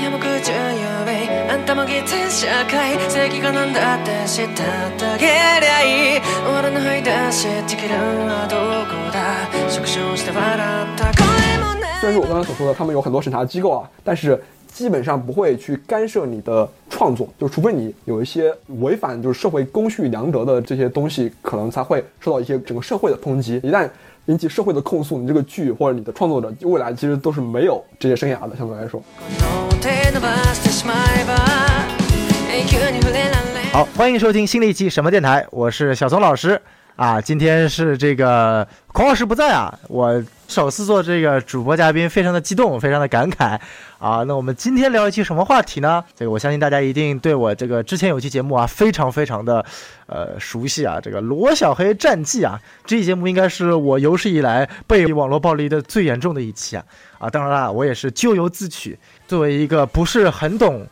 夜幕中夕べあんたも偽善社会正義が何だって知っただけりゃいい終わらないだし時期はどこだ縮小して笑った声もない虽然说我刚才所说的他们有很多审查机构啊但是基本上不会去干涉你的创作就除非你有一些违反就是社会公序良德的这些东西可能才会受到一些整个社会的抨击一旦引起社会的控诉你这个剧或者你的创作者未来其实都是没有职业生涯的相对来说好欢迎收听新的一期什么电台我是小松老师啊今天是这个孔老师不在啊我首次做这个主播嘉宾非常的激动非常的感慨啊那我们今天聊一期什么话题呢这个我相信大家一定对我这个之前有期节目啊非常非常的熟悉啊这个罗小黑战记啊这期节目应该是我有史以来被网络暴力的最严重的一期啊啊当然啦我也是咎由自取作为一个不是很懂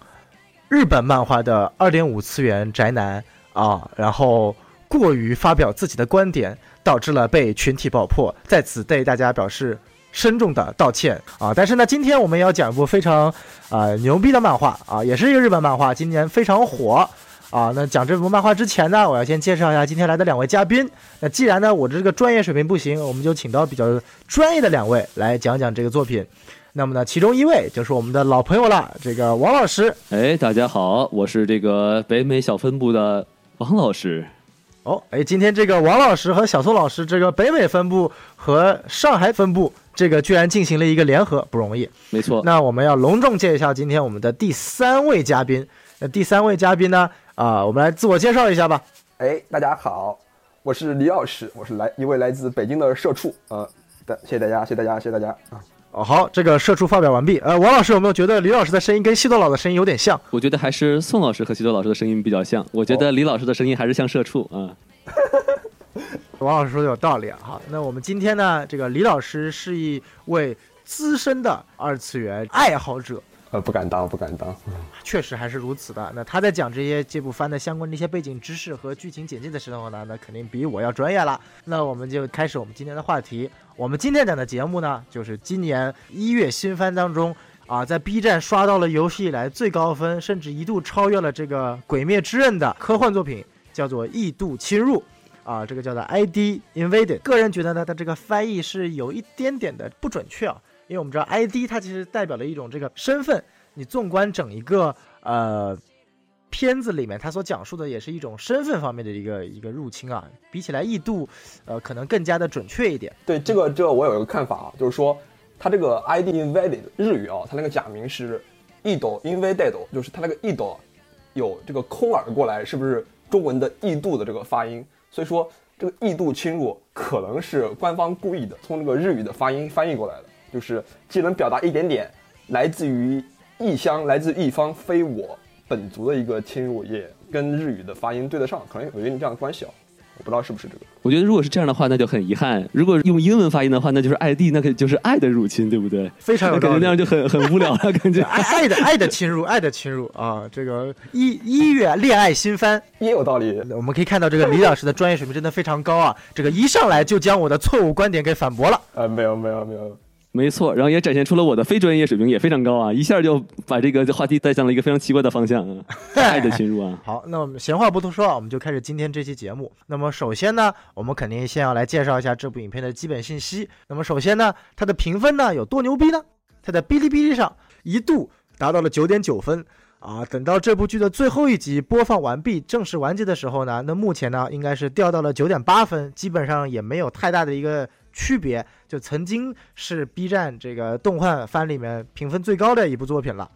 日本漫画的 2.5 次元宅男啊然后过于发表自己的观点导致了被群体爆破在此对大家表示深重的道歉啊！但是呢今天我们要讲一部非常牛逼的漫画啊，也是一个日本漫画今年非常火啊。那讲这部漫画之前呢我要先介绍一下今天来的两位嘉宾那既然呢我这个专业水平不行我们就请到比较专业的两位来讲讲这个作品那么呢其中一位就是我们的老朋友了这个王老师哎，大家好我是这个北美小分部的王老师哦，哎，今天这个王老师和小宋老师，这个北美分部和上海分部，这个居然进行了一个联合，不容易。没错。那我们要隆重介绍今天我们的第三位嘉宾。那第三位嘉宾呢？我们来自我介绍一下吧。哎，大家好，我是李老师，我是一位来自北京的社畜。谢谢大家，谢谢大家，谢谢大家啊。哦，好，这个社畜发表完毕。王老师有没有觉得李老师的声音跟西多老的声音有点像？我觉得还是宋老师和西多老师的声音比较像。我觉得李老师的声音还是像社畜啊。王老师说的有道理啊。好，那我们今天呢，这个李老师是一位资深的二次元爱好者。不敢当，不敢当。确实还是如此的。那他在讲这部番的相关的一些背景知识和剧情简介的时候呢，那肯定比我要专业了。那我们就开始我们今天的话题。我们今天讲的节目呢，就是今年1月新番当中啊，在 B 站刷到了有史以来最高分，甚至一度超越了这个《鬼灭之刃》的科幻作品，叫做《异度侵入》。啊，这个叫做 ID Invaded。个人觉得呢，它这个翻译是有一点点的不准确啊。因为我们知道 ID 它其实代表了一种这个身份，你纵观整一个片子里面，它所讲述的也是一种身份方面的一个入侵啊。比起来异度，可能更加的准确一点。对这个我有一个看法啊，就是说它这个 ID Invaded 日语啊，它那个假名是 Ido Invaded， 就是它那个 Ido 有这个空耳过来，是不是中文的异度的这个发音？所以说这个异度侵入可能是官方故意的，从这个日语的发音翻译过来的。就是既能表达一点点来自于异乡来自异方非我本族的一个侵入，也跟日语的发音对得上，可能有一定这样的关系啊。我不知道是不是这个。我觉得如果是这样的话那就很遗憾，如果用英文发音的话那就是 ID， 那个就是爱的入侵，对不对？非常有道理，那感觉那样就很无聊了感觉爱的侵入啊。这个一月恋爱新番也有道理。我们可以看到这个李老师的专业水平真的非常高啊，这个一上来就将我的错误观点给反驳了。没有没错，然后也展现出了我的非专业水平也非常高啊，一下就把这个话题带向了一个非常奇怪的方向啊，爱的侵入啊。好，那我们闲话不多说，我们就开始今天这期节目。那么首先呢，我们肯定先要来介绍一下这部影片的基本信息。那么首先呢，它的评分呢有多牛逼呢？它在Bilibili上一度达到了 9.9 分啊。等到这部剧的最后一集播放完毕正式完结的时候呢，那目前呢应该是掉到了 9.8 分，基本上也没有太大的一个区别，就曾经是 B 站这个动画番里面评分最高的一部作品了。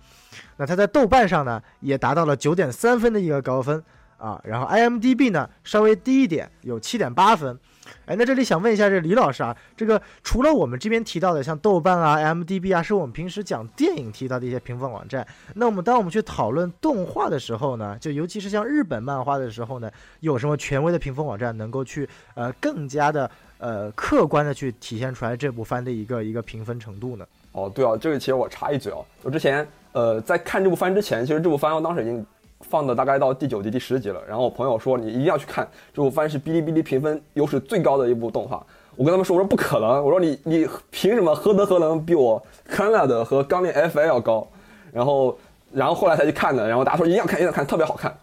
那它在豆瓣上呢也达到了 9.3 分的一个高分啊，然后 IMDB 呢稍微低一点，有 7.8 分。哎，那这里想问一下这李老师啊，这个除了我们这边提到的像豆瓣啊 IMDB 啊是我们平时讲电影提到的一些评分网站，那我们当我们去讨论动画的时候呢，就尤其是像日本漫画的时候呢，有什么权威的评分网站能够去更加的客观的去体现出来这部番的一个评分程度呢？哦，对啊，这个其实我插一嘴哦，我之前在看这部番之前，其实这部番我当时已经放的大概到第9集、第10集了。然后我朋友说你一定要去看，这部番是哔哩哔哩评分优势最高的一部动画。我跟他们说，我说不可能，我说你凭什么何德何能比我《Kana》的和《钢炼 FA》要高？然后后来才去看的，然后大家说一定要看，特别好看，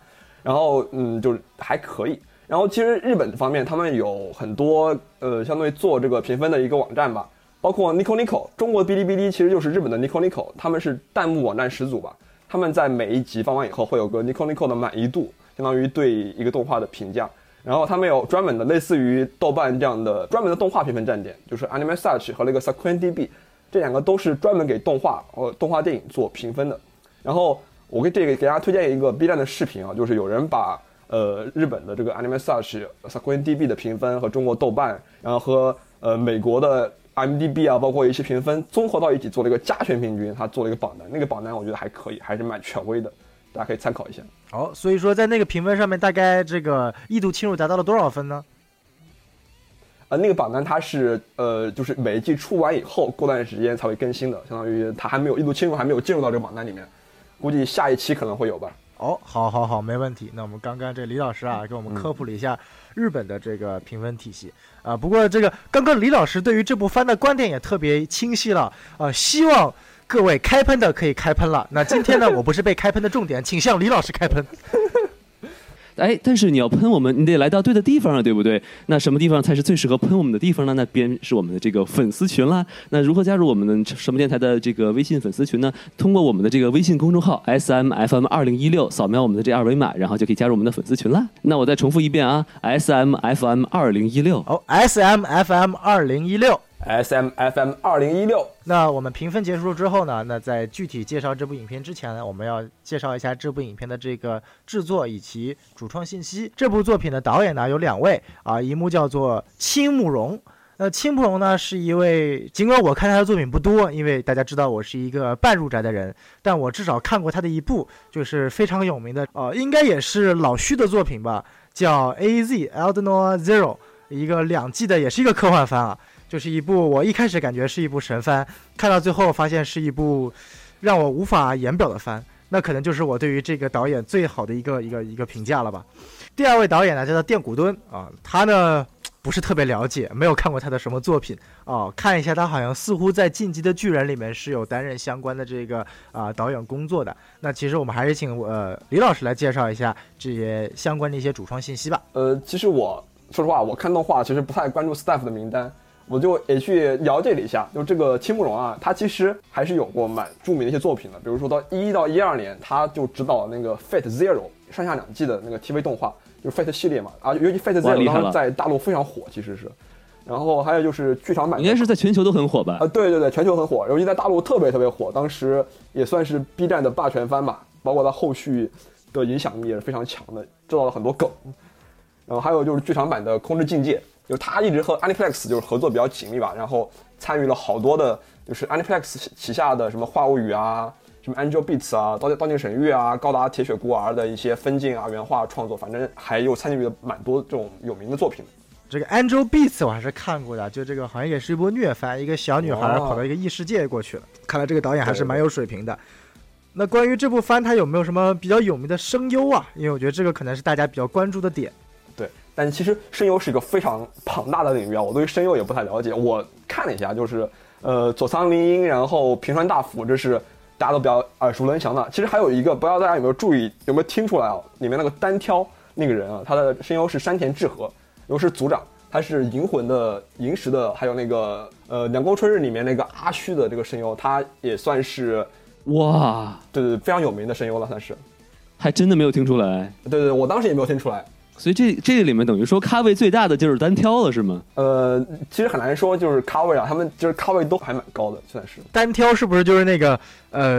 然后就还可以。然后其实日本方面他们有很多相对做这个评分的一个网站吧，包括 Nico Nico， 中国的 Bilibili 其实就是日本的 Nico Nico， 他们是弹幕网站始祖吧，他们在每一集放完以后会有个 Nico Nico 的满意度，相当于对一个动画的评价，然后他们有专门的类似于豆瓣这样的专门的动画评分站点，就是 Anime Search 和那个 Sakuin DB， 这两个都是专门给动画电影做评分的。然后我给大家推荐一个 B 站的视频啊，就是有人把日本的这个 Anime Search、Sakuin DB 的评分和中国豆瓣，然后和美国的 IMDB 啊，包括一些评分综合到一起做了一个加权平均，他做了一个榜单，那个榜单我觉得还可以，还是蛮权威的，大家可以参考一下。好，所以说在那个评分上面，大概这个异度侵入达到了多少分呢？那个榜单它是就是每一季出完以后过段时间才会更新的，相当于它还没有异度侵入，还没有进入到这个榜单里面，估计下一期可能会有吧。哦，好，没问题。那我们刚刚这李老师啊，给我们科普了一下日本的这个评分体系啊。不过这个刚刚李老师对于这部番的观点也特别清晰了啊，希望各位开喷的可以开喷了。那今天呢，我不是被开喷的重点，请向李老师开喷。哎，但是你要喷我们，你得来到对的地方啊，对不对？那什么地方才是最适合喷我们的地方呢？那边是我们的这个粉丝群啦。那如何加入我们的什么电台的这个微信粉丝群呢？通过我们的这个微信公众号 SMFM2016，扫描我们的这二维码，然后就可以加入我们的粉丝群啦。那我再重复一遍啊 ，SMFM2016。哦 ，SMFM2016。SMFM2016。那我们评分结束之后呢，那在具体介绍这部影片之前呢，我们要介绍一下这部影片的这个制作以及主创信息。这部作品的导演呢有两位啊，一幕叫做青木荣。那青木荣呢是一位，尽管我看他的作品不多，因为大家知道我是一个半入宅的人，但我至少看过他的一部，就是非常有名的应该也是老徐的作品吧，叫 AZ Eldnor Zero， 一个2季的，也是一个科幻番啊。就是一部我一开始感觉是一部神番，看到最后发现是一部让我无法言表的番，那可能就是我对于这个导演最好的一个评价了吧。第二位导演呢叫做电谷敦啊，他呢不是特别了解，没有看过他的什么作品啊，看一下他好像似乎在进击的巨人里面是有担任相关的这个导演工作的。那其实我们还是请李老师来介绍一下这些相关的一些主创信息吧。其实我说实话，我看动画其实不太关注 staff 的名单，我就也去了解了一下，就这个青木荣啊，他其实还是有过蛮著名的一些作品的，比如说到2011到2012年，他就指导了那个 Fate Zero 上下2季的那个 TV 动画，就是 Fate 系列嘛，啊，尤其 Fate Zero 当时在大陆非常火，其实是，然后还有就是剧场版，应该是在全球都很火吧？对，全球很火，尤其在大陆特别火，当时也算是 B 站的霸权番嘛，包括他后续的影响力也是非常强的，制造了很多梗，然后还有就是剧场版的《空之境界》。就他一直和 Aniplex 就是合作比较紧密吧，然后参与了好多的，就是 Aniplex 旗下的什么话物语啊，什么 Angel Beats 啊，刀剑神域啊，高达铁血孤儿的一些分镜啊、原画创作，反正还有参与了蛮多这种有名的作品。这个 Angel Beats 我还是看过的，就这个好像也是一部虐番，一个小女孩跑到一个异世界过去了，看来这个导演还是蛮有水平的。那关于这部番，它有没有什么比较有名的声优啊？因为我觉得这个可能是大家比较关注的点。但其实声优是一个非常庞大的领域啊，我对于声优也不太了解。我看了一下，就是佐仓绫音，然后平川大辅，这是大家都比较耳熟能详的。其实还有一个，不知道大家有没有注意，有没有听出来啊？里面那个单挑那个人啊，他的声优是山田智和，又是组长，他是银魂的银石的，还有那个凉宫春日里面那个阿虚的这个声优，他也算是哇，对，非常有名的声优了，算是。还真的没有听出来。对，我当时也没有听出来。所以这里面等于说咖位最大的就是单挑了，是吗？其实很难说，就是咖位啊，他们就是咖位都还蛮高的，算是。单挑是不是就是那个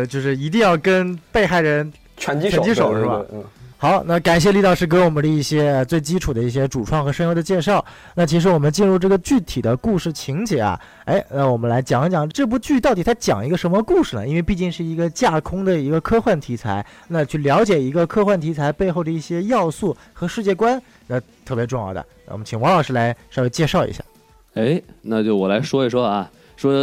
就是一定要跟被害人拳击手是吧？对，好，那感谢李老师给我们的一些最基础的一些主创和声优的介绍。那其实我们进入这个具体的故事情节啊，那我们来讲一讲这部剧到底它讲一个什么故事呢？因为毕竟是一个架空的一个科幻题材，那去了解一个科幻题材背后的一些要素和世界观，那特别重要的。我们请王老师来稍微介绍一下。那就我来说一说啊。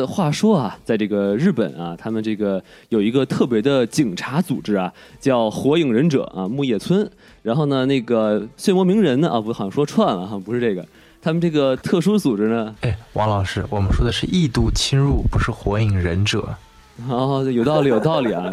话说啊，在这个日本啊，他们这个有一个特别的警察组织啊，叫火影忍者啊，木叶村。然后呢，那个血魔鸣人呢啊，不好像说串了哈，不是这个。他们这个特殊组织呢，王老师，我们说的是异度侵入，不是火影忍者。哦，有道理，有道理啊！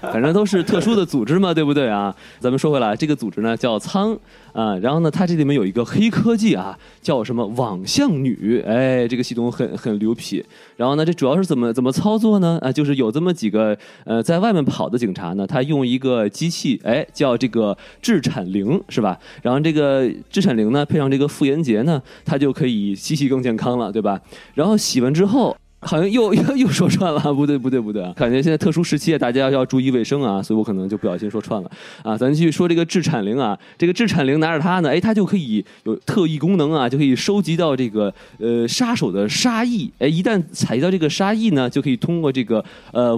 反正都是特殊的组织嘛，对不对啊？咱们说回来，这个组织呢叫苍啊，然后呢，它这里面有一个黑科技啊，叫什么网像女，哎，这个系统很牛皮。然后呢，这主要是怎么操作呢？啊，就是有这么几个在外面跑的警察呢，他用一个机器，哎，叫这个制产灵，是吧？然后这个制产灵呢，配上这个妇炎洁呢，它就可以洗洗更健康了，对吧？然后洗完之后。好像又说串了，不对啊！感觉现在特殊时期，大家要注意卫生啊，所以我可能就不小心说串了啊。咱去说这个制产灵啊，这个制产灵拿着它呢，哎，它就可以有特异功能啊，就可以收集到这个杀手的杀意，哎，一旦采集到这个杀意呢，就可以通过这个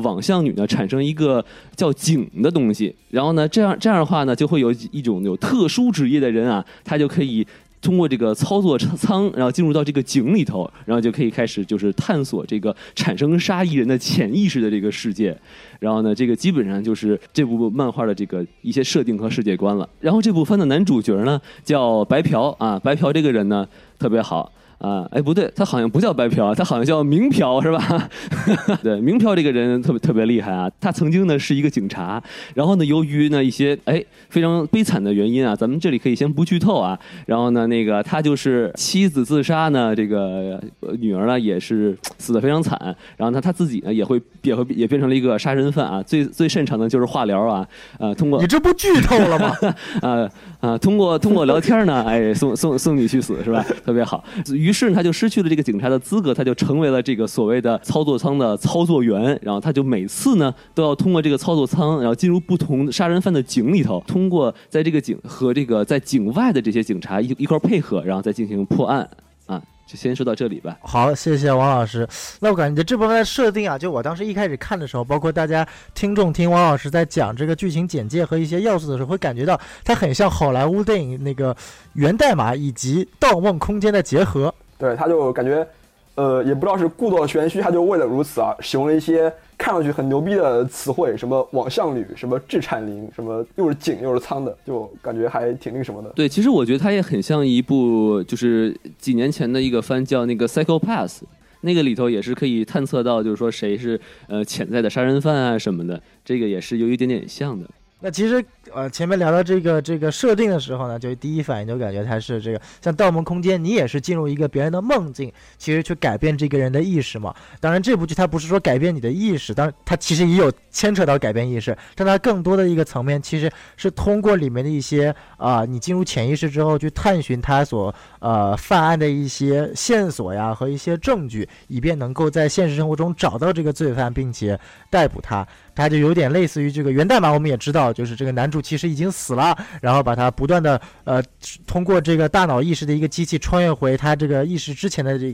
网像女呢产生一个叫井的东西，然后呢这样的话呢，就会有一种有特殊职业的人啊，他就可以。通过这个操作舱，然后进入到这个井里头，然后就可以开始就是探索这个产生杀意人的潜意识的这个世界。然后呢，这个基本上就是这部漫画的这个一些设定和世界观了。然后这部番的男主角呢叫白嫖啊，白嫖这个人呢特别好。啊，哎，不对，他好像不叫白嫖，他好像叫明嫖，是吧？对，明嫖这个人特别厉害啊！他曾经呢是一个警察，然后呢，由于呢一些非常悲惨的原因啊，咱们这里可以先不剧透啊。然后呢，那个他就是妻子自杀呢，这个女儿呢也是死得非常惨。然后他自己呢也变成了一个杀人犯啊，最擅长的就是化疗啊。通过你这不剧透了吗？通过聊天呢，哎，送你去死是吧？特别好。于是他就失去了这个警察的资格，他就成为了这个所谓的操作舱的操作员。然后他就每次呢都要通过这个操作舱，然后进入不同杀人犯的井里头，通过在这个井和这个在井外的这些警察一块配合，然后再进行破案啊。就先说到这里吧。好，谢谢王老师。那我感觉这部分的设定啊，就我当时一开始看的时候，包括大家听众听王老师在讲这个剧情简介和一些要素的时候，会感觉到它很像好莱坞电影那个源代码以及盗梦空间的结合。对，他就感觉也不知道是故作玄虚，他就为了如此啊，使用了一些看上去很牛逼的词汇，什么网像女，什么制产灵，什么又是井又是仓的，就感觉还挺那个什么的。对，其实我觉得它也很像一部就是几年前的一个番叫那个 Psycho Pass， 那个里头也是可以探测到就是说谁是潜在的杀人犯啊什么的，这个也是有一点点像的。那其实前面聊到这个设定的时候呢，就第一反应就感觉它是这个像《盗梦空间》，你也是进入一个别人的梦境，其实去改变这个人的意识嘛。当然这部剧它不是说改变你的意识，当然它其实也有牵扯到改变意识，但它更多的一个层面其实是通过里面的一些你进入潜意识之后去探寻它所犯案的一些线索呀和一些证据，以便能够在现实生活中找到这个罪犯并且逮捕他。它就有点类似于这个源代码，我们也知道，就是这个男主其实已经死了，然后把他不断的通过这个大脑意识的一个机器穿越回他这个意识之前的这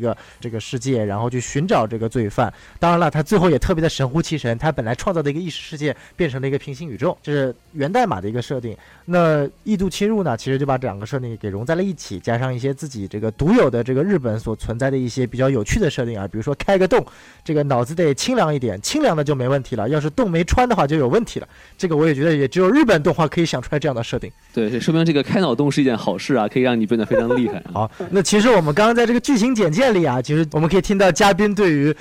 个世界，然后去寻找这个罪犯。当然了，他最后也特别的神乎其神，他本来创造的一个意识世界变成了一个平行宇宙，这是源代码的一个设定。那异度侵入呢，其实就把两个设定给融在了一起，加上一些自己这个独有的这个日本所存在的一些比较有趣的设定啊，比如说开个洞，这个脑子得清凉一点，清凉的就没问题了，要是洞没穿的话就有问题了。这个我也觉得也只有日本动画可以想出来这样的设定。对，说明这个开脑洞是一件好事啊，可以让你变得非常厉害。好，那其实我们刚刚在这个剧情简介里啊，其实我们可以听到嘉宾对于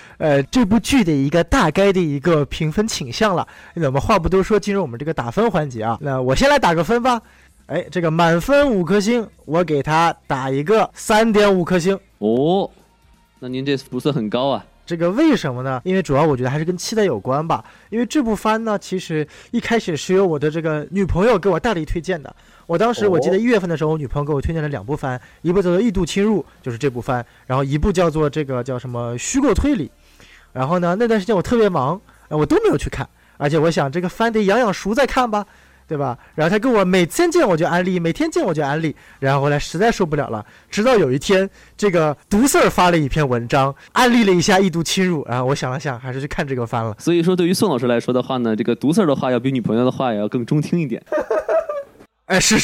这部剧的一个大概的一个评分倾向了。那我们话不多说，进入我们这个打分环节啊。那我先来打个分吧。哎，这个满分5颗星，我给他打一个3.5颗星。哦，那您这不是很高啊。这个为什么呢？因为主要我觉得还是跟期待有关吧。因为这部番呢，其实一开始是由我的这个女朋友给我大力推荐的。我当时我记得1月份的时候，我女朋友给我推荐了2部番，一部叫做《异度侵入》，就是这部番，然后一部叫做这个叫什么虚构推理。然后呢，那段时间我特别忙，我都没有去看。而且我想这个番得养养熟再看吧，对吧？然后他跟我每天见我就安利，然后后来实在受不了了，直到有一天这个毒 Sir 发了一篇文章，安利了一下异度侵入，然后我想了想还是去看这个番了。所以说对于宋老师来说的话呢，这个毒 Sir 的话要比女朋友的话也要更中听一点。哎，是。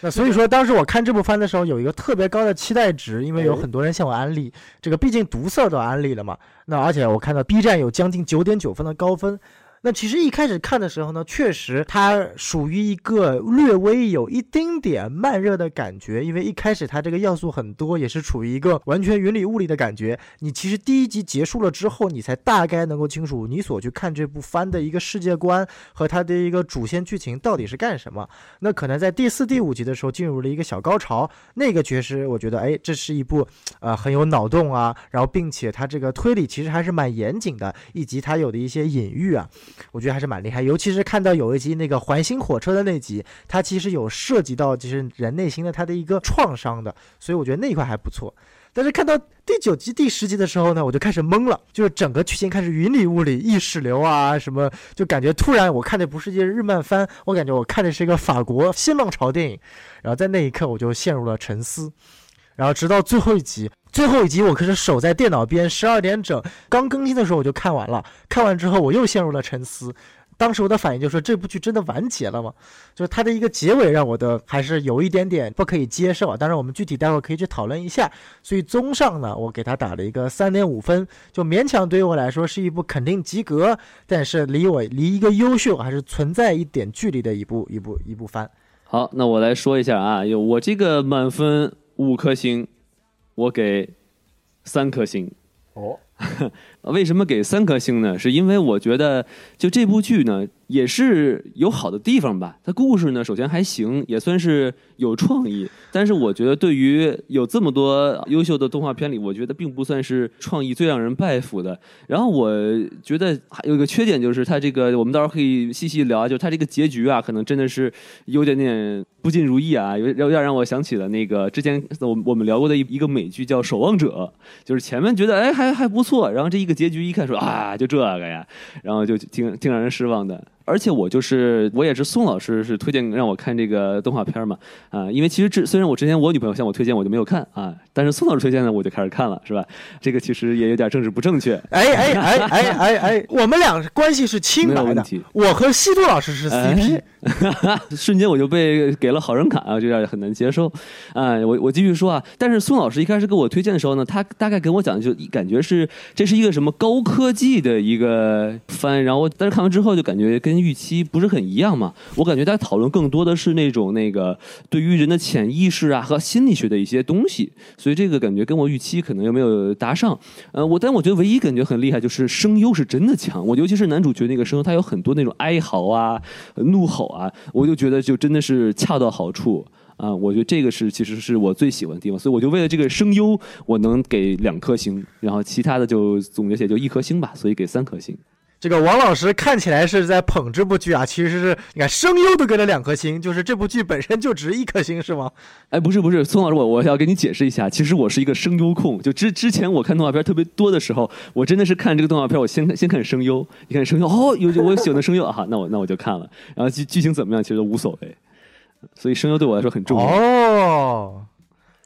那所以说，当时我看这部番的时候，有一个特别高的期待值，因为有很多人向我安利，这个毕竟毒 Sir 都安利了嘛。那而且我看到 B 站有将近9.9分的高分。那其实一开始看的时候呢，确实它属于一个略微有一丁点慢热的感觉，因为一开始它这个要素很多，也是处于一个完全云里雾里的感觉。你其实第一集结束了之后，你才大概能够清楚你所去看这部番的一个世界观和它的一个主线剧情到底是干什么。那可能在第四第五集的时候进入了一个小高潮，那个确实我觉得哎，这是一部很有脑洞啊，然后并且它这个推理其实还是蛮严谨的，以及它有的一些隐喻啊，我觉得还是蛮厉害。尤其是看到有一集那个环形火车的那集，它其实有涉及到就是人内心的它的一个创伤的，所以我觉得那一块还不错。但是看到第九集第十集的时候呢，我就开始懵了，就是整个剧情开始云里雾里，意识流啊什么，就感觉突然我看的不是一日漫番，我感觉我看的是一个法国新浪潮电影，然后在那一刻我就陷入了沉思。然后直到最后一集我可是守在电脑边，12点整刚更新的时候我就看完了，看完之后我又陷入了沉思。当时我的反应就是说，这部剧真的完结了吗？就是它的一个结尾让我的还是有一点点不可以接受啊。当然我们具体待会儿可以去讨论一下。所以综上呢，我给它打了一个 3.5 分，就勉强对于我来说是一部肯定及格，但是离一个优秀还是存在一点距离的一部番。好，那我来说一下啊，我这个满分5颗星，我给3颗星。哦为什么给3颗星呢？是因为我觉得就这部剧呢也是有好的地方吧，它故事呢首先还行，也算是有创意，但是我觉得对于有这么多优秀的动画片里，我觉得并不算是创意最让人拜服的。然后我觉得还有一个缺点，就是它这个我们到时候可以细细聊，就它这个结局啊可能真的是有点点不尽如意啊，要让我想起了那个之前我们聊过的一个美剧叫《守望者》，就是前面觉得哎还不错，然后这一个结局一看说啊就这个呀，然后就挺让人失望的。而且我也是宋老师是推荐让我看这个动画片嘛，啊，因为其实虽然我之前我女朋友向我推荐我就没有看啊，但是宋老师推荐呢我就开始看了，是吧？这个其实也有点政治不正确。哎，我们俩关系是清白的，没有问题。我和西渡老师是 CP，哎，瞬间我就被给了好人卡啊，这点很难接受。啊，我继续说啊，但是宋老师一开始给我推荐的时候呢，他大概跟我讲就感觉是这是一个什么高科技的一个番，然后但是看完之后就感觉跟预期不是很一样嘛，我感觉他讨论更多的是那种那个对于人的潜意识啊和心理学的一些东西，所以这个感觉跟我预期可能又没有搭上。但我觉得唯一感觉很厉害就是声优是真的强，我尤其是男主角那个声优，他有很多那种哀嚎啊怒吼啊，我就觉得就真的是恰到好处啊，我觉得这个其实是我最喜欢的地方，所以我就为了这个声优我能给2颗星，然后其他的就总结起来就1颗星吧，所以给3颗星。这个王老师看起来是在捧这部剧啊，其实是你看声优都给了2颗星，就是这部剧本身就值1颗星是吗？哎，不是，宋老师，我要给你解释一下，其实我是一个声优控，就之前我看动画片特别多的时候，我真的是看这个动画片，我先看声优，一看声优哦，有我喜欢的声优啊，那我就看了，然后剧情怎么样其实都无所谓，所以声优对我来说很重要。哦，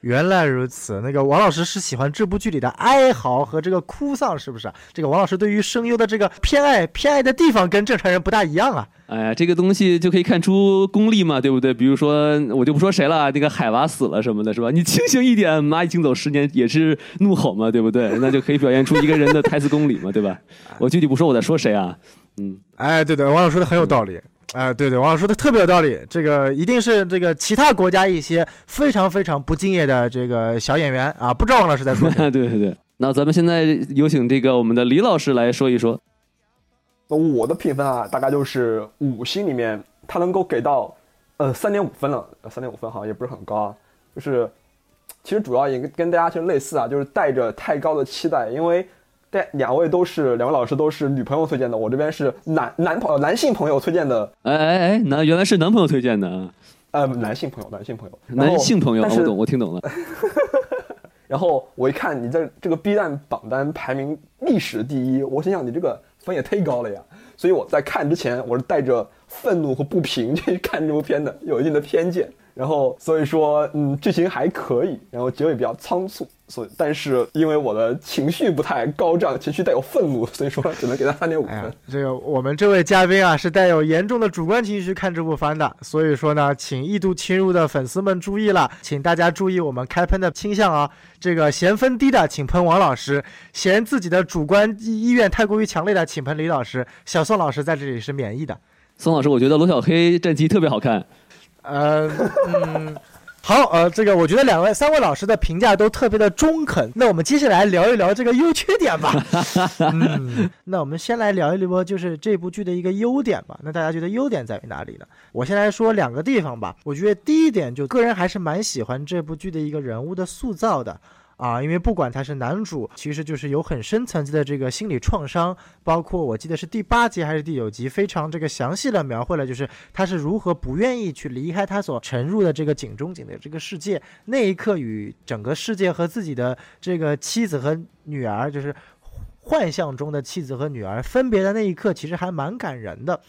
原来如此，那个王老师是喜欢这部剧里的哀嚎和这个哭丧，是不是？这个王老师对于声优的这个偏爱的地方跟正常人不大一样啊。哎呀，这个东西就可以看出功力嘛，对不对？比如说我就不说谁了，那个海娃死了什么的，是吧？你清醒一点，蚂蚁竞走10年也是怒吼嘛，对不对？那就可以表现出一个人的台词功力嘛，对吧？我具体不说我在说谁啊，嗯，哎，对对，王老师说的很有道理。对，王老师说的特别有道理，这个一定是这个其他国家一些非常非常不敬业的这个小演员啊，不知道王老师在说什么。对，那咱们现在有请这个我们的李老师来说一说。我的评分啊，大概就是5星里面，他能够给到3.5分了，3.5分好像也不是很高啊，就是其实主要也跟大家其实类似啊，就是带着太高的期待，因为。对，两位老师都是女朋友推荐的，我这边是男性朋友推荐的。哎，原来是男朋友推荐的啊。男性朋友，我听懂了。然后我一看你这个 B 站榜单排名历史第一，我心想你这个分也忒高了呀。所以我在看之前，我是带着愤怒和不平去看这部片的，有一定的偏见。然后所以说剧情还可以，然后结尾比较仓促，所以但是因为我的情绪不太高涨，情绪带有愤怒，所以说只能给他 3.5 分、哎、这个我们这位嘉宾啊是带有严重的主观情绪看这部番的，所以说呢请异度侵入的粉丝们注意了，请大家注意我们开喷的倾向啊，这个嫌分低的请喷王老师，嫌自己的主观意愿太过于强烈的请喷李老师，小宋老师在这里是免疫的。宋老师，我觉得罗小黑战绩特别好看。好，这个我觉得两位、三位老师的评价都特别的中肯。那我们接下来聊一聊这个优缺点吧。那我们先来聊一聊，就是这部剧的一个优点吧。那大家觉得优点在于哪里呢？我先来说两个地方吧。我觉得第一点，就个人还是蛮喜欢这部剧的一个人物的塑造的。啊，因为不管他是男主，其实就是有很深层次的这个心理创伤，包括我记得是第8集还是第9集，非常这个详细的描绘了，就是他是如何不愿意去离开他所沉入的这个井中井的这个世界，那一刻与整个世界和自己的这个妻子和女儿，就是幻象中的妻子和女儿分别的那一刻，其实还蛮感人的。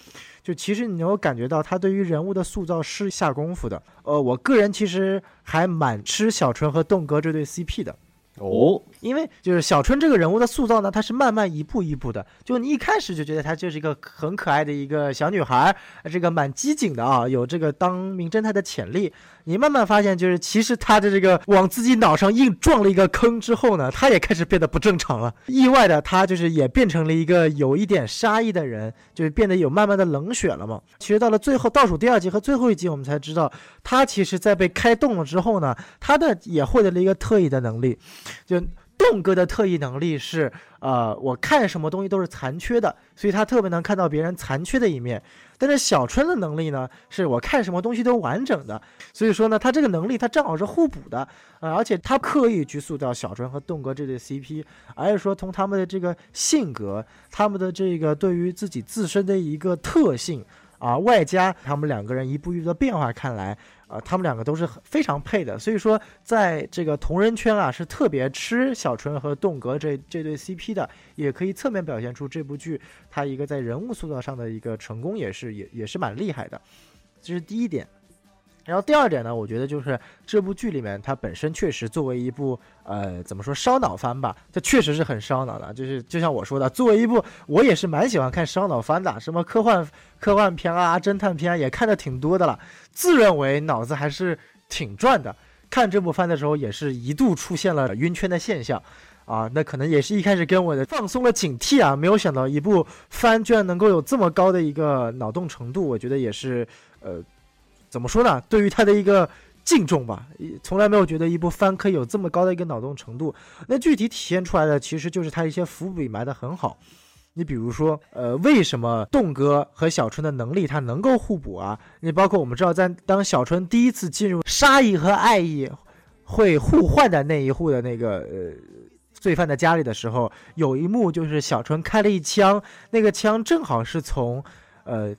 就其实你能够感觉到他对于人物的塑造是下功夫的。我个人其实还蛮吃小春和栋哥这对 CP 的。哦，因为就是小春这个人物的塑造呢，他是慢慢一步一步的。就你一开始就觉得他就是一个很可爱的一个小女孩，这个蛮机警的啊，有这个当名侦探的潜力。你慢慢发现，就是其实他的这个往自己脑上硬撞了一个坑之后呢，他也开始变得不正常了。意外的，他就是也变成了一个有一点杀意的人，就是变得有慢慢的冷血了嘛。其实到了最后倒数第2集和最后1集，我们才知道他其实在被开动了之后呢，他的也获得了一个特异的能力。就栋哥的特异能力是我看什么东西都是残缺的，所以他特别能看到别人残缺的一面。但是小春的能力呢，是我看什么东西都完整的，所以说呢他这个能力他正好是互补的。而且他刻意去塑造小春和栋哥这对 CP， 而是说从他们的这个性格，他们的这个对于自己自身的一个特性啊，外加他们两个人一步一步的变化看来，他们两个都是非常配的。所以说在这个同人圈啊，是特别吃小春和栋哥这对 CP 的，也可以侧面表现出这部剧它一个在人物塑造上的一个成功，也是蛮厉害的。这是第一点。然后第二点呢，我觉得就是这部剧里面它本身确实作为一部怎么说烧脑番吧，它确实是很烧脑的。就是就像我说的，作为一部我也是蛮喜欢看烧脑番的，什么科幻片啊、侦探片啊也看的挺多的了，自认为脑子还是挺转的。看这部番的时候也是一度出现了晕圈的现象啊，那可能也是一开始跟我的放松了警惕啊，没有想到一部番居然能够有这么高的一个脑洞程度，我觉得也是怎么说呢？对于他的一个敬重吧，从来没有觉得一部番可以有这么高的一个脑洞程度。那具体体现出来的，其实就是他一些伏笔埋得很好。你比如说，为什么栋哥和小春的能力他能够互补啊？你包括我们知道，在当小春第一次进入杀意和爱意会互换的那一户的那个罪犯的家里的时候，有一幕就是小春开了一枪，那个枪正好是从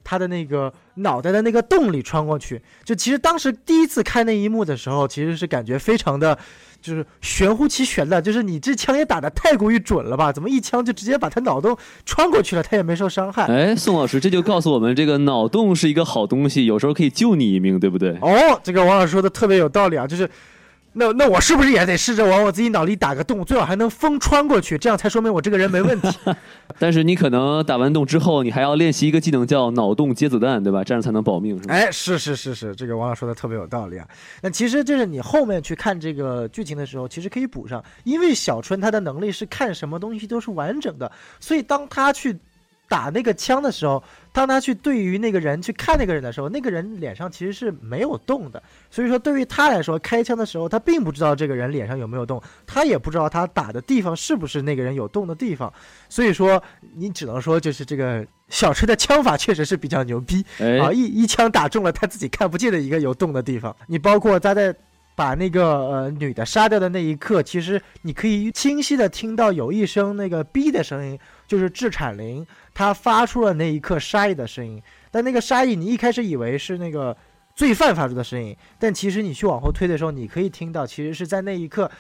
他的那个脑袋的那个洞里穿过去。就其实当时第一次看那一幕的时候，其实是感觉非常的就是玄乎其玄的，就是你这枪也打得太过于准了吧，怎么一枪就直接把他脑洞穿过去了，他也没受伤害。哎，宋老师，这就告诉我们这个脑洞是一个好东西，有时候可以救你一命，对不对？哦，这个王老师说的特别有道理啊，就是那我是不是也得试着往我自己脑里打个洞，最好还能风穿过去，这样才说明我这个人没问题。但是你可能打完洞之后，你还要练习一个技能叫脑洞接子弹，对吧？这样才能保命，是吧？哎，是，这个王老师说的特别有道理啊。那其实就是你后面去看这个剧情的时候，其实可以补上，因为小春他的能力是看什么东西都是完整的，所以当他去打那个枪的时候，当他去对于那个人去看那个人的时候，那个人脸上其实是没有动的，所以说对于他来说，开枪的时候他并不知道这个人脸上有没有动，他也不知道他打的地方是不是那个人有动的地方，所以说你只能说就是这个小春的枪法确实是比较牛逼、一枪打中了他自己看不见的一个有动的地方。你包括他在把那个女的杀掉的那一刻，其实你可以清晰的听到有一声那个 B 的声音，就是制产铃他发出了那一刻杀意的声音。但那个杀意你一开始以为是那个罪犯发出的声音，但其实你去往后推的时候，你可以听到其实是在那一刻，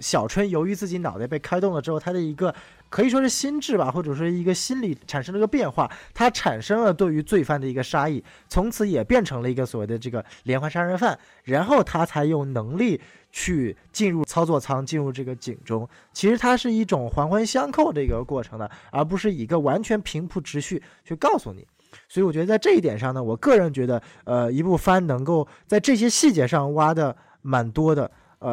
小春由于自己脑袋被开动了之后，他的一个可以说是心智吧，或者说一个心理产生了一个变化，他产生了对于罪犯的一个杀意，从此也变成了一个所谓的这个连环杀人犯，然后他才有能力去进入操作舱，进入这个井中。其实它是一种环环相扣的一个过程的，而不是一个完全平铺直叙去告诉你。所以我觉得在这一点上呢，我个人觉得一部番能够在这些细节上挖的蛮多的。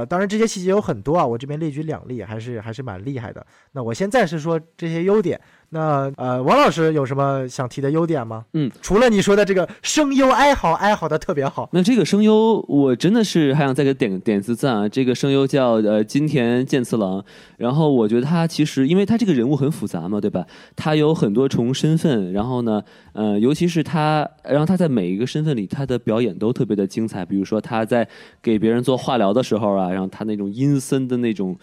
当然这些细节有很多啊，我这边列举两例还是蛮厉害的。那我先暂时说这些优点。那王老师有什么想提的优点吗？除了你说的这个声优哀嚎的特别好。那这个声优我真的是还想再给点次赞啊。这个声优叫金田健次郎，然后我觉得他其实因为他这个人物很复杂嘛，对吧？他有很多重身份，然后呢尤其是他在每一个身份里他的表演都特别的精彩。比如说他在给别人做化疗的时候啊，然后他那种阴森的那种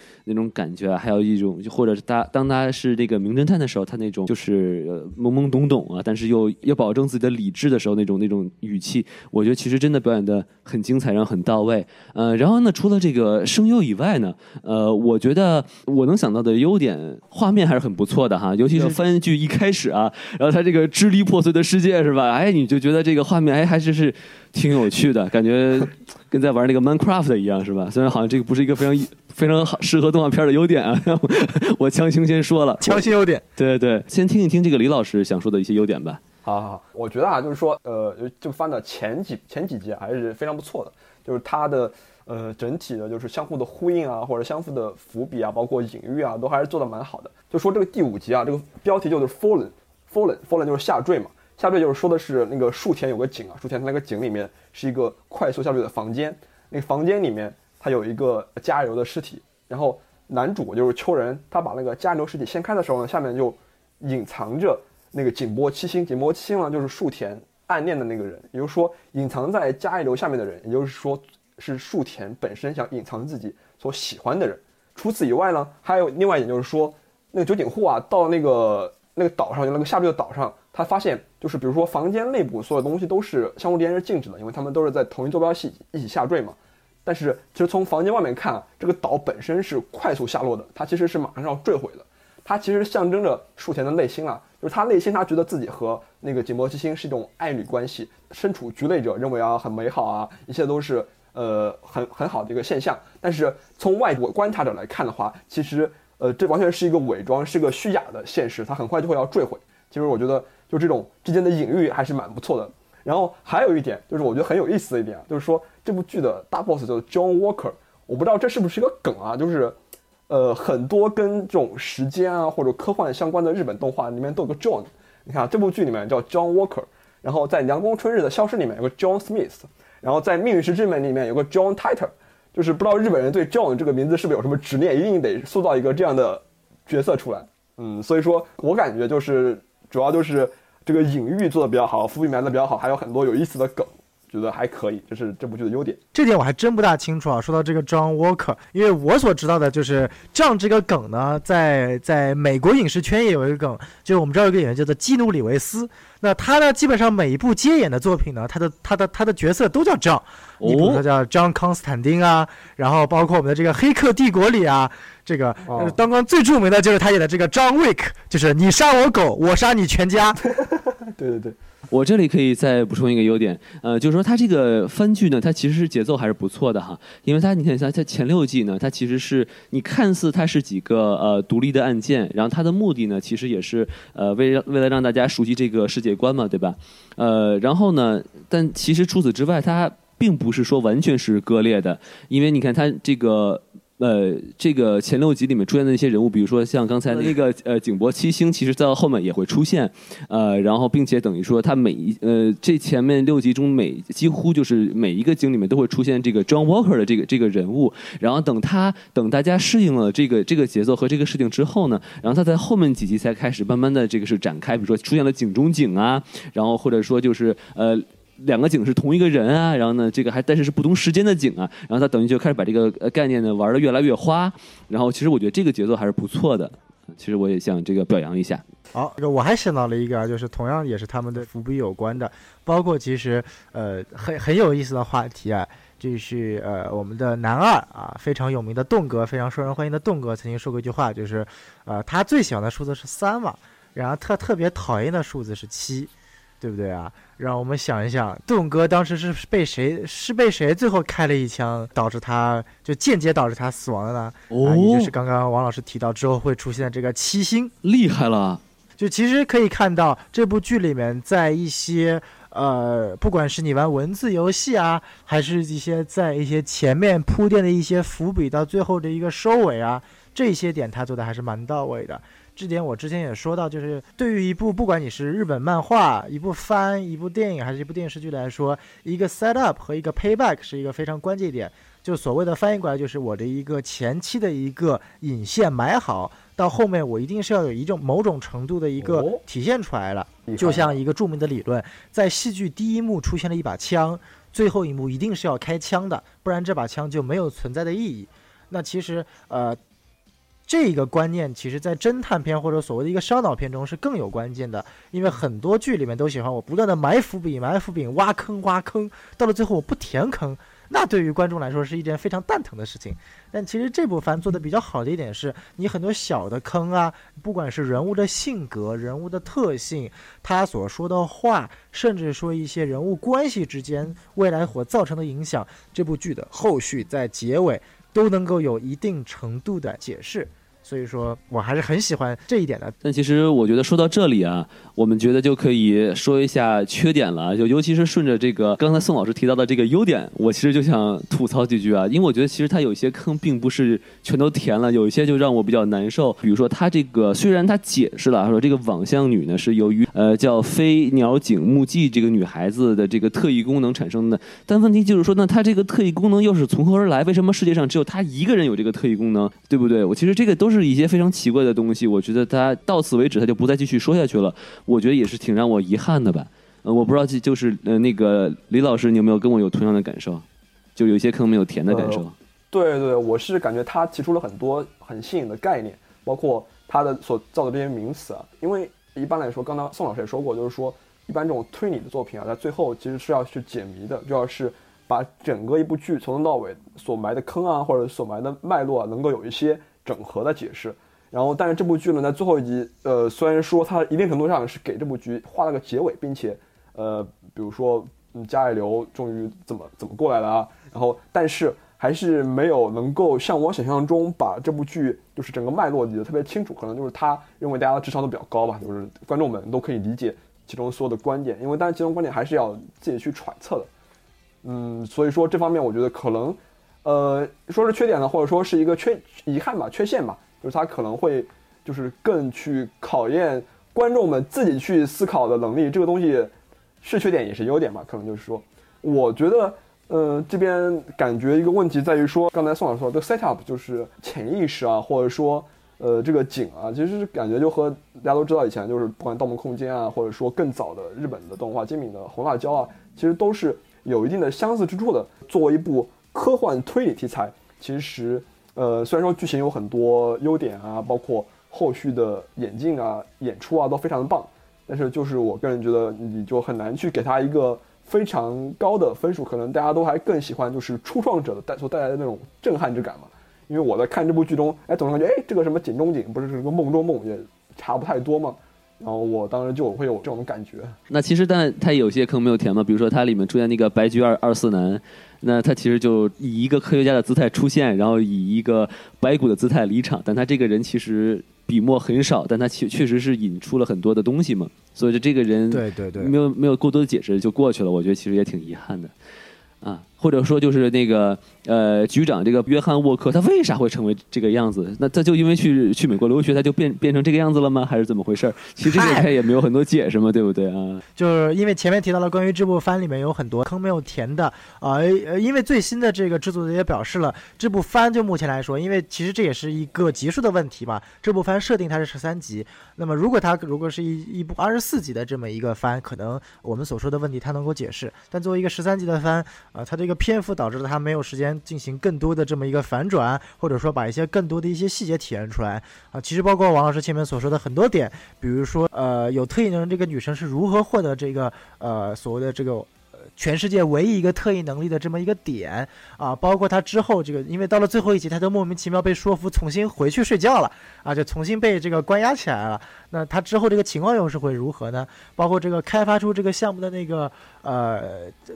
感觉啊，还有一种或者是当他是那个名侦探的时候，他那种就是懵懵懂懂啊，但是又要保证自己的理智的时候那种语气，我觉得其实真的表演的很精彩，然后很到位。然后呢，除了这个声优以外呢，我觉得我能想到的优点，画面还是很不错的哈，尤其是番剧一开始啊，然后它这个支离破碎的世界是吧？哎，你就觉得这个画面还是挺有趣的，感觉跟在玩那个 Minecraft 一样是吧？虽然好像这个不是一个非常好适合动画片的优点啊，我强行先说了强行优点。对，先听一听这个李老师想说的一些优点吧。好，我觉得啊，就是说这番的前几集还是非常不错的，就是它的整体的就是相互的呼应啊，或者相互的伏笔啊，包括隐喻啊，都还是做的蛮好的。就说这个第五集啊，这个标题就是 Fallen 就是下坠嘛，下坠就是说的是那个树田有个井啊，树田那个井里面是一个快速下坠的房间，那个房间里面他有一个加油的尸体，然后男主就是秋人，他把那个加油尸体掀开的时候呢，下面就隐藏着那个井波七星呢，就是树田暗恋的那个人，也就是说隐藏在加油下面的人，也就是说是树田本身想隐藏自己所喜欢的人。除此以外呢，还有另外一点就是说，那个酒井户啊，到那个岛上，那个下坠的岛上，他发现就是比如说房间内部所有东西都是相互之间是禁止的，因为他们都是在同一坐标系一起下坠嘛。但是其实从房间外面看啊，这个岛本身是快速下落的，它其实是马上要坠毁的。它其实象征着树田的内心啊，就是他内心他觉得自己和那个井柏七星是一种爱侣关系，身处局内者认为啊很美好啊，一切都是很好的一个现象。但是从外国观察者来看的话，其实这完全是一个伪装，是个虚假的现实，它很快就会要坠毁。其实我觉得就这种之间的隐喻还是蛮不错的。然后还有一点就是我觉得很有意思的一点啊，就是说这部剧的大 boss 叫 John Walker， 我不知道这是不是一个梗啊，就是很多跟这种时间啊或者科幻相关的日本动画里面都有个 John， 你看这部剧里面叫 John Walker， 然后在阳光春日的消失里面有个 John Smith， 然后在命运石之门里面有个 John Titor， 就是不知道日本人对 John 这个名字是不是有什么执念，一定得塑造一个这样的角色出来。所以说我感觉就是主要就是这个隐喻做的比较好，伏笔埋的比较好，还有很多有意思的梗，觉得还可以，这是这部剧的优点。这点我还真不大清楚啊。说到这个 John Walker， 因为我所知道的就是John这个梗呢，在美国影视圈也有一个梗，就是我们知道有一个演员叫做基努·里维斯，那他呢基本上每一部接演的作品呢，他的角色都叫 John， 你比如说叫 John Constantine 啊，然后包括我们的这个黑客帝国里啊，这个刚刚最著名的就是他演的这个 John Wick， 就是你杀我狗，我杀你全家。对，我这里可以再补充一个优点，就是说它这个番剧呢，它其实是节奏还是不错的哈，因为你看它前六季呢，它其实是你看似它是几个独立的案件，然后它的目的呢，其实也是为了让大家熟悉这个世界观嘛，对吧？然后呢，但其实除此之外，它并不是说完全是割裂的，因为你看它这个。这个前六集里面出现的一些人物，比如说像刚才那个井柏七星，其实到后面也会出现，然后并且等于说他这前面六集中几乎就是每一个井里面都会出现这个 John Walker 的这个人物，然后等大家适应了这个节奏和这个事情之后呢，然后他在后面几集才开始慢慢的这个是展开，比如说出现了井中井啊，然后或者说就是两个井是同一个人啊，然后呢，这个但是是不同时间的井啊，然后他等于就开始把这个概念呢玩得越来越花，然后其实我觉得这个节奏还是不错的。其实我也想这个表扬一下。好，这个我还想到了一个，就是同样也是他们的伏笔有关的，包括其实很有意思的话题啊，就是我们的男二啊，非常有名的栋哥，非常受人欢迎的栋哥曾经说过一句话，就是他最喜欢的数字是3嘛，然后他特别讨厌的数字是7，对不对啊？让我们想一想，栋哥当时是被谁最后开了一枪，导致他就间接导致他死亡的呢？哦，也就是刚刚王老师提到之后会出现这个七星，厉害了！就其实可以看到这部剧里面，在一些不管是你玩文字游戏啊，还是一些前面铺垫的一些伏笔，到最后的一个收尾啊，这些点他做的还是蛮到位的。这点我之前也说到，就是对于一部不管你是日本漫画、一部番、一部电影还是一部电视剧来说，一个 set up 和一个 payback 是一个非常关键点。就所谓的翻译过来，就是我的一个前期的一个引线埋好，到后面我一定是要有一种某种程度的一个体现出来了。就像一个著名的理论，在戏剧第一幕出现了一把枪，最后一幕一定是要开枪的，不然这把枪就没有存在的意义。那其实这个观念其实在侦探片或者所谓的一个烧脑片中是更有关键的，因为很多剧里面都喜欢我不断的埋伏笔挖坑，到了最后我不填坑，那对于观众来说是一件非常蛋疼的事情。但其实这部番做的比较好的一点是，你很多小的坑啊，不管是人物的性格、人物的特性，他所说的话，甚至说一些人物关系之间未来所造成的影响，这部剧的后续在结尾都能够有一定程度的解释，所以说我还是很喜欢这一点的。但其实我觉得说到这里啊，我们觉得就可以说一下缺点了，就尤其是顺着这个刚才宋老师提到的这个优点，我其实就想吐槽几句啊，因为我觉得其实他有一些坑并不是全都填了，有一些就让我比较难受。比如说他这个虽然他解释了说这个网象女呢是由于叫飞鸟井木纪这个女孩子的这个特异功能产生的，但问题就是说呢，他这个特异功能又是从何而来？为什么世界上只有他一个人有这个特异功能，对不对？我其实这个都是一些非常奇怪的东西，我觉得他到此为止，他就不再继续说下去了。我觉得也是挺让我遗憾的吧。我不知道就是那个李老师，你有没有跟我有同样的感受？就有一些坑没有填的感受。对，我是感觉他提出了很多很新颖的概念，包括他的所造的这些名词啊。因为一般来说，刚刚宋老师也说过，就是说一般这种推理的作品啊，在最后其实是要去解谜的，就要是把整个一部剧从头到尾所埋的坑啊，或者所埋的脉络啊，能够有一些整合的解释。然后但是这部剧呢，在最后一集虽然说它一定程度上是给这部剧画了个结尾，并且比如说加里流终于怎么过来了啊，然后但是还是没有能够像我想象中把这部剧就是整个脉络理得特别清楚，可能就是他认为大家的智商都比较高吧，就是观众们都可以理解其中所有的观点，因为当然其中观点还是要自己去揣测的。所以说这方面我觉得可能说是缺点呢，或者说是一个遗憾吧，缺陷吧，就是他可能会就是更去考验观众们自己去思考的能力，这个东西是缺点也是优点吧，可能就是说，我觉得这边感觉一个问题在于说，刚才宋老师说的 setup 就是潜意识啊，或者说这个景啊，其实感觉就和大家都知道以前就是不管《盗梦空间》啊，或者说更早的日本的动画精明的《红辣椒》啊，其实都是有一定的相似之处的。作为一部科幻推理题材，其实虽然说剧情有很多优点啊，包括后续的演进啊、演出啊都非常的棒，但是就是我个人觉得你就很难去给他一个非常高的分数，可能大家都还更喜欢就是初创者的所带来的那种震撼之感嘛。因为我在看这部剧中，总是感觉这个什么井中井不是这个梦中梦也差不太多嘛，然后我当时就会有这种感觉。那其实但它有些坑没有填嘛，比如说它里面出现那个白菊二四男，那他其实就以一个科学家的姿态出现，然后以一个白骨的姿态离场，但他这个人其实笔墨很少，但他确实是引出了很多的东西嘛，所以就这个人对没有过多的解释就过去了，我觉得其实也挺遗憾的啊。或者说就是那个局长这个约翰沃克，他为啥会成为这个样子？那他就因为去美国留学，他就变成这个样子了吗？还是怎么回事？其实这个他也没有很多解释嘛，对不对啊？就是因为前面提到了关于这部番里面有很多坑没有填的因为最新的这个制作人也表示了，这部番就目前来说，因为其实这也是一个集数的问题嘛，这部番设定它是13集，那么如果是一部24集的这么一个番，可能我们所说的问题它能够解释，但作为一个13集的番它这个篇幅导致了他没有时间进行更多的这么一个反转，或者说把一些更多的一些细节体验出来啊。其实包括王老师前面所说的很多点，比如说有特异能力这个女生是如何获得这个所谓的这个全世界唯一一个特异能力的这么一个点啊，包括他之后这个，因为到了最后一集，他都莫名其妙被说服重新回去睡觉了啊，就重新被这个关押起来了。那他之后这个情况又是会如何呢？包括这个开发出这个项目的那个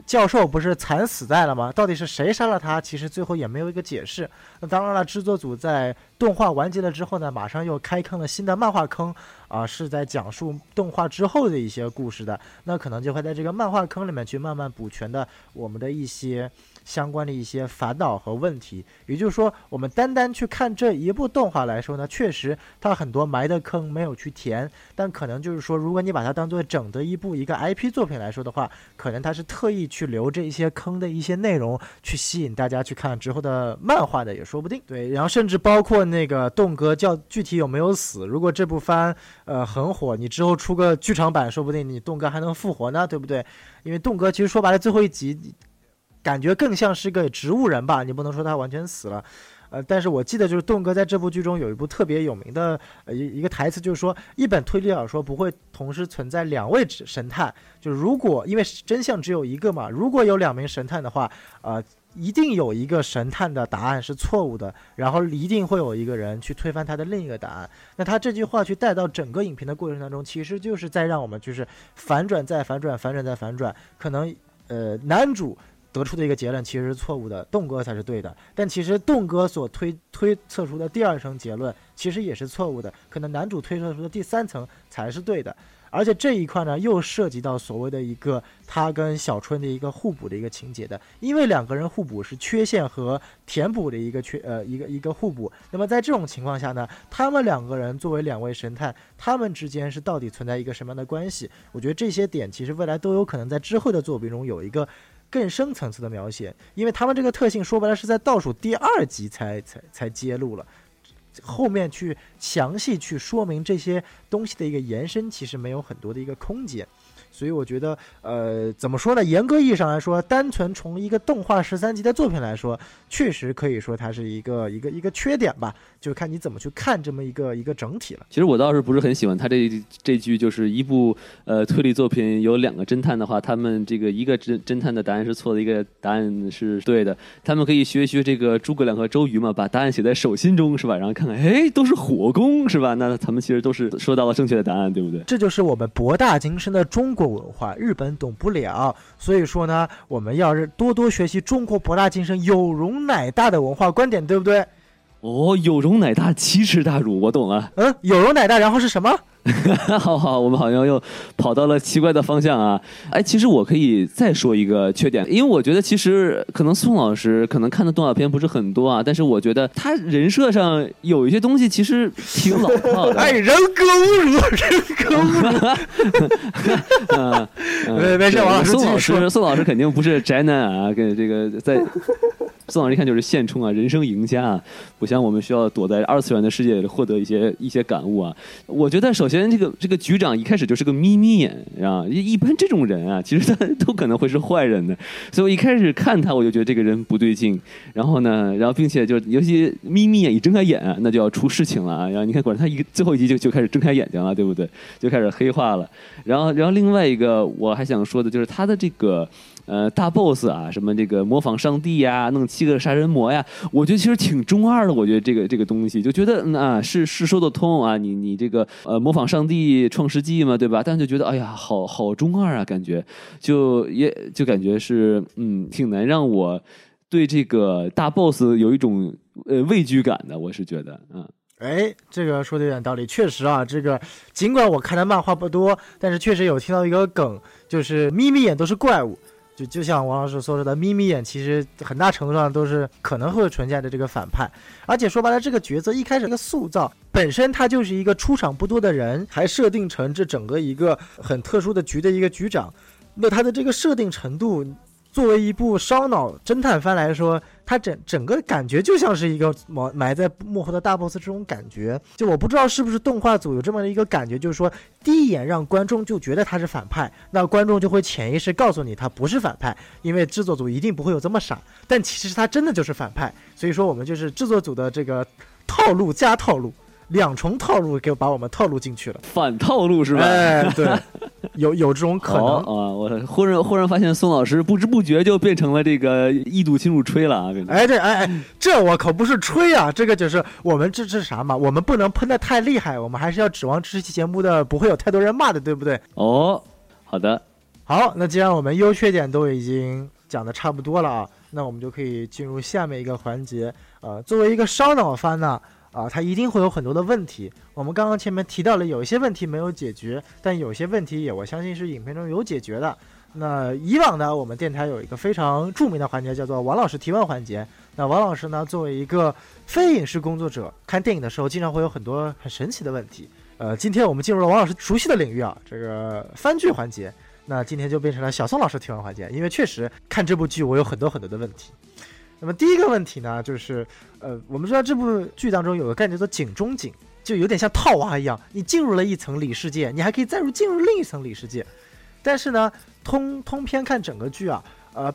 教授不是惨死在了吗？到底是谁杀了他？其实最后也没有一个解释。那当然了，制作组在动画完结了之后呢，马上又开坑了新的漫画坑啊，是在讲述动画之后的一些故事的。那可能就会在这个漫画坑里面去慢慢补全的我们的一些相关的一些烦恼和问题。也就是说，我们单单去看这一部动画来说呢，确实它很多埋的坑没有去填，但可能就是说，如果你把它当做整的一部一个 IP 作品来说的话，可能它是特意去留这一些坑的一些内容，去吸引大家去看之后的漫画的也说不定。对，然后甚至包括那个栋哥叫具体有没有死，如果这部番很火，你之后出个剧场版，说不定你栋哥还能复活呢，对不对？因为栋哥其实说白了，最后一集感觉更像是个植物人吧，你不能说他完全死了。但是我记得就是栋哥在这部剧中有一部特别有名的一个台词，就是说一本推理小说不会同时存在两位神探，就是如果因为真相只有一个嘛，如果有两名神探的话，一定有一个神探的答案是错误的，然后一定会有一个人去推翻他的另一个答案。那他这句话去带到整个影评的过程当中，其实就是在让我们就是反转再反转，反转再反转，可能男主得出的一个结论其实是错误的，栋哥才是对的，但其实栋哥所推测出的第二层结论其实也是错误的，可能男主推测出的第三层才是对的。而且这一块呢，又涉及到所谓的一个他跟小春的一个互补的一个情节的，因为两个人互补是缺陷和填补的一个一个互补。那么在这种情况下呢，他们两个人作为两位神探，他们之间是到底存在一个什么样的关系？我觉得这些点其实未来都有可能在之后的作品中有一个更深层次的描写，因为他们这个特性说白了是在倒数第二集才揭露了。后面去详细去说明这些东西的一个延伸，其实没有很多的一个空间。所以我觉得怎么说呢，严格意义上来说，单纯从一个动画13集的作品来说，确实可以说它是一个缺点吧，就看你怎么去看这么一个整体了。其实我倒是不是很喜欢他这句，就是一部推理作品有两个侦探的话，他们这个一个侦探的答案是错的，一个答案是对的。他们可以学一学这个诸葛亮和周瑜嘛，把答案写在手心中是吧，然后看看都是火攻是吧，那他们其实都是说到了正确的答案，对不对？这就是我们博大精深的中国文化，日本懂不了。所以说呢，我们要是多多学习中国博大精深、有容乃大的文化观点，对不对？哦，有容乃大，奇耻大辱，我懂了。有容乃大，然后是什么？好，我们好像又跑到了奇怪的方向啊！哎，其实我可以再说一个缺点，因为我觉得其实可能宋老师可能看的动画片不是很多啊，但是我觉得他人设上有一些东西其实挺老套的。哎，人格侮辱，人格侮辱！没事，王老师，宋老师肯定不是宅男啊，跟这个在。宋老师一看就是现充啊，人生赢家啊，不像我们需要躲在二次元的世界里获得一些感悟啊。我觉得首先这个局长一开始就是个眯眯眼啊，一般这种人啊，其实他都可能会是坏人的，所以我一开始看他我就觉得这个人不对劲。然后并且就尤其眯眯眼一睁开眼啊，那就要出事情了啊。然后你看果然他最后一集就开始睁开眼睛了，对不对？就开始黑化了。然后另外一个我还想说的就是他的这个。大 boss 啊，什么这个模仿上帝呀，弄7个杀人魔呀，我觉得其实挺中二的。我觉得这个东西，就觉得是说得通啊，你这个模仿上帝创世纪嘛，对吧？但就觉得哎呀，好中二啊，感觉就感觉是挺难让我对这个大 boss 有一种畏惧感的。我是觉得啊。哎，这个说的有点道理，确实啊，这个尽管我看的漫画不多，但是确实有听到一个梗，就是眯眯眼都是怪物。就像王老师所说的，眯眯眼其实很大程度上都是可能会存在的这个反派。而且说白了，这个角色一开始这个塑造本身，他就是一个出场不多的人，还设定成这整个一个很特殊的局的一个局长。那他的这个设定程度，作为一部烧脑侦探番来说，它整个感觉就像是一个埋在幕后的大 boss 这种感觉。就我不知道是不是动画组有这么一个感觉，就是说第一眼让观众就觉得他是反派，那观众就会潜意识告诉你他不是反派，因为制作组一定不会有这么傻，但其实他真的就是反派。所以说我们就是制作组的这个套路加套路，两重套路给把我们套路进去了，反套路是吧？哎，对，有这种可能啊、哦！我忽然发现宋老师不知不觉就变成了这个异度侵入吹了啊！哎，对，哎，这我可不是吹啊，这个就是我们这是啥嘛？我们不能喷得太厉害，我们还是要指望这期节目的不会有太多人骂的，对不对？哦，好的，好，那既然我们优缺点都已经讲的差不多了啊，那我们就可以进入下面一个环节。作为一个烧脑番呢。啊，它一定会有很多的问题。我们刚刚前面提到了有一些问题没有解决，但有些问题也我相信是影片中有解决的。那以往呢，我们电台有一个非常著名的环节叫做王老师提问环节。那王老师呢，作为一个非影视工作者，看电影的时候经常会有很多很神奇的问题。今天我们进入了王老师熟悉的领域啊，这个番剧环节。那今天就变成了小宋老师提问环节，因为确实看这部剧我有很多很多的问题。那么第一个问题呢，就是，我们知道这部剧当中有个概念叫井中井，就有点像套娃一样，你进入了一层里世界，你还可以进入另一层里世界。但是呢，通篇看整个剧啊，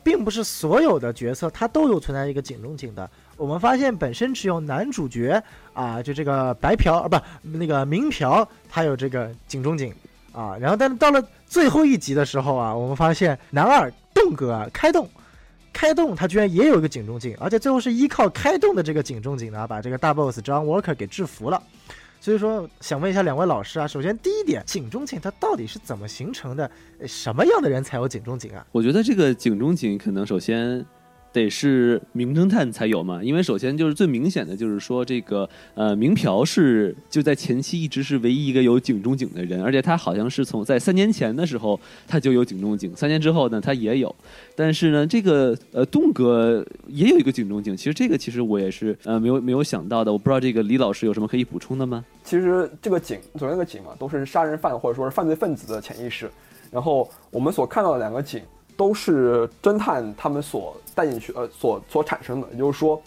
并不是所有的角色它都有存在一个井中井的。我们发现本身只有男主角啊、就这个白嫖啊，不，那个明嫖，他有这个井中井啊。然后，但是到了最后一集的时候啊，我们发现男二洞哥啊，开动他居然也有一个井中井，而且最后是依靠开动的这个井中井呢，把这个大 boss John Walker 给制服了。所以说想问一下两位老师啊，首先第一点，井中井它到底是怎么形成的，什么样的人才有井中井啊？我觉得这个井中井可能首先得是名侦探才有嘛，因为首先就是最明显的就是说这个明嫖是就在前期一直是唯一一个有井中井的人，而且他好像是从在3年前的时候他就有井中井，3年之后呢他也有，但是呢这个洞哥也有一个井中井，其实这个其实我也是没有想到的，我不知道这个李老师有什么可以补充的吗？其实这个井总那个井嘛，都是杀人犯或者说是犯罪分子的潜意识，然后我们所看到的两个井都是侦探他们所带进去所产生的，也就是说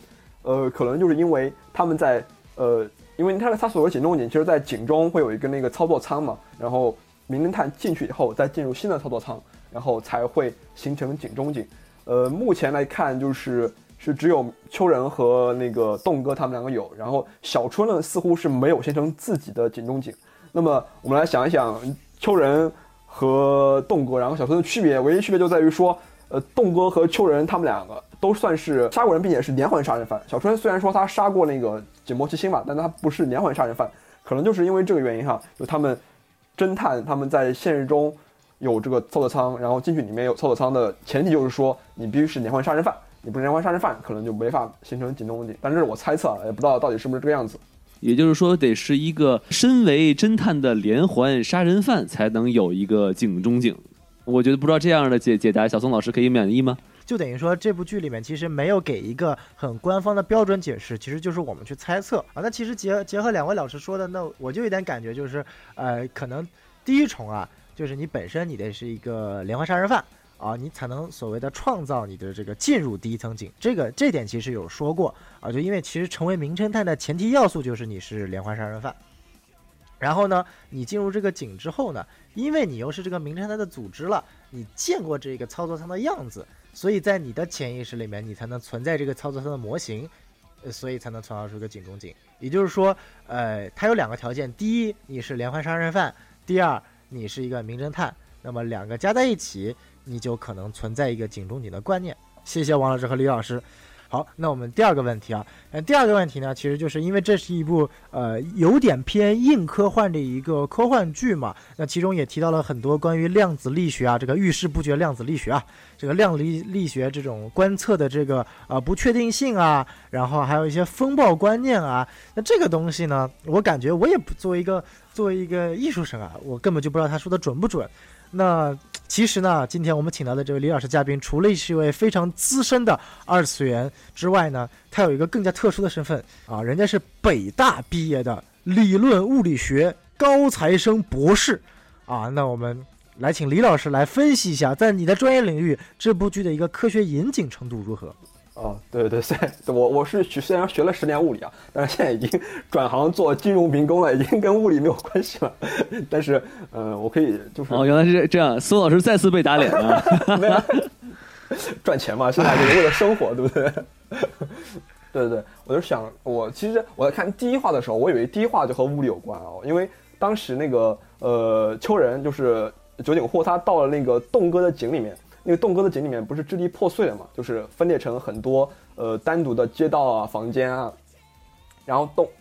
可能就是因为他们在因为他所有的井中井其实在井中会有一个那个操作舱嘛，然后名侦探进去以后再进入新的操作舱，然后才会形成井中井。目前来看就是只有秋人和那个洞哥他们两个有，然后小春呢似乎是没有形成自己的井中井。那么我们来想一想秋人和洞哥然后小春的区别，唯一区别就在于说洞哥和秋人他们两个都算是杀过人，并且是连环杀人犯。小春虽然说他杀过那个紧迫七星吧，但他不是连环杀人犯，可能就是因为这个原因哈，就他们侦探他们在现实中有这个操作舱，然后进去里面有操作舱的前提就是说你必须是连环杀人犯，你不是连环杀人犯可能就没法形成紧中井，但是我猜测也不知道到底是不是这个样子。也就是说得是一个身为侦探的连环杀人犯才能有一个井中井，我觉得不知道这样的解答小宋老师可以满意吗？就等于说这部剧里面其实没有给一个很官方的标准解释，其实就是我们去猜测啊。那其实结合两位老师说的，那我就有点感觉就是可能第一重啊，就是你本身你得是一个连环杀人犯啊，你才能所谓的创造你的这个进入第一层井，这点其实有说过啊，就因为其实成为名侦探的前提要素就是你是连环杀人犯，然后呢你进入这个井之后呢，因为你又是这个名侦探的组织了，你见过这个操作舱的样子，所以在你的潜意识里面你才能存在这个操作舱的模型，所以才能创造出一个井中井。也就是说它有两个条件，第一你是连环杀人犯，第二你是一个名侦探，那么两个加在一起你就可能存在一个井中井的观念。谢谢王老师和李老师。好，那我们第二个问题啊，第二个问题呢，其实就是因为这是一部有点偏硬科幻的一个科幻剧嘛，那其中也提到了很多关于量子力学啊，这个遇事不决量子力学啊，这个量子力学这种观测的这个不确定性啊，然后还有一些风暴观念啊，那这个东西呢，我感觉我也不作为一个艺术生啊，我根本就不知道他说的准不准。那其实呢，今天我们请到的这位李老师嘉宾，除了是一位非常资深的二次元之外呢，他有一个更加特殊的身份啊，人家是北大毕业的理论物理学高材生博士啊。那我们来请李老师来分析一下，在你的专业领域，这部剧的一个科学严谨程度如何？哦，对对对，我是虽然学了10年物理啊，但是现在已经转行做金融民工了，已经跟物理没有关系了。但是，我可以就是哦，原来是这样，苏老师再次被打脸了。没有赚钱嘛，现在就是为了生活，对不对？对对对，我就想，其实我在看第一话的时候，我以为第一话就和物理有关哦，因为当时那个秋人就是酒井户，他到了那个洞哥的井里面。那个洞哥的井里面不是支离破碎了嘛，就是分裂成很多单独的街道啊、房间啊，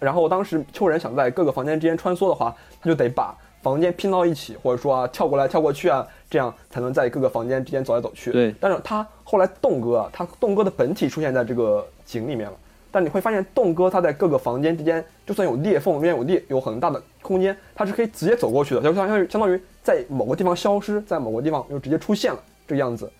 然后当时秋人想在各个房间之间穿梭的话，他就得把房间拼到一起，或者说啊跳过来跳过去啊，这样才能在各个房间之间走来走去。对。但是他后来洞哥啊，他洞哥的本体出现在这个井里面了，但你会发现洞哥他在各个房间之间，就算有裂缝、中间有很大的空间，他是可以直接走过去的，就相当于在某个地方消失，在某个地方又直接出现了。这个样子，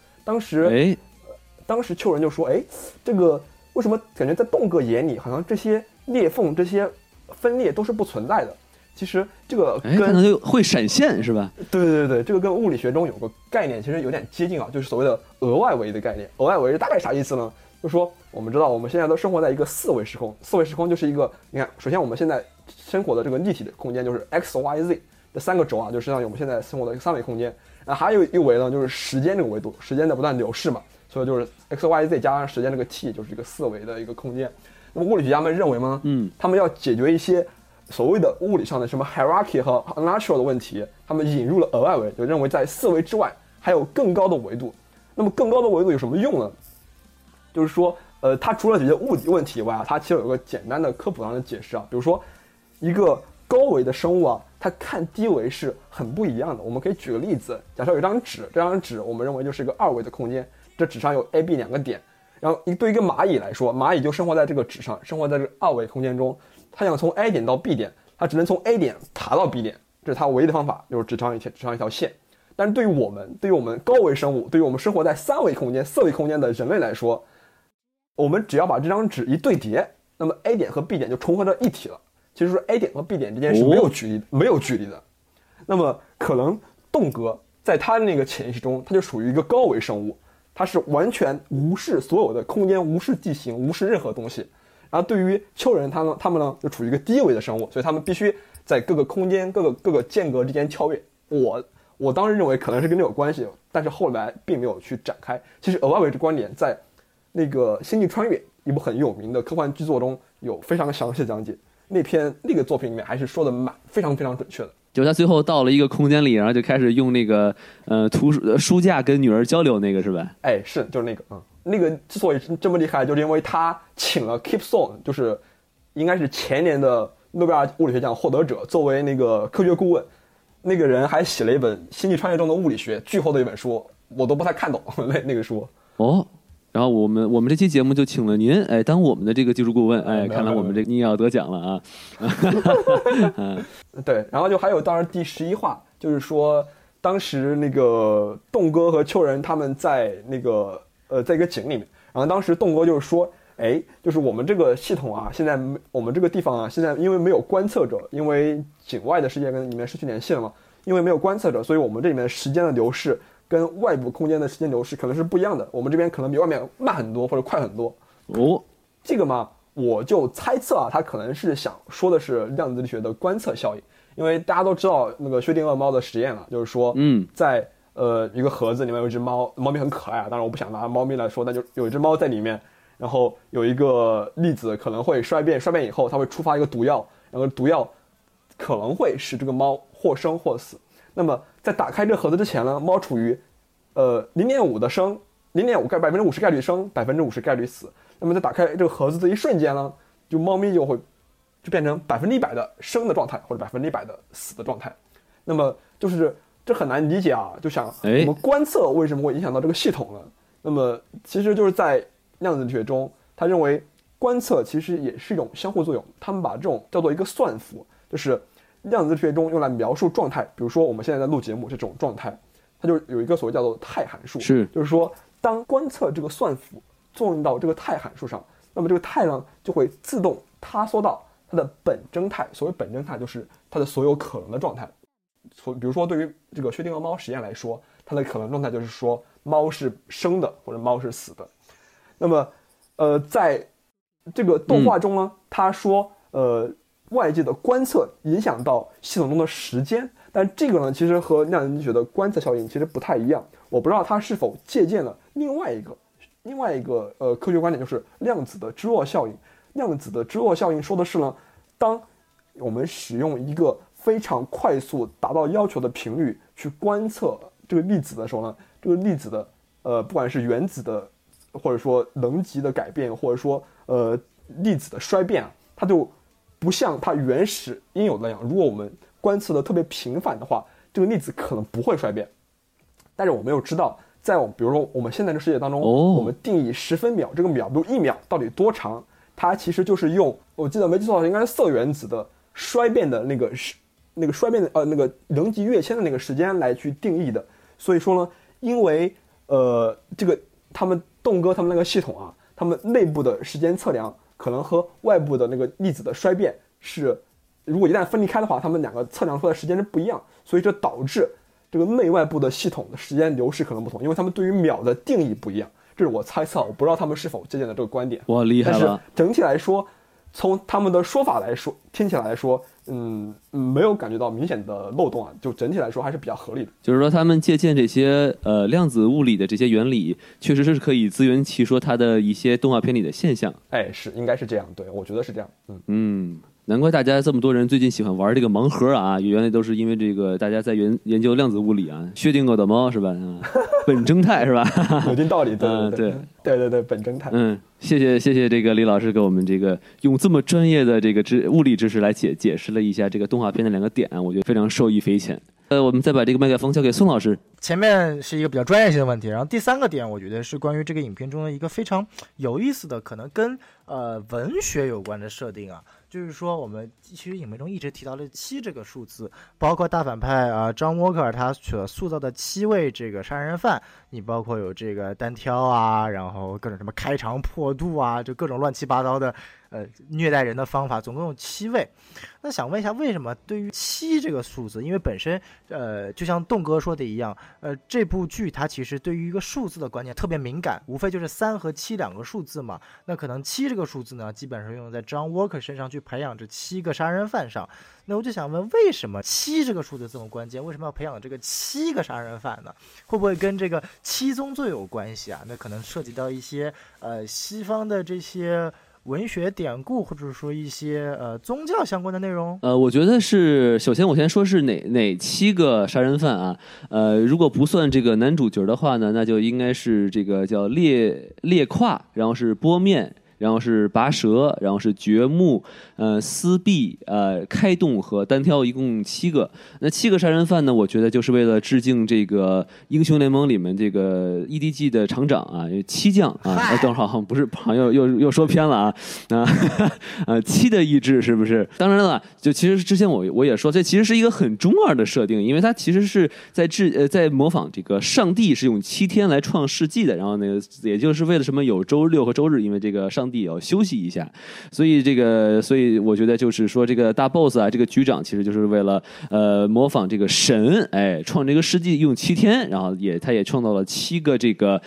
当时秋人就说：“哎，这个为什么感觉在洞哥眼里，好像这些裂缝、这些分裂都是不存在的？其实这个跟可能就会闪现是吧？对对对，这个跟物理学中有个概念其实有点接近啊，就是所谓的额外维的概念。额外维大概啥意思呢？就是说我们知道我们现在都生活在一个4维时空，4维时空就是一个，你看，首先我们现在生活的这个立体的空间就是 x、y、z 这3个轴啊，就是相当于我们现在生活的一个3维空间。”那还有一维呢，就是时间这个维度，时间在不断流逝嘛，所以就是 x y z 加上时间这个 t 就是一个4维的一个空间。那么物理学家们认为呢，他们要解决一些所谓的物理上的什么 hierarchy 和 unnatural 的问题，他们引入了额外维，就认为在4维之外还有更高的维度。那么更高的维度有什么用呢？就是说，它除了解决物理问题以外啊，它其实有个简单的科普上的解释啊，比如说一个高维的生物啊。它看低维是很不一样的。我们可以举个例子，假设有一张纸，这张纸我们认为就是一个2维的空间，这纸上有 A、B 两个点。然后对一个蚂蚁来说，蚂蚁就生活在这个纸上，生活在这个2维空间中。它想从 A 点到 B 点，它只能从 A 点爬到 B 点，这是它唯一的方法，就是纸上一条线。但是对于我们高维生物，对于我们生活在3维空间、4维空间的人类来说，我们只要把这张纸一对叠，那么 A 点和 B 点就重合到一体了。其实说 A 点和 B 点之间是没有距离的。那么可能洞哥在他那个潜意识中，他就属于一个高维生物，他是完全无视所有的空间，无视地形，无视任何东西。然后对于秋人他们呢就处于一个低维的生物，所以他们必须在各个空间、各个间隔之间跳跃。我当时认为可能是跟这有关系，但是后来并没有去展开。其实额外维这观点在那个《星际穿越》一部很有名的科幻巨作中有非常详细的讲解。那个作品里面还是说的非常非常准确的，就他最后到了一个空间里，然后就开始用那个书架跟女儿交流那个是吧？哎，是就是那个那个之所以这么厉害，就是因为他请了 Keep Song， 就是应该是前年的诺贝尔物理学奖获得者作为那个科学顾问，那个人还写了一本《星际穿越》中的物理学，巨厚的一本书，我都不太看懂那个书哦。然后我们这期节目就请了您，哎，当我们的这个技术顾问，哎，看来我们这你也要得奖了啊。对，然后就还有当时第11话，就是说当时那个洞哥和秋人他们在那个在一个井里面，然后当时洞哥就是说，哎，就是我们这个系统啊，现在我们这个地方啊，现在因为没有观测者，因为井外的世界跟里面失去联系了嘛，因为没有观测者，所以我们这里面时间的流逝。跟外部空间的时间流逝可能是不一样的，我们这边可能比外面慢很多或者快很多。哦，这个嘛，我就猜测啊，他可能是想说的是量子力学的观测效应，因为大家都知道那个薛定谔猫的实验了，就是说，在一个盒子里面有一只猫，猫咪很可爱啊，当然我不想拿猫咪来说，但就有一只猫在里面，然后有一个粒子可能会衰变以后，它会触发一个毒药，然后毒药可能会使这个猫或生或死。那么在打开这盒子之前呢，猫处于0.5 的生 0.5% 概率生 50% 概率死。那么在打开这个盒子的一瞬间呢，就猫咪就变成 100% 的生的状态或者 100% 的死的状态。那么就是这很难理解啊，就想我们观测为什么会影响到这个系统呢？那么其实就是在量子力学中，他认为观测其实也是一种相互作用，他们把这种叫做一个算符，就是量子力学中用来描述状态，比如说我们现在在录节目这种状态，它就有一个所谓叫做态函数，就是说当观测这个算符作用到这个态函数上，那么这个态呢就会自动塌缩到它的本征态，所谓本征态就是它的所有可能的状态。比如说对于这个薛定谔猫实验来说，它的可能状态就是说猫是生的或者猫是死的。那么在这个动画中呢，他说外界的观测影响到系统中的时间，但这个呢其实和量子力学的观测效应其实不太一样。我不知道他是否借鉴了另外一个科学观点，就是量子的芝诺效应。量子的芝诺效应说的是呢，当我们使用一个非常快速达到要求的频率去观测这个粒子的时候呢，这个粒子的不管是原子的或者说能级的改变，或者说粒子的衰变啊，它就不像它原始应有的那样。如果我们观测的特别频繁的话，这个粒子可能不会衰变。但是我们又知道，在我们比如说我们现在的世界当中，我们定义十分秒，这个秒比如一秒到底多长，它其实就是用，我记得没记错应该是铯原子的衰变的那个衰变的那个能级跃迁的那个时间来去定义的。所以说呢，因为这个他们栋哥他们那个系统啊，他们内部的时间测量可能和外部的那个粒子的衰变是，如果一旦分离开的话，他们两个测量出来的时间是不一样，所以这导致这个内外部的系统的时间流逝可能不同，因为他们对于秒的定义不一样。这是我猜测，我不知道他们是否借鉴了这个观点。哇，厉害了！但是整体来说，从他们的说法来说，听起来来说，没有感觉到明显的漏洞啊，就整体来说还是比较合理的。就是说，他们借鉴这些量子物理的这些原理，确实是可以自圆其说它的一些动画片里的现象。哎，是，应该是这样，对，我觉得是这样。难怪大家这么多人最近喜欢玩这个盲盒啊，原来都是因为这个大家在研究量子物理啊，薛定谔的猫是吧？本征态是吧？有点道理，对，本征态。谢谢这个李老师给我们这个用这么专业的这个物理知识来解释了一下这个动画片的两个点，我觉得非常受益匪浅。我们再把这个麦克风交给宋老师。前面是一个比较专业性的问题，然后第三个点我觉得是关于这个影片中的一个非常有意思的，可能跟文学有关的设定啊，就是说我们其实影片中一直提到了7这个数字，包括大反派啊John Walker 他所塑造的7位这个杀人犯，你包括有这个单挑啊，然后各种什么开肠破肚啊，就各种乱七八糟的虐待人的方法，总共有7位。那想问一下，为什么对于7这个数字，因为本身就像栋哥说的一样，这部剧它其实对于一个数字的观念特别敏感，无非就是3和7两个数字嘛。那可能7这个数字呢，基本上用在 John Walker 身上去培养这7个杀人犯上。那我就想问，为什么7这个数字这么关键？为什么要培养这个7个杀人犯呢？会不会跟这个七宗罪有关系啊？那可能涉及到一些西方的这些文学典故，或者说一些宗教相关的内容。我觉得是，首先我先说是哪7个杀人犯啊？如果不算这个男主角的话呢，那就应该是这个叫列胯，然后是波面，然后是拔舌，然后是掘墓，撕壁，开洞和单挑，一共7个。那7个杀人犯呢？我觉得就是为了致敬这个英雄联盟里面这个 EDG 的厂长啊，七将啊。等会儿好像不是，好像又说偏了啊。七的意志是不是？当然了，就其实之前我也说，这其实是一个很中二的设定，因为它其实是在模仿这个上帝是用7天来创世纪的，然后那个也就是为了什么有周6和周日，因为这个上帝要休息一下，所以我觉得就是说这个大 boss 啊，这个局长其实就是为了模仿这个神，哎，创这个世纪用7天，然后他也创造了7个这个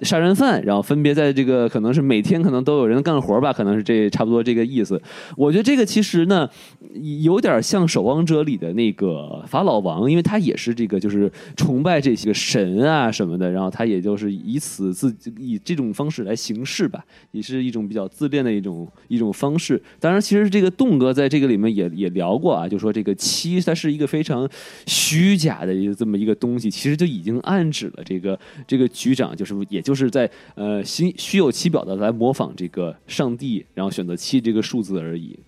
杀人犯，然后分别在这个可能是每天可能都有人干活吧，可能是这差不多这个意思。我觉得这个其实呢有点像《守望者》里的那个法老王，因为他也是这个就是崇拜这些神啊什么的，然后他也就是以这种方式来行事吧。也是一种比较自恋的一种方式。当然其实这个栋哥在这个里面也聊过啊，就说这个7它是一个非常虚假的这么一个东西，其实就已经暗指了这个局长也就是在虚有其表的来模仿这个上帝，然后选择7这个数字而已。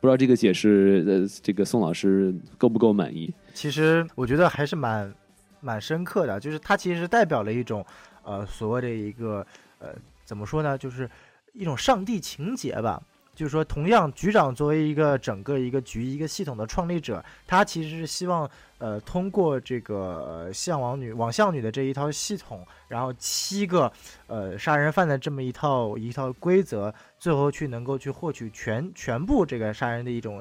不知道这个解释这个宋老师够不够满意？其实我觉得还是蛮深刻的，就是它其实代表了一种所谓的一个怎么说呢，就是一种上帝情节吧。就是说同样局长作为一个整个一个局一个系统的创立者，他其实是希望通过这个网向女的这一套系统，然后7个杀人犯的这么一套规则，最后去能够去获取全部这个杀人的一种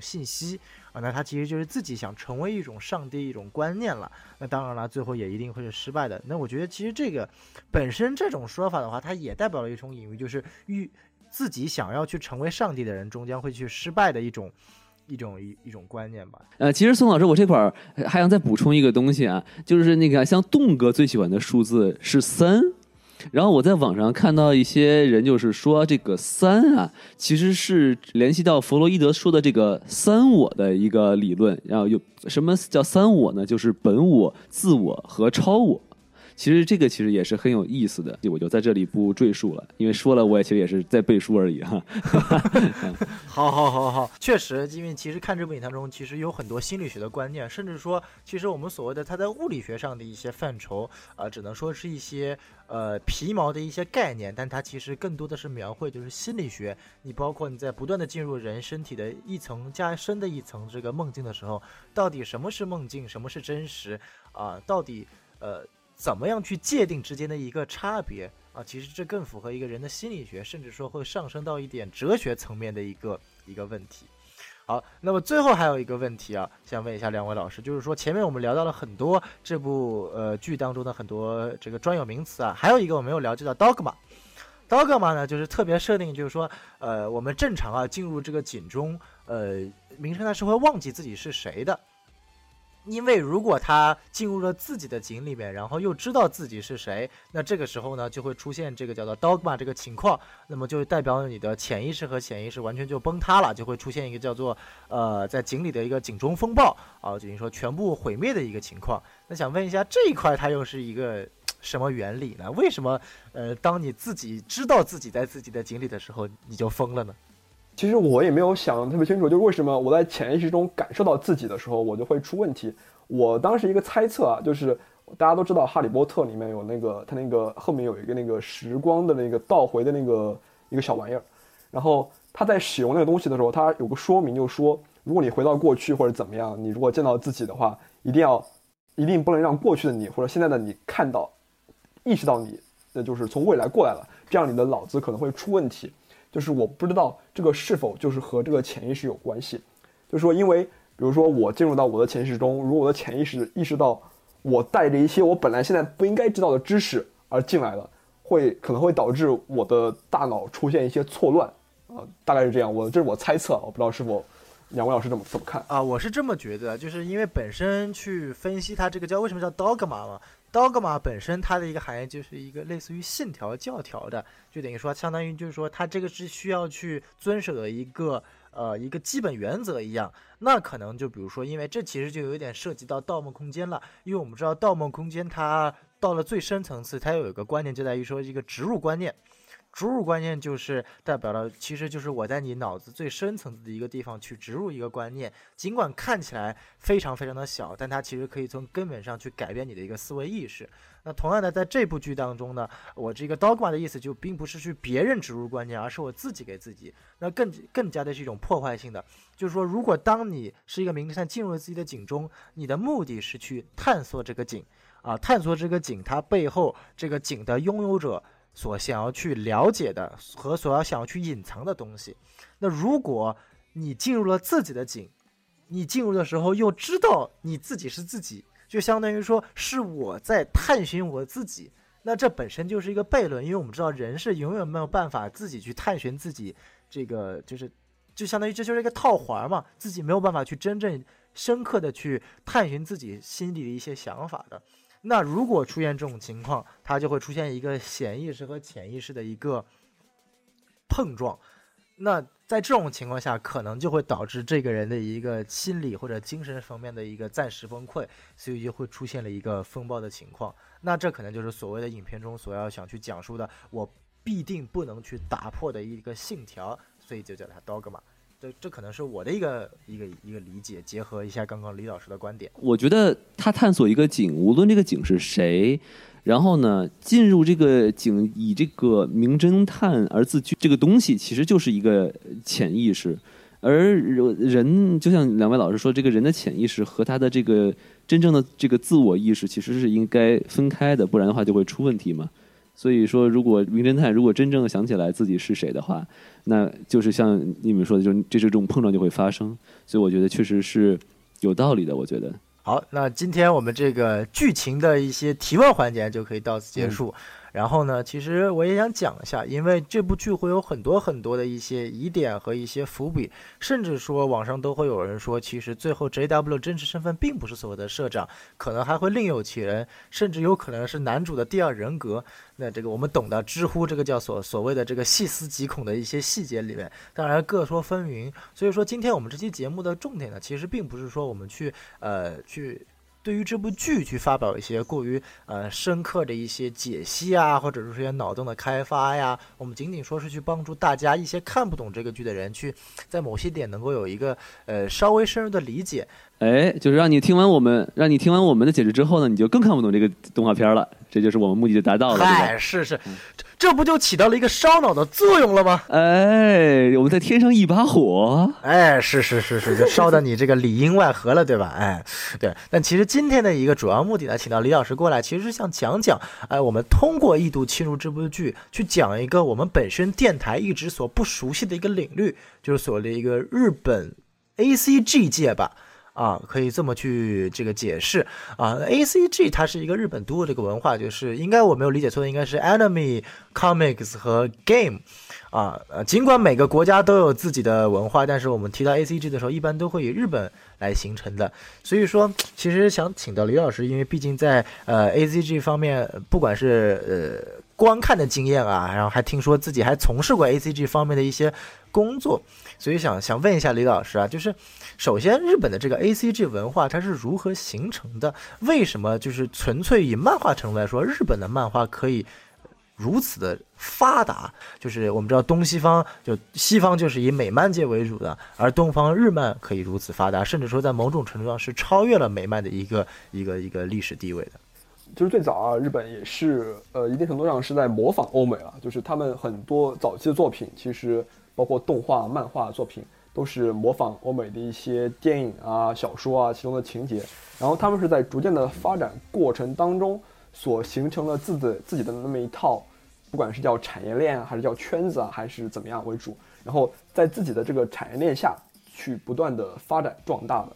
信息。啊，那他其实就是自己想成为一种上帝一种观念了，那当然了最后也一定会是失败的。那我觉得其实这个本身这种说法的话，它也代表了一种隐喻，就是自己想要去成为上帝的人终将会去失败的一种观念吧。其实宋老师，我这块儿还想再补充一个东西啊，就是那个像栋哥最喜欢的数字是3，然后我在网上看到一些人就是说这个3啊，其实是联系到弗洛伊德说的这个三我的一个理论。然后有什么叫三我呢？就是本我、自我和超我。其实这个其实也是很有意思的，我就在这里不赘述了，因为说了我也其实也是在背书而已哈。好，确实，因为其实看这部影片中，其实有很多心理学的观念，甚至说，其实我们所谓的它在物理学上的一些范畴，只能说是一些皮毛的一些概念，但它其实更多的是描绘就是心理学。你包括你在不断的进入人身体的一层加深的一层这个梦境的时候，到底什么是梦境，什么是真实啊？到底怎么样去界定之间的一个差别啊？其实这更符合一个人的心理学，甚至说会上升到一点哲学层面的一个问题。好，那么最后还有一个问题啊，想问一下两位老师，就是说前面我们聊到了很多这部剧当中的很多这个专有名词啊，还有一个我没有聊，就叫 dogma 呢，就是特别设定，就是说我们正常啊进入这个井中，名侦探是会忘记自己是谁的。因为如果他进入了自己的井里面，然后又知道自己是谁，那这个时候呢就会出现这个叫做 dogma 这个情况，那么就代表你的潜意识和潜意识完全就崩塌了，就会出现一个叫做在井里的一个井中风暴啊，就是说全部毁灭的一个情况。那想问一下这一块它又是一个什么原理呢？为什么当你自己知道自己在自己的井里的时候你就疯了呢？其实我也没有想特别清楚，就是为什么我在潜意识中感受到自己的时候我就会出问题。我当时一个猜测啊，就是大家都知道哈利波特里面有那个他那个后面有一个那个时光的那个倒回的那个一个小玩意儿，然后他在使用那个东西的时候，他有个说明，就说如果你回到过去或者怎么样，你如果见到自己的话，一定不能让过去的你或者现在的你看到意识到你那就是从未来过来了，这样你的脑子可能会出问题。就是我不知道这个是否就是和这个潜意识有关系，就是说因为比如说我进入到我的潜意识中，如果我的潜意识意识到我带着一些我本来现在不应该知道的知识而进来了，可能会导致我的大脑出现一些错乱，大概是这样。这是我猜测，我不知道是否两位老师怎么看啊？我是这么觉得，就是因为本身去分析它这个为什么叫 dogma 嘛，dogma 本身它的一个含义就是一个类似于信条、教条的，就等于说相当于就是说它这个是需要去遵守的一个基本原则一样。那可能就比如说，因为这其实就有一点涉及到盗梦空间了，因为我们知道盗梦空间它到了最深层次，它有一个观念就在于说一个植入观念。植入观念就是代表了，其实就是我在你脑子最深层次的一个地方去植入一个观念，尽管看起来非常非常的小，但它其实可以从根本上去改变你的一个思维意识。那同样的，在这部剧当中呢，我这个 dogma 的意思就并不是去别人植入观念，而是我自己给自己。那更加的是一种破坏性的，就是说，如果当你是一个名侦探进入了自己的井中，你的目的是去探索这个井啊，探索这个井它背后这个井的拥有者所想要去了解的和想要去隐藏的东西。那如果你进入了自己的井，你进入的时候又知道你自己是自己，就相当于说是我在探寻我自己，那这本身就是一个悖论。因为我们知道人是永远没有办法自己去探寻自己，这个就相当于这就是一个套环嘛，自己没有办法去真正深刻的去探寻自己心里的一些想法的。那如果出现这种情况，它就会出现一个显意识和潜意识的一个碰撞。那在这种情况下，可能就会导致这个人的一个心理或者精神方面的一个暂时崩溃，所以就会出现了一个风暴的情况。那这可能就是所谓的影片中所要想去讲述的，我必定不能去打破的一个信条，所以就叫它 dogma。这可能是我的一个理解，结合一下刚刚李老师的观点。我觉得他探索一个井，无论这个井是谁，然后呢进入这个井以这个名侦探而自居，这个东西其实就是一个潜意识。而人就像两位老师说，这个人的潜意识和他的这个真正的这个自我意识其实是应该分开的，不然的话就会出问题嘛。所以说如果名侦探如果真正想起来自己是谁的话，那就是像你们说的，就是这种碰撞就会发生，所以我觉得确实是有道理的，我觉得。好，那今天我们这个剧情的一些提问环节就可以到此结束。然后呢，其实我也想讲一下，因为这部剧会有很多很多的一些疑点和一些伏笔，甚至说网上都会有人说，其实最后 JW 真实身份并不是所谓的社长，可能还会另有其人，甚至有可能是男主的第二人格。那这个我们懂得知乎这个叫所谓的这个细思极恐的一些细节里面，当然各说纷纭。所以说今天我们这期节目的重点呢，其实并不是说我们去对于这部剧去发表一些过于深刻的一些解析啊，或者是一些脑洞的开发呀，我们仅仅说是去帮助大家一些看不懂这个剧的人去在某些点能够有一个稍微深入的理解。哎，就是让你听完我们的解释之后呢，你就更看不懂这个动画片了，这就是我们目的就达到了。哎，是、这不就起到了一个烧脑的作用了吗？哎，我们在天上一把火。哎，是，就烧到你这个里应外合了，对吧？哎，对。但其实今天的一个主要目的呢，请到李老师过来，其实是想讲讲，哎，我们通过一度侵入这部剧，去讲一个我们本身电台一直所不熟悉的一个领域，就是所谓的一个日本 ACG 界吧。啊，可以这么去这个解释啊 ，ACG 它是一个日本独有这个文化，就是应该我没有理解错的，应该是 Anime、Comics 和 Game。啊，尽管每个国家都有自己的文化，但是我们提到 ACG 的时候，一般都会以日本来形成的。所以说，其实想请到李老师，因为毕竟在ACG 方面，不管是观看的经验啊，然后还听说自己还从事过 ACG 方面的一些工作，所以想问一下李老师啊，就是首先日本的这个 ACG 文化它是如何形成的？为什么就是纯粹以漫画程度来说，日本的漫画可以如此的发达？就是我们知道东西方，就西方就是以美漫界为主的，而东方日漫可以如此发达，甚至说在某种程度上是超越了美漫的一个历史地位的。就是最早啊，日本也是一定程度上是在模仿欧美了，就是他们很多早期的作品，其实包括动画、漫画作品，都是模仿欧美的一些电影啊、小说啊其中的情节，然后他们是在逐渐的发展过程当中所形成了自己的那么一套，不管是叫产业链啊，还是叫圈子啊，还是怎么样为主，然后在自己的这个产业链下去不断的发展壮大的。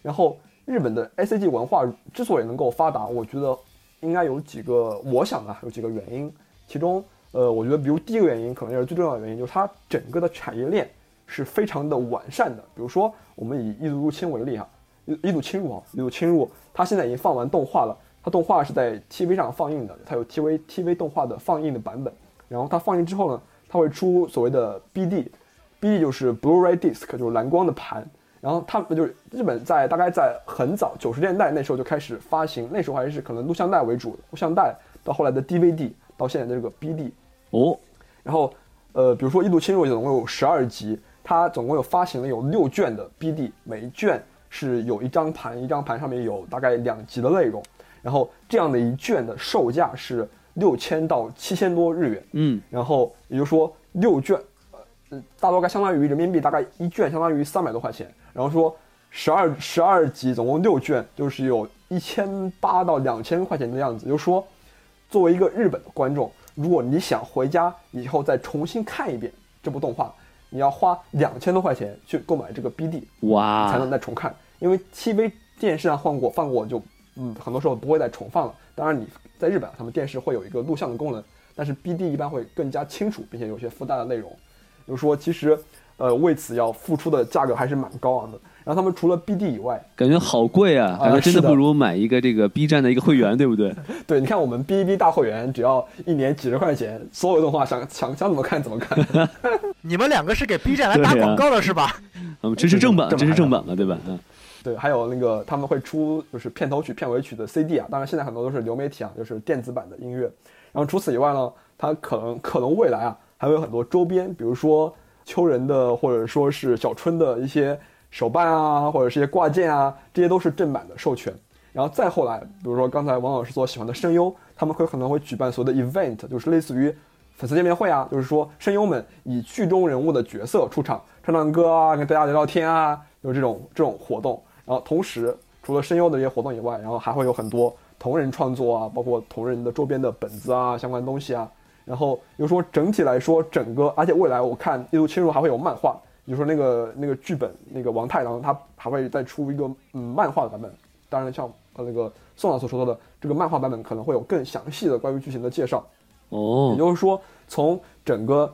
然后日本的 ACG 文化之所以能够发达，我觉得应该有几个，我想啊有几个原因，其中我觉得比如第一个原因可能也是最重要的原因，就是它整个的产业链是非常的完善的。比如说我们以一度侵入为例，它现在已经放完动画了，它动画是在 TV 上放映的，它有 TV 动画的放映的版本，然后它放映之后呢，它会出所谓的 BD 就是 Blu-ray Disc， 就是蓝光的盘。然后他们就是日本在大概在很早90年代那时候就开始发行，那时候还是可能录像带为主的，录像带到后来的 DVD 到现在的这个 BD 哦。然后比如说《异度侵入》总共有12集，它总共有发行了有6卷的 BD， 每一卷是有一张盘，一张盘上面有大概2集的内容，然后这样的一卷的售价是6000到7000多日元，嗯，然后也就是说6卷大多相当于人民币，大概一卷相当于300多块钱，然后说12集总共6卷，就是有1800到2000块钱的样子。就是说作为一个日本的观众，如果你想回家以后再重新看一遍这部动画，你要花2000多块钱去购买这个 BD， 哇，才能再重看。因为 TV 电视上放过就很多时候不会再重放了。当然你在日本他们电视会有一个录像的功能，但是 BD 一般会更加清楚，并且有些附带的内容。就是说其实为此要付出的价格还是蛮高昂的。然后他们除了 BD 以外，感觉好贵啊，感觉真的不如买一个这个 B 站的一个会员，对不对？对，你看我们 BB 大会员只要1年几十块钱，所有动画想怎么看怎么看。你们两个是给 B 站来打广告了是吧？这是正版，这是正版了，对吧？嗯，对。还有那个他们会出就是片头曲片尾曲的 CD 啊，当然现在很多都是流媒体啊，就是电子版的音乐。然后除此以外呢，它可能未来啊还会有很多周边，比如说秋人的或者说是小春的一些手办啊，或者是一些挂件啊，这些都是正版的授权。然后再后来比如说刚才王老师所喜欢的声优，他们可能会举办所谓的 event， 就是类似于粉丝见面会啊，就是说声优们以剧中人物的角色出场，唱歌啊，跟大家聊聊天啊，有这种活动。然后同时除了声优的这些活动以外，然后还会有很多同人创作啊，包括同人的周边的本子啊，相关东西啊。然后又说整体来说整个，而且未来我看《异度侵入》还会有漫画，比如说那个剧本那个王太郎他还会再出一个漫画的版本。当然像那个宋老所说的这个漫画版本可能会有更详细的关于剧情的介绍。哦，也就是说从整个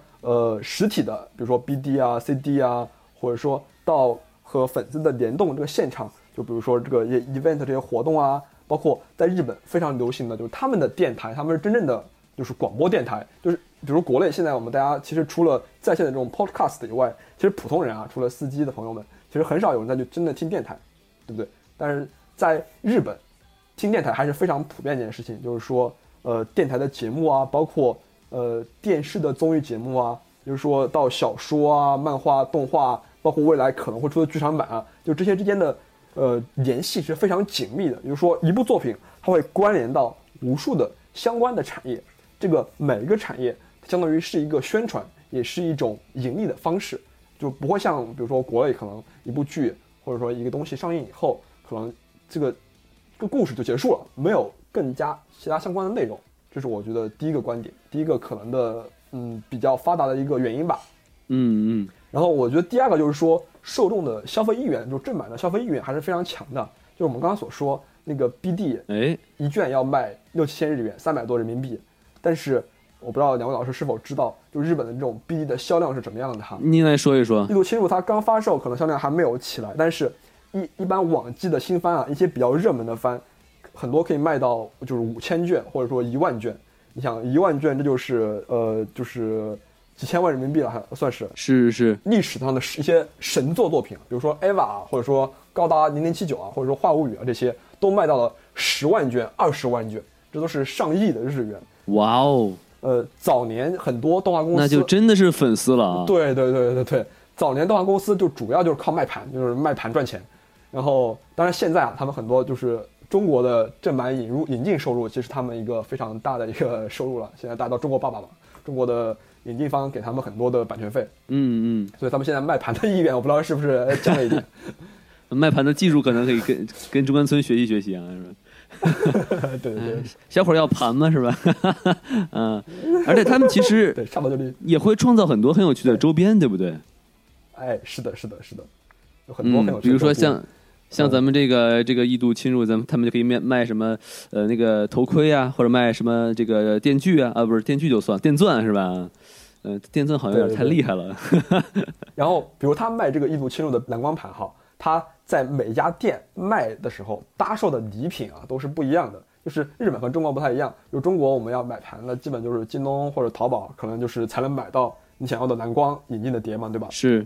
实体的，比如说 BD 啊 CD 啊，或者说到和粉丝的联动这个现场，就比如说这个 event 这些活动啊，包括在日本非常流行的就是他们的电台，他们是真正的就是广播电台，就是比如国内现在我们大家其实除了在线的这种 podcast 以外，其实普通人啊，除了司机的朋友们，其实很少有人在去真的听电台，对不对？但是在日本，听电台还是非常普遍的一件事情，就是说，电台的节目啊，包括电视的综艺节目啊，就是说到小说啊、漫画、动画，包括未来可能会出的剧场版啊，就这些之间的联系是非常紧密的。比如说一部作品，它会关联到无数的相关的产业。这个每一个产业相当于是一个宣传，也是一种盈利的方式，就不会像比如说国内可能一部剧或者说一个东西上映以后，可能这个故事就结束了，没有更加其他相关的内容。这是我觉得第一个观点，第一个可能的比较发达的一个原因吧。然后我觉得第二个就是说受众的消费意愿，就正版的消费意愿还是非常强的。就是我们刚刚所说那个 BD 一卷要卖6,000-7,000日元，300多人民币。但是我不知道两位老师是否知道，就日本的这种 BD 的销量是怎么样的哈？您来说一说。异度侵入它刚发售，可能销量还没有起来，但是一般往季的新番啊，一些比较热门的番，很多可以卖到就是5000卷或者说10000卷。你想10000卷，这就是就是几千万人民币了，算是历史上的一些神作作品，比如说 EVA 啊，或者说高达0079啊，或者说话物语啊，这些都卖到了10万卷、20万卷，这都是上亿的日元。哇哦，早年很多动画公司那就真的是粉丝了啊！对对对对对，早年动画公司就主要就是靠卖盘，就是卖盘赚钱。然后，当然现在啊，他们很多就是中国的正版引进收入，其实他们一个非常大的一个收入了。现在大家到中国爸爸嘛，中国的引进方给他们很多的版权费。所以他们现在卖盘的意愿，我不知道是不是降了一点。卖盘的技术可能可以跟中关村学习学习啊。对对，小伙要盘嘛，是吧？嗯，而且他们其实也会创造很多很有趣的周边，对不对？哎，是的，是的，是的，有很多很有趣的周边。比如说像咱们这个异度侵入，他们就可以卖什么那个头盔啊，或者卖什么这个电锯啊，不是电锯就算电钻是吧？电钻好像有点太厉害了。然后，比如他卖这个异度侵入的蓝光盘哈，他在每家店卖的时候搭售的礼品啊都是不一样的，就是日本和中国不太一样。就中国我们要买盘的基本就是京东或者淘宝，可能就是才能买到你想要的蓝光引进的碟嘛，对吧？是。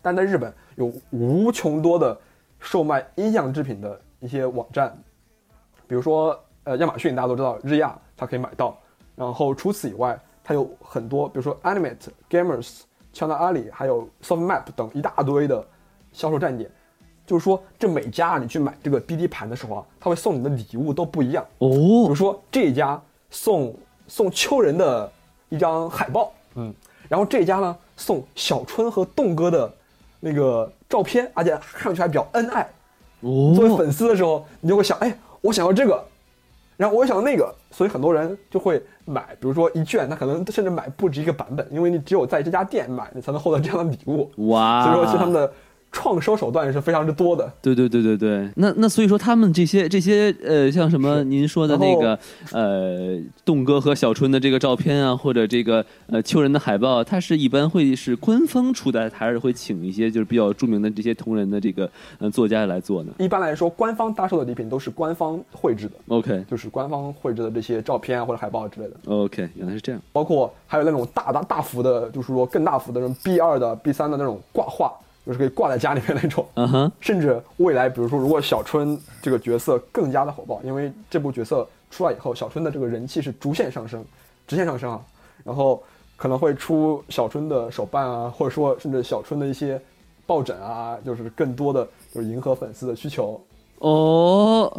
但在日本有无穷多的售卖音像制品的一些网站，比如说亚马逊大家都知道，日亚它可以买到。然后除此以外，它有很多，比如说 Animate、Gamers、China Ali 还有 Softmap 等一大堆的销售站点。就是说，这每家你去买这个 BD 盘的时候啊，他会送你的礼物都不一样哦。比如说这一家送秋人的一张海报，然后这一家呢送小春和栋哥的那个照片，而且看上去还比较恩爱。哦，作为粉丝的时候，你就会想，哎，我想要这个，然后我想要那个，所以很多人就会买，比如说一卷，他可能甚至买不止一个版本，因为你只有在这家店买，你才能获得这样的礼物。哇，所以说其实他们的创收手段是非常之多的。对对对对对，那所以说他们这些像什么您说的那个栋哥和小春的这个照片啊，或者这个秋人的海报，它是一般会是官方出的，还是会请一些就是比较著名的这些同人的这个作家来做呢？一般来说，官方搭售的礼品都是官方绘制的。OK， 就是官方绘制的这些照片啊或者海报之类的。OK， 原来是这样。包括还有那种大幅的，就是说更大幅的那种 B2 的、B3 的那种挂画。就是可以挂在家里面那种，甚至未来，比如说，如果小春这个角色更加的火爆，因为这部角色出来以后，小春的这个人气是直线上升啊，然后可能会出小春的手办啊，或者说甚至小春的一些抱枕啊，就是更多的就是迎合粉丝的需求。哦，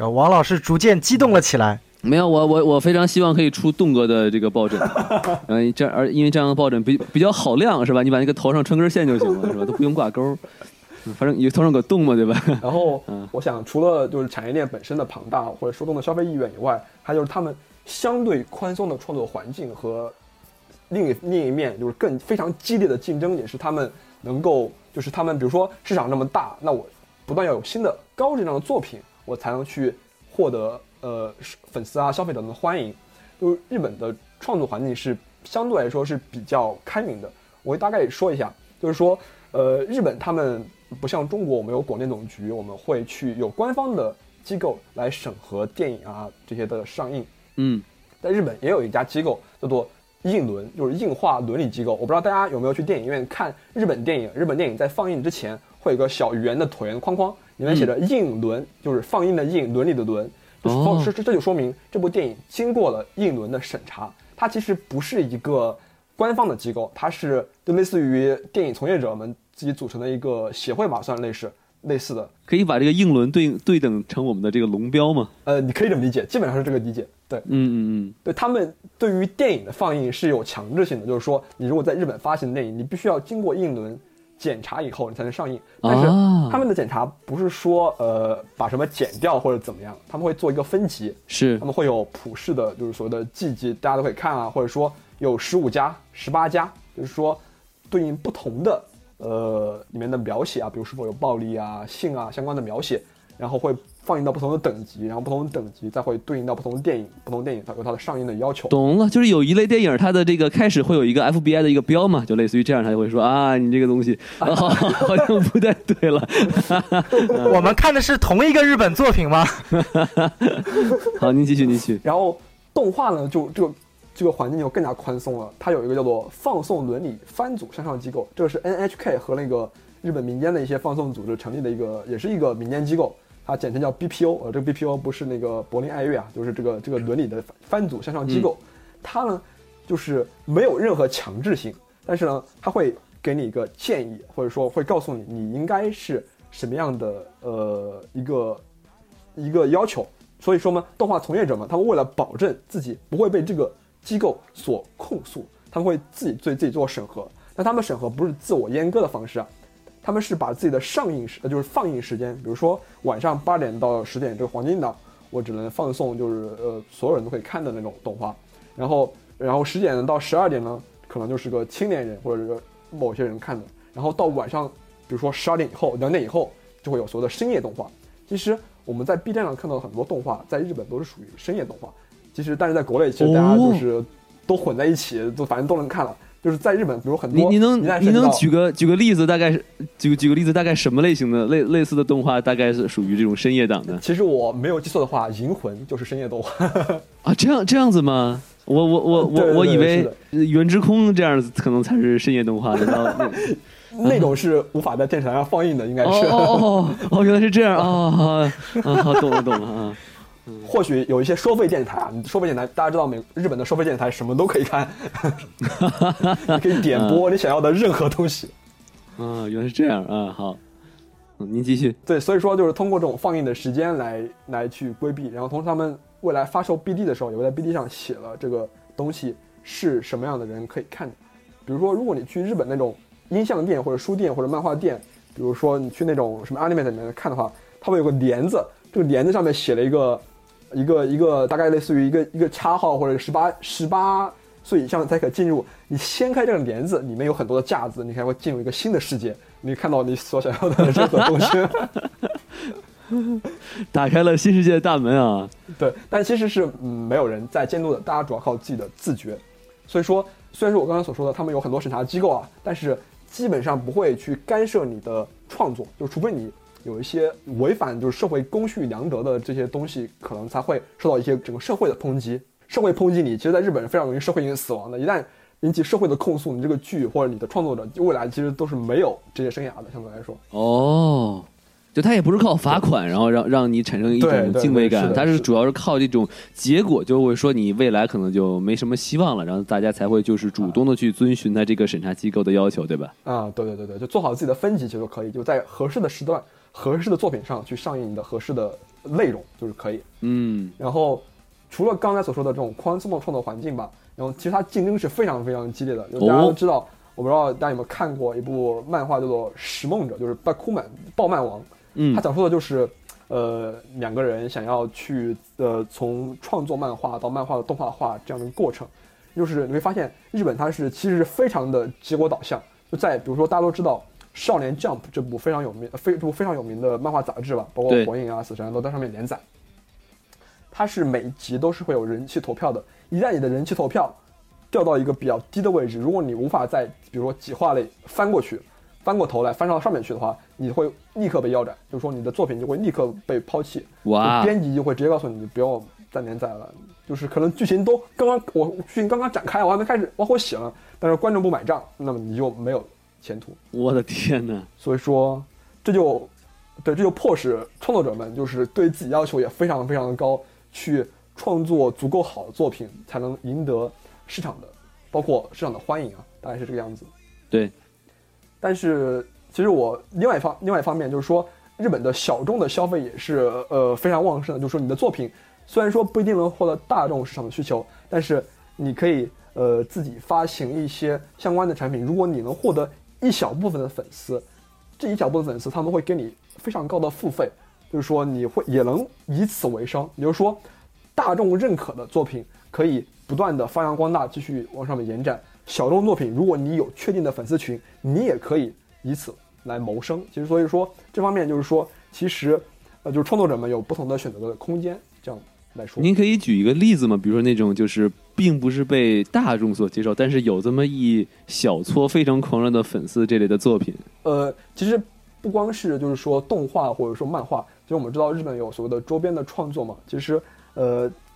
王老师逐渐激动了起来。没有，我非常希望可以出栋哥的这个抱枕，这因为这样的抱枕比较好晾，是吧？你把那个头上穿根线就行了，是吧？都不用挂钩。反正也头上个洞嘛，对吧？然后我想除了就是产业链本身的庞大或者受众的消费意愿以外，还就是他们相对宽松的创作环境和另一面就是更非常激烈的竞争，也是他们能够就是他们比如说市场那么大，那我不断要有新的高质量的作品，我才能去获得粉丝啊消费者的欢迎。就是日本的创作环境是相对来说是比较开明的。我会大概说一下，就是说日本他们不像中国，我们有广电总局，我们会去有官方的机构来审核电影啊这些的上映。嗯，在日本也有一家机构叫做映伦，就是映画伦理机构。我不知道大家有没有去电影院看日本电影，日本电影在放映之前会有个小圆的椭圆框框，里面写着映伦，就是放映的映，伦理的伦。这就说明这部电影经过了映伦的审查，它其实不是一个官方的机构，它是就类似于电影从业者们自己组成的一个协会吧，算类似的。可以把这个映伦对等成我们的这个龙标吗？你可以这么理解，基本上是这个理解。对，对，他们对于电影的放映是有强制性的，就是说你如果在日本发行的电影，你必须要经过映伦检查以后你才能上映。但是他们的检查不是说把什么剪掉或者怎么样，他们会做一个分级，是他们会有普世的，就是所谓的 G 级，大家都可以看啊，或者说有15+、18+，就是说对应不同的里面的描写啊，比如是否有暴力啊、性啊相关的描写，然后会放映到不同的等级，然后不同的等级再会对应到不同的电影，不同的电影有它的上映的要求。懂了，就是有一类电影它的这个开始会有一个 FBI 的一个标嘛，就类似于这样，它就会说啊你这个东西好像不太对了。我们看的是同一个日本作品吗？好，您继续。然后动画呢就这个环境就更加宽松了，它有一个叫做放送伦理番组向上机构，这个是 NHK 和那个日本民间的一些放送组织成立的一个，也是一个民间机构，它简称叫 BPO。这个 BPO 不是那个柏林爱乐啊，就是这个伦理的番组向上机构。它呢就是没有任何强制性，但是呢它会给你一个建议，或者说会告诉你你应该是什么样的一个要求。所以说嘛，动画从业者们他们为了保证自己不会被这个机构所控诉，他们会自己对自己做审核。但他们审核不是自我阉割的方式啊，他们是把自己的就是放映时间，比如说晚上8点到10点这个黄金档，我只能放送就是所有人都可以看的那种动画。然后10点到12点呢，可能就是个青年人或者是某些人看的。然后到晚上，比如说12点以后、2点以后，就会有所谓的深夜动画。其实我们在 B 站上看到很多动画，在日本都是属于深夜动画。其实，但是在国内，其实大家就是都混在一起，都反正都能看了。就是在日本，比如很多你能举个例子，大概是举个例子，大概什么类型的类似的动画，大概是属于这种深夜档的？其实我没有记错的话，《银魂》就是深夜动画啊，这样子吗？我以为《原之空》这样子可能才是深夜动画的，那种是无法在电视台上放映的，应该是原来是这样啊！好，懂了啊。或许有一些收费电台啊，收费电台大家知道日本的收费电台什么都可以看，你可以点播你想要的任何东西。原来是这样啊，好，您继续。对，所以说就是通过这种放映的时间来去规避，然后同时他们未来发售 BD 的时候，也会在 BD 上写了这个东西是什么样的人可以看的。比如说，如果你去日本那种音像店或者书店或者漫画店，比如说你去那种什么 Anime 里面看的话，它会有个帘子，这个帘子上面写了一个大概类似于一个叉号，或者18岁以上才可进入。你掀开这个帘子，里面有很多的架子，你才会进入一个新的世界，你看到你所想要的任何东西，打开了新世界的大门啊！对，但其实是没有人在监督的，大家主要靠自己的自觉。所以说，虽然说我刚才所说的，他们有很多审查机构啊，但是基本上不会去干涉你的创作，就除非你有一些违反就是社会公序良德的这些东西，可能才会受到一些整个社会的抨击。社会抨击你，其实在日本是非常容易社会性死亡的。一旦引起社会的控诉，你这个剧或者你的创作者未来其实都是没有职业生涯的，相对来说。就他也不是靠罚款，然后让你产生一种敬畏感，他是主要是靠这种结果，就会说你未来可能就没什么希望了，然后大家才会就是主动的去遵循他这个审查机构的要求，对吧？对，就做好自己的分级就可以，就在合适的时段、合适的作品上去上映你的合适的内容就是可以。然后除了刚才所说的这种宽松的创作环境吧，然后其实它竞争是非常非常激烈的。大家都知道，我不知道大家有没有看过一部漫画叫做《拾梦者》，就是暴漫王。嗯，他讲述的就是两个人想要去从创作漫画到漫画的动画化这样的过程。就是你会发现日本它是其实是非常的结果导向，就在比如说大家都知道少年 Jump 这部非常有名的漫画杂志吧，包括火影啊死神都在上面连载，它是每集都是会有人气投票的，一旦你的人气投票掉到一个比较低的位置，如果你无法在比如说几话内翻过头来翻到上面去的话，你会立刻被腰斩，就是说你的作品就会立刻被抛弃。哇，编辑就会直接告诉你不要再连载了，就是可能剧情刚刚展开，我还没开始往后写了，但是观众不买账，那么你就没有前途。我的天哪！所以说，这就迫使创作者们就是对自己要求也非常非常的高，去创作足够好的作品，才能赢得市场的，包括市场的欢迎啊，大概是这个样子。对。但是其实我另外一方面就是说，日本的小众的消费也是非常旺盛的，就是说你的作品虽然说不一定能获得大众市场的需求，但是你可以自己发行一些相关的产品，如果你能获得一小部分的粉丝，这一小部分粉丝他们会给你非常高的付费，就是说你会也能以此为生，也就是说大众认可的作品可以不断的发扬光大，继续往上面延展，小众作品如果你有确定的粉丝群，你也可以以此来谋生。其实所以说这方面就是说其实就是创作者们有不同的选择的空间，这样来说。您可以举一个例子吗？比如说那种就是并不是被大众所接受，但是有这么一小撮非常狂热的粉丝这类的作品。其实不光是就是说动画或者说漫画，其实我们知道日本有所谓的周边的创作嘛。其实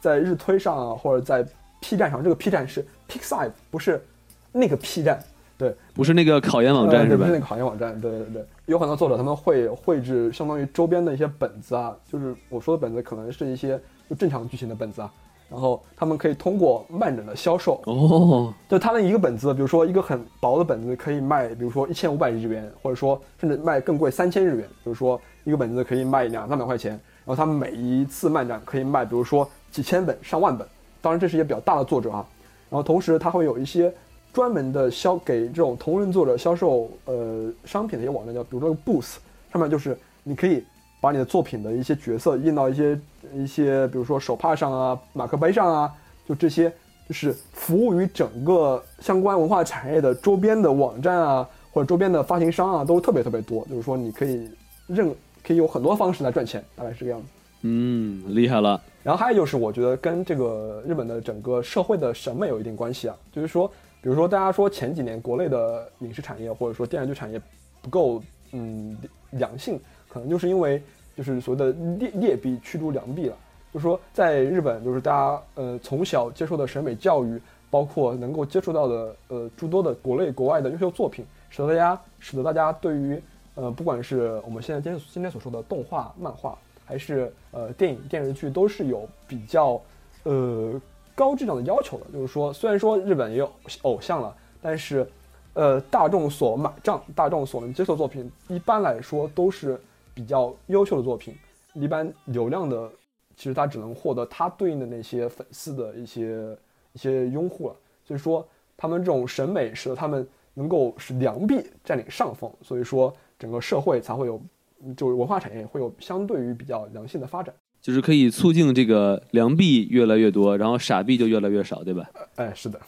在日推上啊，或者在 P 站上，这个 P 站是 Pixar， 不是那个 P 站，对，不是那个考研网站是吧？不是那个考研网站，对对对。有很多作者他们会绘制相当于周边的一些本子啊，就是我说的本子可能是一些就正常剧情的本子啊。然后他们可以通过漫展的销售哦，就他们一个本子，比如说一个很薄的本子可以卖，比如说1500日元，或者说甚至卖更贵3000日元，比如说一个本子可以卖200-300块钱，然后他们每一次漫展可以卖，比如说几千本、上万本，当然这是一些比较大的作者啊。然后同时他会有一些专门的给这种同人作者销售商品的一些网站，叫比如说 Booth， 上面就是你可以把你的作品的一些角色印到一些比如说手帕上啊、马克杯上啊，就这些就是服务于整个相关文化产业的周边的网站啊，或者周边的发行商啊，都特别特别多，就是说你可以有很多方式来赚钱，大概是这个样子。嗯，厉害了。然后还有就是我觉得跟这个日本的整个社会的审美有一定关系啊，就是说比如说大家说前几年国内的影视产业或者说电视剧产业不够良性，可能就是因为就是所谓的劣币驱逐良币了，就是说在日本就是大家从小接受的审美教育，包括能够接触到的诸多的国内国外的优秀作品，使得大家对于不管是我们现在今天所说的动画、漫画，还是电影、电视剧，都是有比较高质量的要求的。就是说虽然说日本也有偶像了，但是大众所买账、大众所能接受作品，一般来说都是比较优秀的作品，一般流量的其实它只能获得它对应的那些粉丝的一些拥护了，所以说他们这种审美使得他们能够使良币占领上风，所以说整个社会才会有，就是文化产业会有相对于比较良性的发展，就是可以促进这个良币越来越多，然后傻币就越来越少，对吧？哎，是的。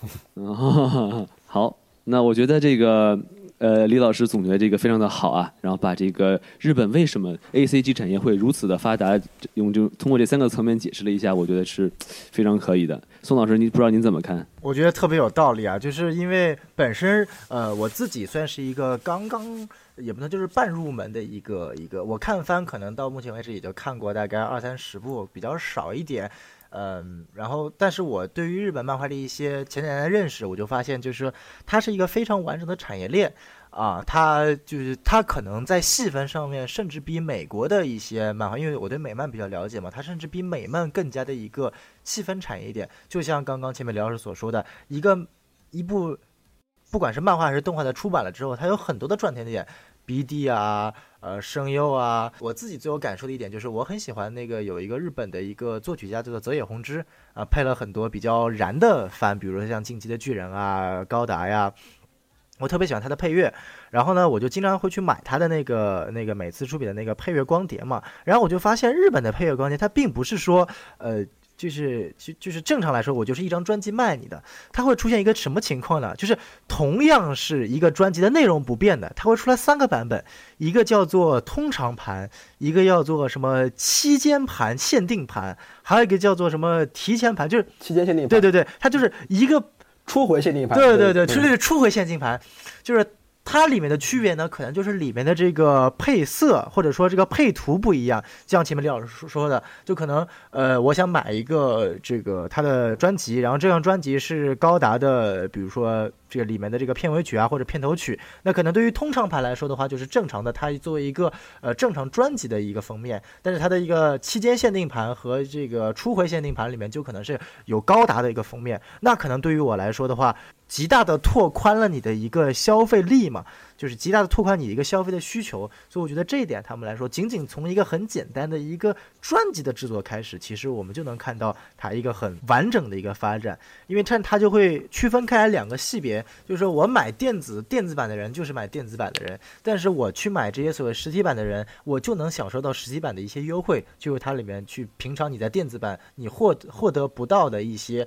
好，那我觉得这个李老师总结这个非常的好啊，然后把这个日本为什么 ACG 产业会如此的发达，通过这3个层面解释了一下，我觉得是非常可以的。宋老师，不知道您怎么看？我觉得特别有道理啊，就是因为本身我自己算是一个刚刚也不能就是半入门的一个，我看番可能到目前为止也就看过大概20-30部，比较少一点。然后但是我对于日本漫画的一些浅浅的认识，我就发现就是它是一个非常完整的产业链啊，它可能在细分上面甚至比美国的一些漫画，因为我对美漫比较了解嘛，它甚至比美漫更加的一个细分产业一点。就像刚刚前面李老师所说的，一部不管是漫画还是动画的出版了之后，它有很多的赚钱点，BD 啊，声优啊，我自己最有感受的一点就是，我很喜欢那个有一个日本的一个作曲家叫做泽野弘之啊，配了很多比较燃的番，比如说像《进击的巨人》啊、高达呀，我特别喜欢他的配乐，然后呢我就经常会去买他的那个每次出品的那个配乐光碟嘛，然后我就发现日本的配乐光碟它并不是说就是正常来说我就是一张专辑卖你的，它会出现一个什么情况呢，就是同样是一个专辑的内容不变的，它会出来三个版本，一个叫做通常盘，一个叫做什么期间盘限定盘，还有一个叫做什么提前盘，就是期间限定盘，对对对，它就是一个初回限定盘，对对对，初回限定盘，就是它里面的区别呢，可能就是里面的这个配色或者说这个配图不一样。就像前面李老师说的，就可能我想买一个这个它的专辑，然后这张专辑是高达的，比如说这个里面的这个片尾曲啊或者片头曲，那可能对于通常盘来说的话，就是正常的，它作为一个正常专辑的一个封面，但是它的一个期间限定盘和这个初回限定盘里面就可能是有高达的一个封面，那可能对于我来说的话，极大的拓宽了你的一个消费力嘛，就是极大的拓宽你一个消费的需求，所以我觉得这一点他们来说，仅仅从一个很简单的一个专辑的制作开始，其实我们就能看到它一个很完整的一个发展，因为它就会区分开来两个系别，就是说我买电子版的人就是买电子版的人，但是我去买这些所谓实体版的人，我就能享受到实体版的一些优惠，就是它里面去平常你在电子版你获得不到的一些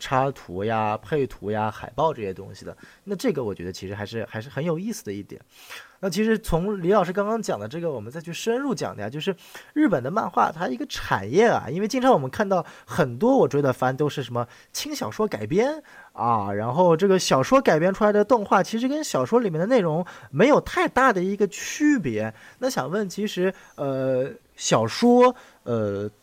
插图呀配图呀海报这些东西的，那这个我觉得其实还是很有意思的一点。那其实从李老师刚刚讲的这个，我们再去深入讲的呀，就是日本的漫画它一个产业啊，因为经常我们看到很多我追的番都是什么轻小说改编啊，然后这个小说改编出来的动画其实跟小说里面的内容没有太大的一个区别。那想问，其实小说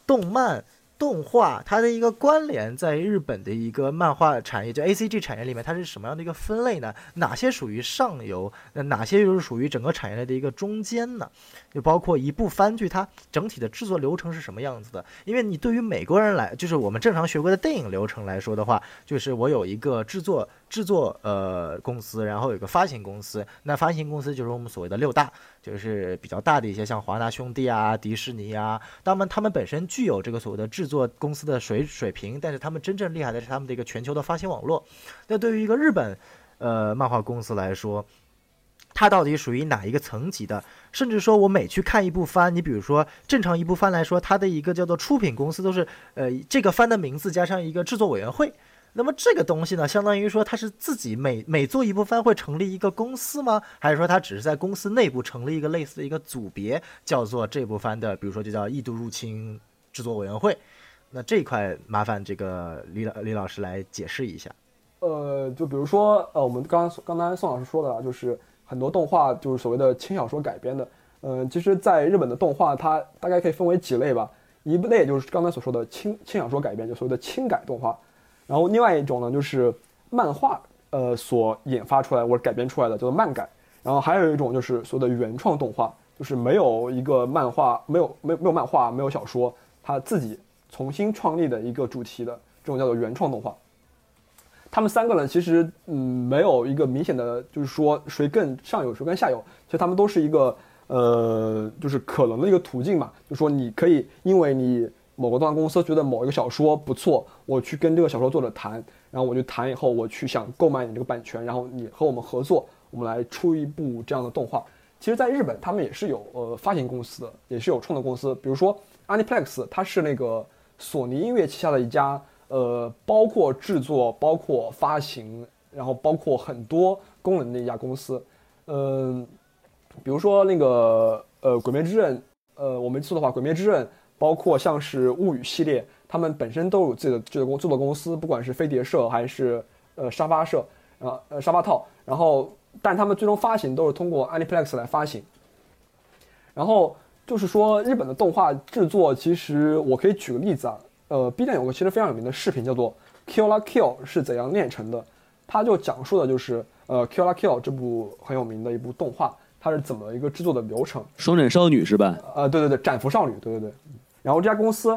动漫动画它的一个关联，在日本的一个漫画产业就 ACG 产业里面，它是什么样的一个分类呢？哪些属于上游，那哪些又是属于整个产业类的一个中间呢？就包括一部番剧它整体的制作流程是什么样子的，因为你对于美国人来，就是我们正常学过的电影流程来说的话，就是我有一个制作公司，然后有个发行公司，那发行公司就是我们所谓的六大，就是比较大的一些像华纳兄弟啊迪士尼啊，当然他们本身具有这个所谓的制作公司的水平，但是他们真正厉害的是他们的一个全球的发行网络。那对于一个日本漫画公司来说，它到底属于哪一个层级的？甚至说我每去看一部番，你比如说正常一部番来说，它的一个叫做出品公司都是这个番的名字加上一个制作委员会，那么这个东西呢，相当于说它是自己每做一部番会成立一个公司吗？还是说它只是在公司内部成立一个类似的一个组别，叫做这部番的，比如说就叫异度入侵制作委员会？那这一块麻烦这个李老师来解释一下。就比如说我们刚才宋老师说的，就是很多动画就是所谓的轻小说改编的。其实在日本的动画它大概可以分为几类吧，一类就是刚才所说的轻小说改编，就所谓的轻改动画。然后另外一种呢，就是漫画所引发出来或者改编出来的，叫做漫改。然后还有一种就是所谓的原创动画，就是没有一个漫画，没有漫画，没有小说，它自己重新创立的一个主题的，这种叫做原创动画。他们三个呢，其实没有一个明显的，就是说谁更上游谁更下游，其实他们都是一个就是可能的一个途径嘛，就是说你可以因为你某个动画公司觉得某一个小说不错，我去跟这个小说作者谈，然后我就谈以后，我去想购买你这个版权，然后你和我们合作，我们来出一部这样的动画。其实在日本他们也是有发行公司的，也是有创作公司，比如说 Aniplex， 它是那个索尼音乐旗下的一家包括制作包括发行然后包括很多功能的一家公司。比如说那个鬼灭之刃，我没记错的话鬼灭之刃包括像是物语系列，他们本身都有自己的制作公司，不管是飞碟社还是沙发社沙发套，然后但他们最终发行都是通过 Aniplex 来发行。然后就是说日本的动画制作，其实我可以举个例子啊，B 站有个其实非常有名的视频叫做 Kill la Kill 是怎样炼成的，它就讲述的就是Kill la Kill 这部很有名的一部动画，它是怎么一个制作的流程。双斩少女是吧？对对对，斩服少女，对对对。然后这家公司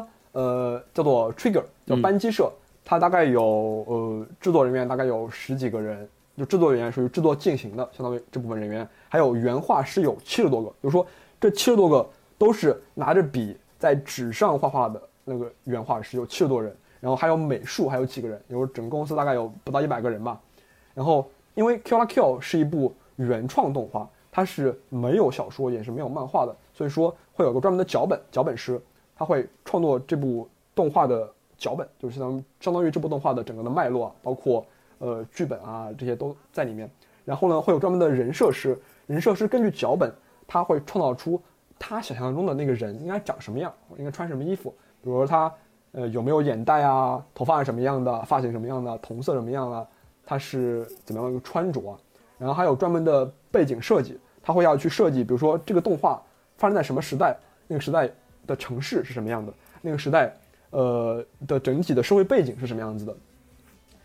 叫做 Trigger， 叫班机社，它大概有制作人员大概有10几个人，就制作人员属于制作进行的，相当于这部分人员，还有原画师有70多个，就是说这70多个都是拿着笔在纸上画画的那个原画师有70多人，然后还有美术还有几个人，有整个公司大概有不到100个人吧。然后因为 Kill la Kill 是一部原创动画，它是没有小说也是没有漫画的，所以说会有个专门的脚本师，他会创作这部动画的脚本，就是相当于这部动画的整个的脉络啊，包括剧本啊这些都在里面。然后呢会有专门的人设师根据脚本，他会创造出他想象中的那个人应该长什么样，应该穿什么衣服，比如说他有没有眼袋啊，头发是什么样的，发型什么样的，瞳色什么样的，他是怎么样的穿着啊。然后还有专门的背景设计，他会要去设计比如说这个动画发生在什么时代，那个时代的城市是什么样的，那个时代的整体的社会背景是什么样子的。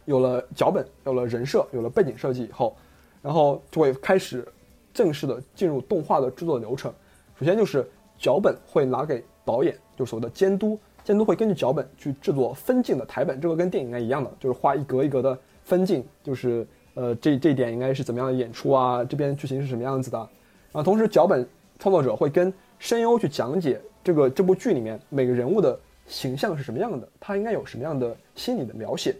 有了脚本，有了人设，有了背景设计以后，然后就会开始正式的进入动画的制作流程。首先就是脚本会拿给导演，就是所谓的监督会根据脚本去制作分镜的台本，这个跟电影应该一样的，就是画一格一格的分镜，就是这一点应该是怎么样的演出啊，这边剧情是什么样子的。然后同时脚本创作者会跟声优去讲解这部剧里面每个人物的形象是什么样的，他应该有什么样的心理的描写。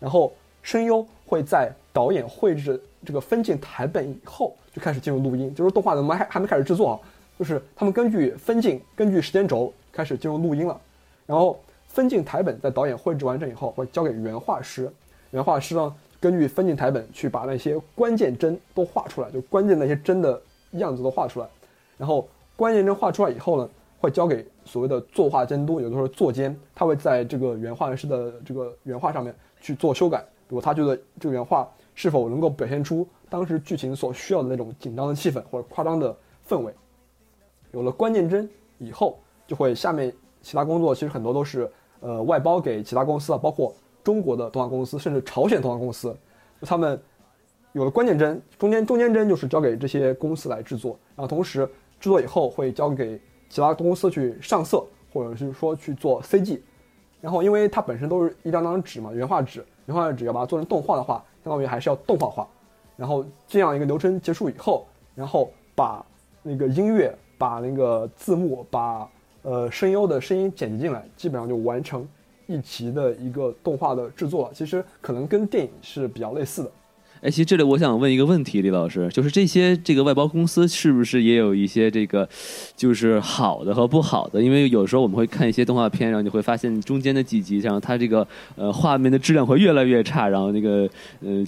然后声优会在导演绘制这个分镜台本以后就开始进入录音，就是动画的我们还没开始制作啊，就是他们根据分镜根据时间轴开始进入录音了。然后分镜台本在导演绘制完成以后会交给原画师呢根据分镜台本去把那些关键帧都画出来，就关键那些帧的样子都画出来。然后关键帧画出来以后呢会交给所谓的作画监督，有的时候作监，他会在这个原画师的这个原画上面去做修改，比如他觉得这个原画是否能够表现出当时剧情所需要的那种紧张的气氛或者夸张的氛围。有了关键帧以后就会下面其他工作其实很多都是外包给其他公司啊，包括中国的动画公司甚至朝鲜动画公司，就他们有了关键帧，中间帧就是交给这些公司来制作，然后同时制作以后会交给其他公司去上色或者是说去做 CG。 然后因为它本身都是一张张纸嘛，原画纸要把它做成动画的话相当于还是要动画化。然后这样一个流程结束以后，然后把那个音乐把那个字幕把声优的声音剪辑进来，基本上就完成一集的一个动画的制作了。其实可能跟电影是比较类似的。哎，其实这里我想问一个问题，李老师，就是这个外包公司是不是也有一些这个就是好的和不好的？因为有时候我们会看一些动画片，然后你会发现中间的几集上它这个画面的质量会越来越差，然后那个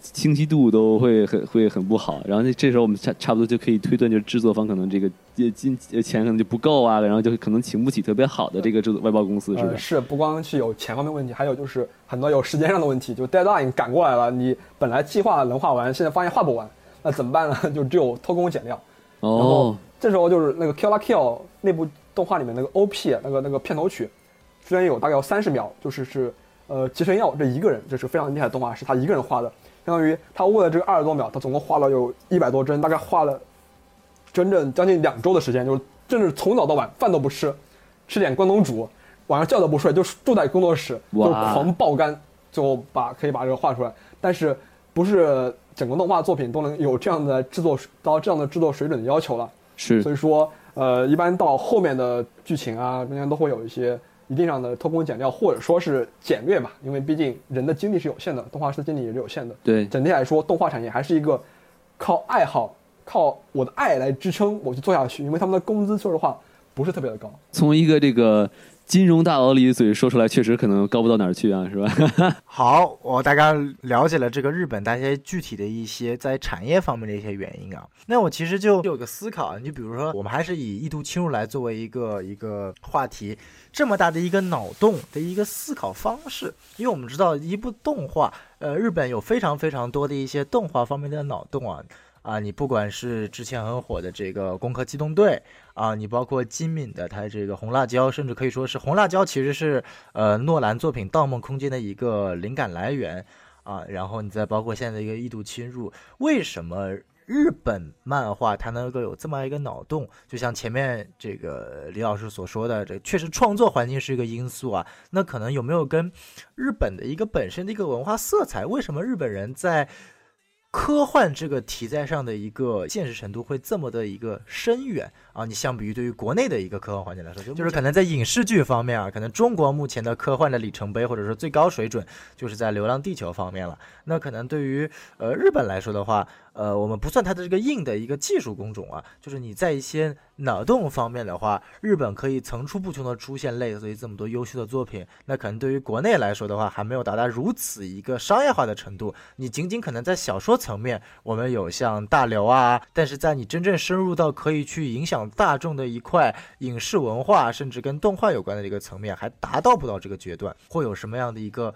清晰度都会很不好，然后这时候我们差不多就可以推断，就是制作方可能这个钱可能就不够啊，然后就可能请不起特别好的这个制作外包公司，是吧？是，不光是有钱方面问题，还有就是很多有时间上的问题，就 deadline 赶过来了，你本来计划能画完，现在发现画不完，那怎么办呢？就只有偷工减料。哦，然后这时候就是那个 Kill la Kill 那部动画里面那个 OP 那个片头曲，居然有大概有30秒，就是吉神耀这一个人，这是非常厉害的动画师，他一个人画的，相当于他为了这个20多秒，他总共画了有100多帧，大概画了整整将近2周的时间，就是真是从早到晚饭都不吃，吃点关东煮，晚上觉都不睡，就住在工作室，就狂爆肝，最后可以把这个画出来。但是不是整个动画作品都能有这样的制作到这样的制作水准的要求了？是，所以说一般到后面的剧情啊，中间都会有一些一定上的偷工减料，或者说是简略吧，因为毕竟人的精力是有限的，动画师的精力也是有限的。对，整体来说，动画产业还是一个靠爱好。靠我的爱来支撑我去做下去，因为他们的工资说实话不是特别的高。从一个这个金融大佬里嘴说出来，确实可能高不到哪儿去啊，是吧？好，我大概了解了这个日本大家具体的一些在产业方面的一些原因啊。那我其实就有个思考啊，你比如说我们还是以异度侵入来作为一个话题，这么大的一个脑洞的一个思考方式，因为我们知道一部动画，日本有非常非常多的一些动画方面的脑洞啊。啊，你不管是之前很火的这个攻壳机动队啊，你包括金敏的他这个红辣椒，甚至可以说是红辣椒其实是诺兰作品《盗梦空间》的一个灵感来源啊，然后你再包括现在的一个异度侵入，为什么日本漫画它能够有这么一个脑洞？就像前面这个李老师所说的，这确实创作环境是一个因素啊。那可能有没有跟日本的一个本身的一个文化色彩？为什么日本人在科幻这个题材上的一个现实程度会这么的一个深远啊！你相比于对于国内的一个科幻环境来说，就是可能在影视剧方面啊，可能中国目前的科幻的里程碑或者说最高水准就是在《流浪地球》方面了。那可能对于日本来说的话，我们不算它的这个硬的一个技术工种啊，就是你在一些脑洞方面的话，日本可以层出不穷的出现类似于这么多优秀的作品。那可能对于国内来说的话，还没有达到如此一个商业化的程度。你仅仅可能在小说层面我们有像大刘啊，但是在你真正深入到可以去影响大众的一块影视文化甚至跟动画有关的一个层面还达到不到这个阶段，会有什么样的一个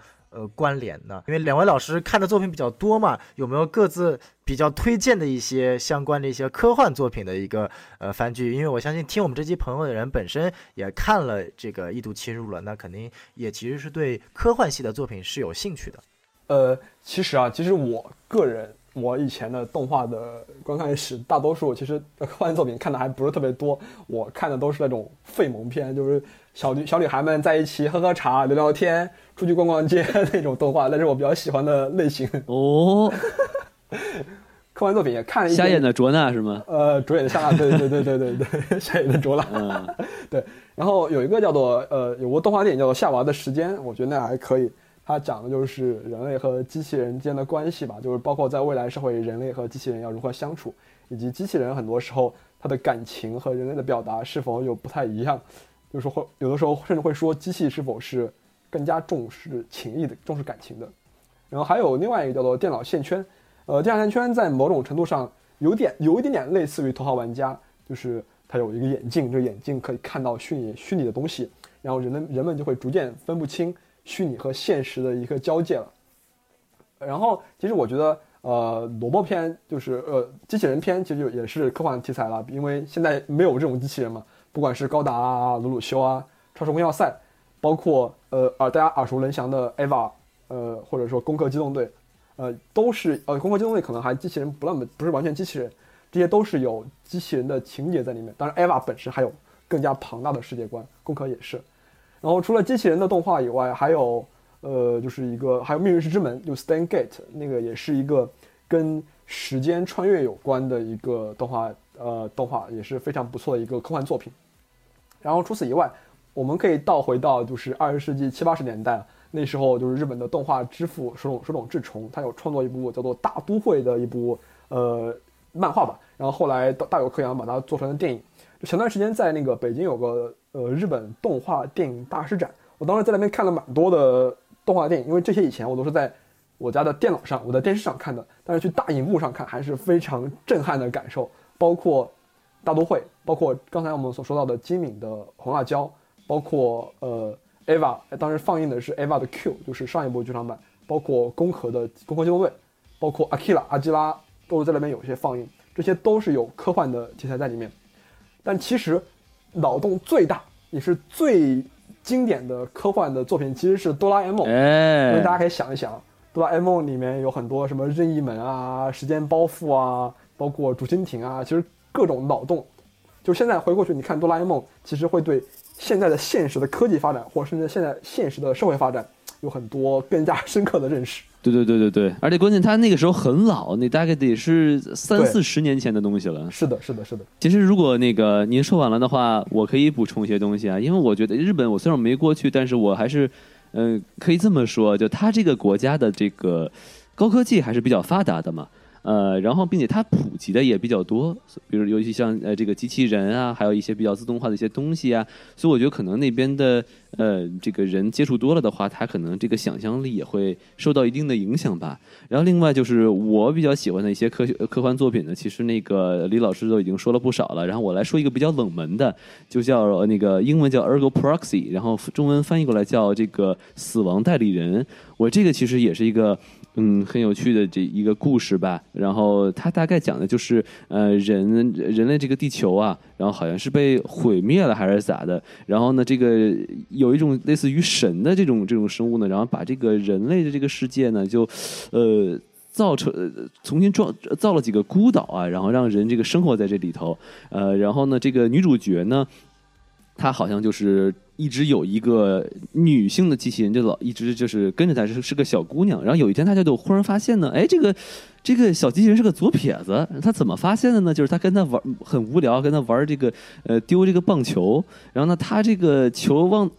关联呢？因为两位老师看的作品比较多嘛，有没有各自比较推荐的一些相关的一些科幻作品的一个番剧？因为我相信听我们这期朋友的人本身也看了这个《异度侵入》了，那肯定也其实是对科幻系的作品是有兴趣的。其实啊，我个人我以前的动画的观看史，大多数其实科幻作品看的还不是特别多，我看的都是那种废萌片，就是小女孩们在一起喝喝茶、聊聊天、出去逛逛街那种动画，那是我比较喜欢的类型。哦，科幻作品也看了一些。瞎眼的卓娜是吗？主演的夏娜，对，瞎眼的卓娜。对，然后有一个叫做有个动画电影叫做《夏娃的时间》，我觉得那还可以。它讲的就是人类和机器人间的关系吧，就是包括在未来社会人类和机器人要如何相处，以及机器人很多时候它的感情和人类的表达是否有不太一样，就是会有的时候甚至会说机器是否是更加重视情谊的，重视感情的。然后还有另外一个叫做电脑线圈，电脑线圈在某种程度上有一点点类似于头号玩家，就是它有一个眼镜，这个眼镜可以看到虚拟的东西，然后人们就会逐渐分不清虚拟和现实的一个交界了。然后其实我觉得萝卜片就是机器人片其实也是科幻题材了，因为现在没有这种机器人嘛，不管是高达啊、鲁鲁修啊、超时空要塞，包括大家耳熟能详的 EVA， 或者说攻壳机动队，都是攻壳机动队可能还机器人不是完全机器人，这些都是有机器人的情节在里面，当然 EVA 本身还有更加庞大的世界观，攻壳也是。然后除了机器人的动画以外，还有就是一个还有命运石之门，就 Steins Gate， 那个也是一个跟时间穿越有关的一个动画也是非常不错的一个科幻作品。然后除此以外，我们可以回到就是20世纪70、80年代，那时候就是日本的动画之父手冢治虫，他有创作一部叫做《大都会》的一部漫画吧，然后后来大有克洋把它做成了电影。就前段时间在那个北京有个日本动画电影大师展，我当时在那边看了蛮多的动画电影，因为这些以前我都是在我家的电脑上、我在电视上看的，但是去大荧幕上看还是非常震撼的感受，包括大都会，包括刚才我们所说到的金敏的红辣椒，包括EVA， 当时放映的是 EVA 的 Q， 就是上一部剧场版，包括攻壳的攻壳机动队，包括阿基拉都是在那边有些放映，这些都是有科幻的题材在里面。但其实脑洞最大也是最经典的科幻的作品其实是哆啦 A 梦，因为大家可以想一想，哆啦 A 梦里面有很多什么任意门啊、时间包袱啊，包括竹蜻蜓啊，其实各种脑洞，就现在回过去你看哆啦 A 梦其实会对现在的现实的科技发展或甚至现在现实的社会发展有很多更加深刻的认识。对，而且关键他那个时候很老，那大概得是30-40年前的东西了。是的。其实如果那个您说完了的话，我可以补充一些东西啊，因为我觉得日本我虽然没过去，但是我还是可以这么说，就他这个国家的这个高科技还是比较发达的嘛，然后并且它普及的也比较多，比如尤其像这个机器人啊，还有一些比较自动化的一些东西啊，所以我觉得可能那边的这个人接触多了的话，他可能这个想象力也会受到一定的影响吧。然后另外就是我比较喜欢的一些科幻作品呢，其实那个李老师都已经说了不少了，然后我来说一个比较冷门的，就叫那个英文叫 Ergo Proxy， 然后中文翻译过来叫这个死亡代理人。我这个其实也是一个很有趣的这一个故事吧。然后它大概讲的就是人类这个地球啊，然后好像是被毁灭了还是咋的，然后呢这个有一种类似于神的这种生物呢，然后把这个人类的这个世界呢就造成重新造了几个孤岛啊，然后让人这个生活在这里头。然后呢这个女主角呢他好像就是一直有一个女性的机器人，就老一直就是跟着他，是个小姑娘。然后有一天，他就忽然发现呢，哎，这个小机器人是个左撇子。他怎么发现的呢？就是他跟他玩很无聊，跟他玩这个丢这个棒球。然后呢，他这个球往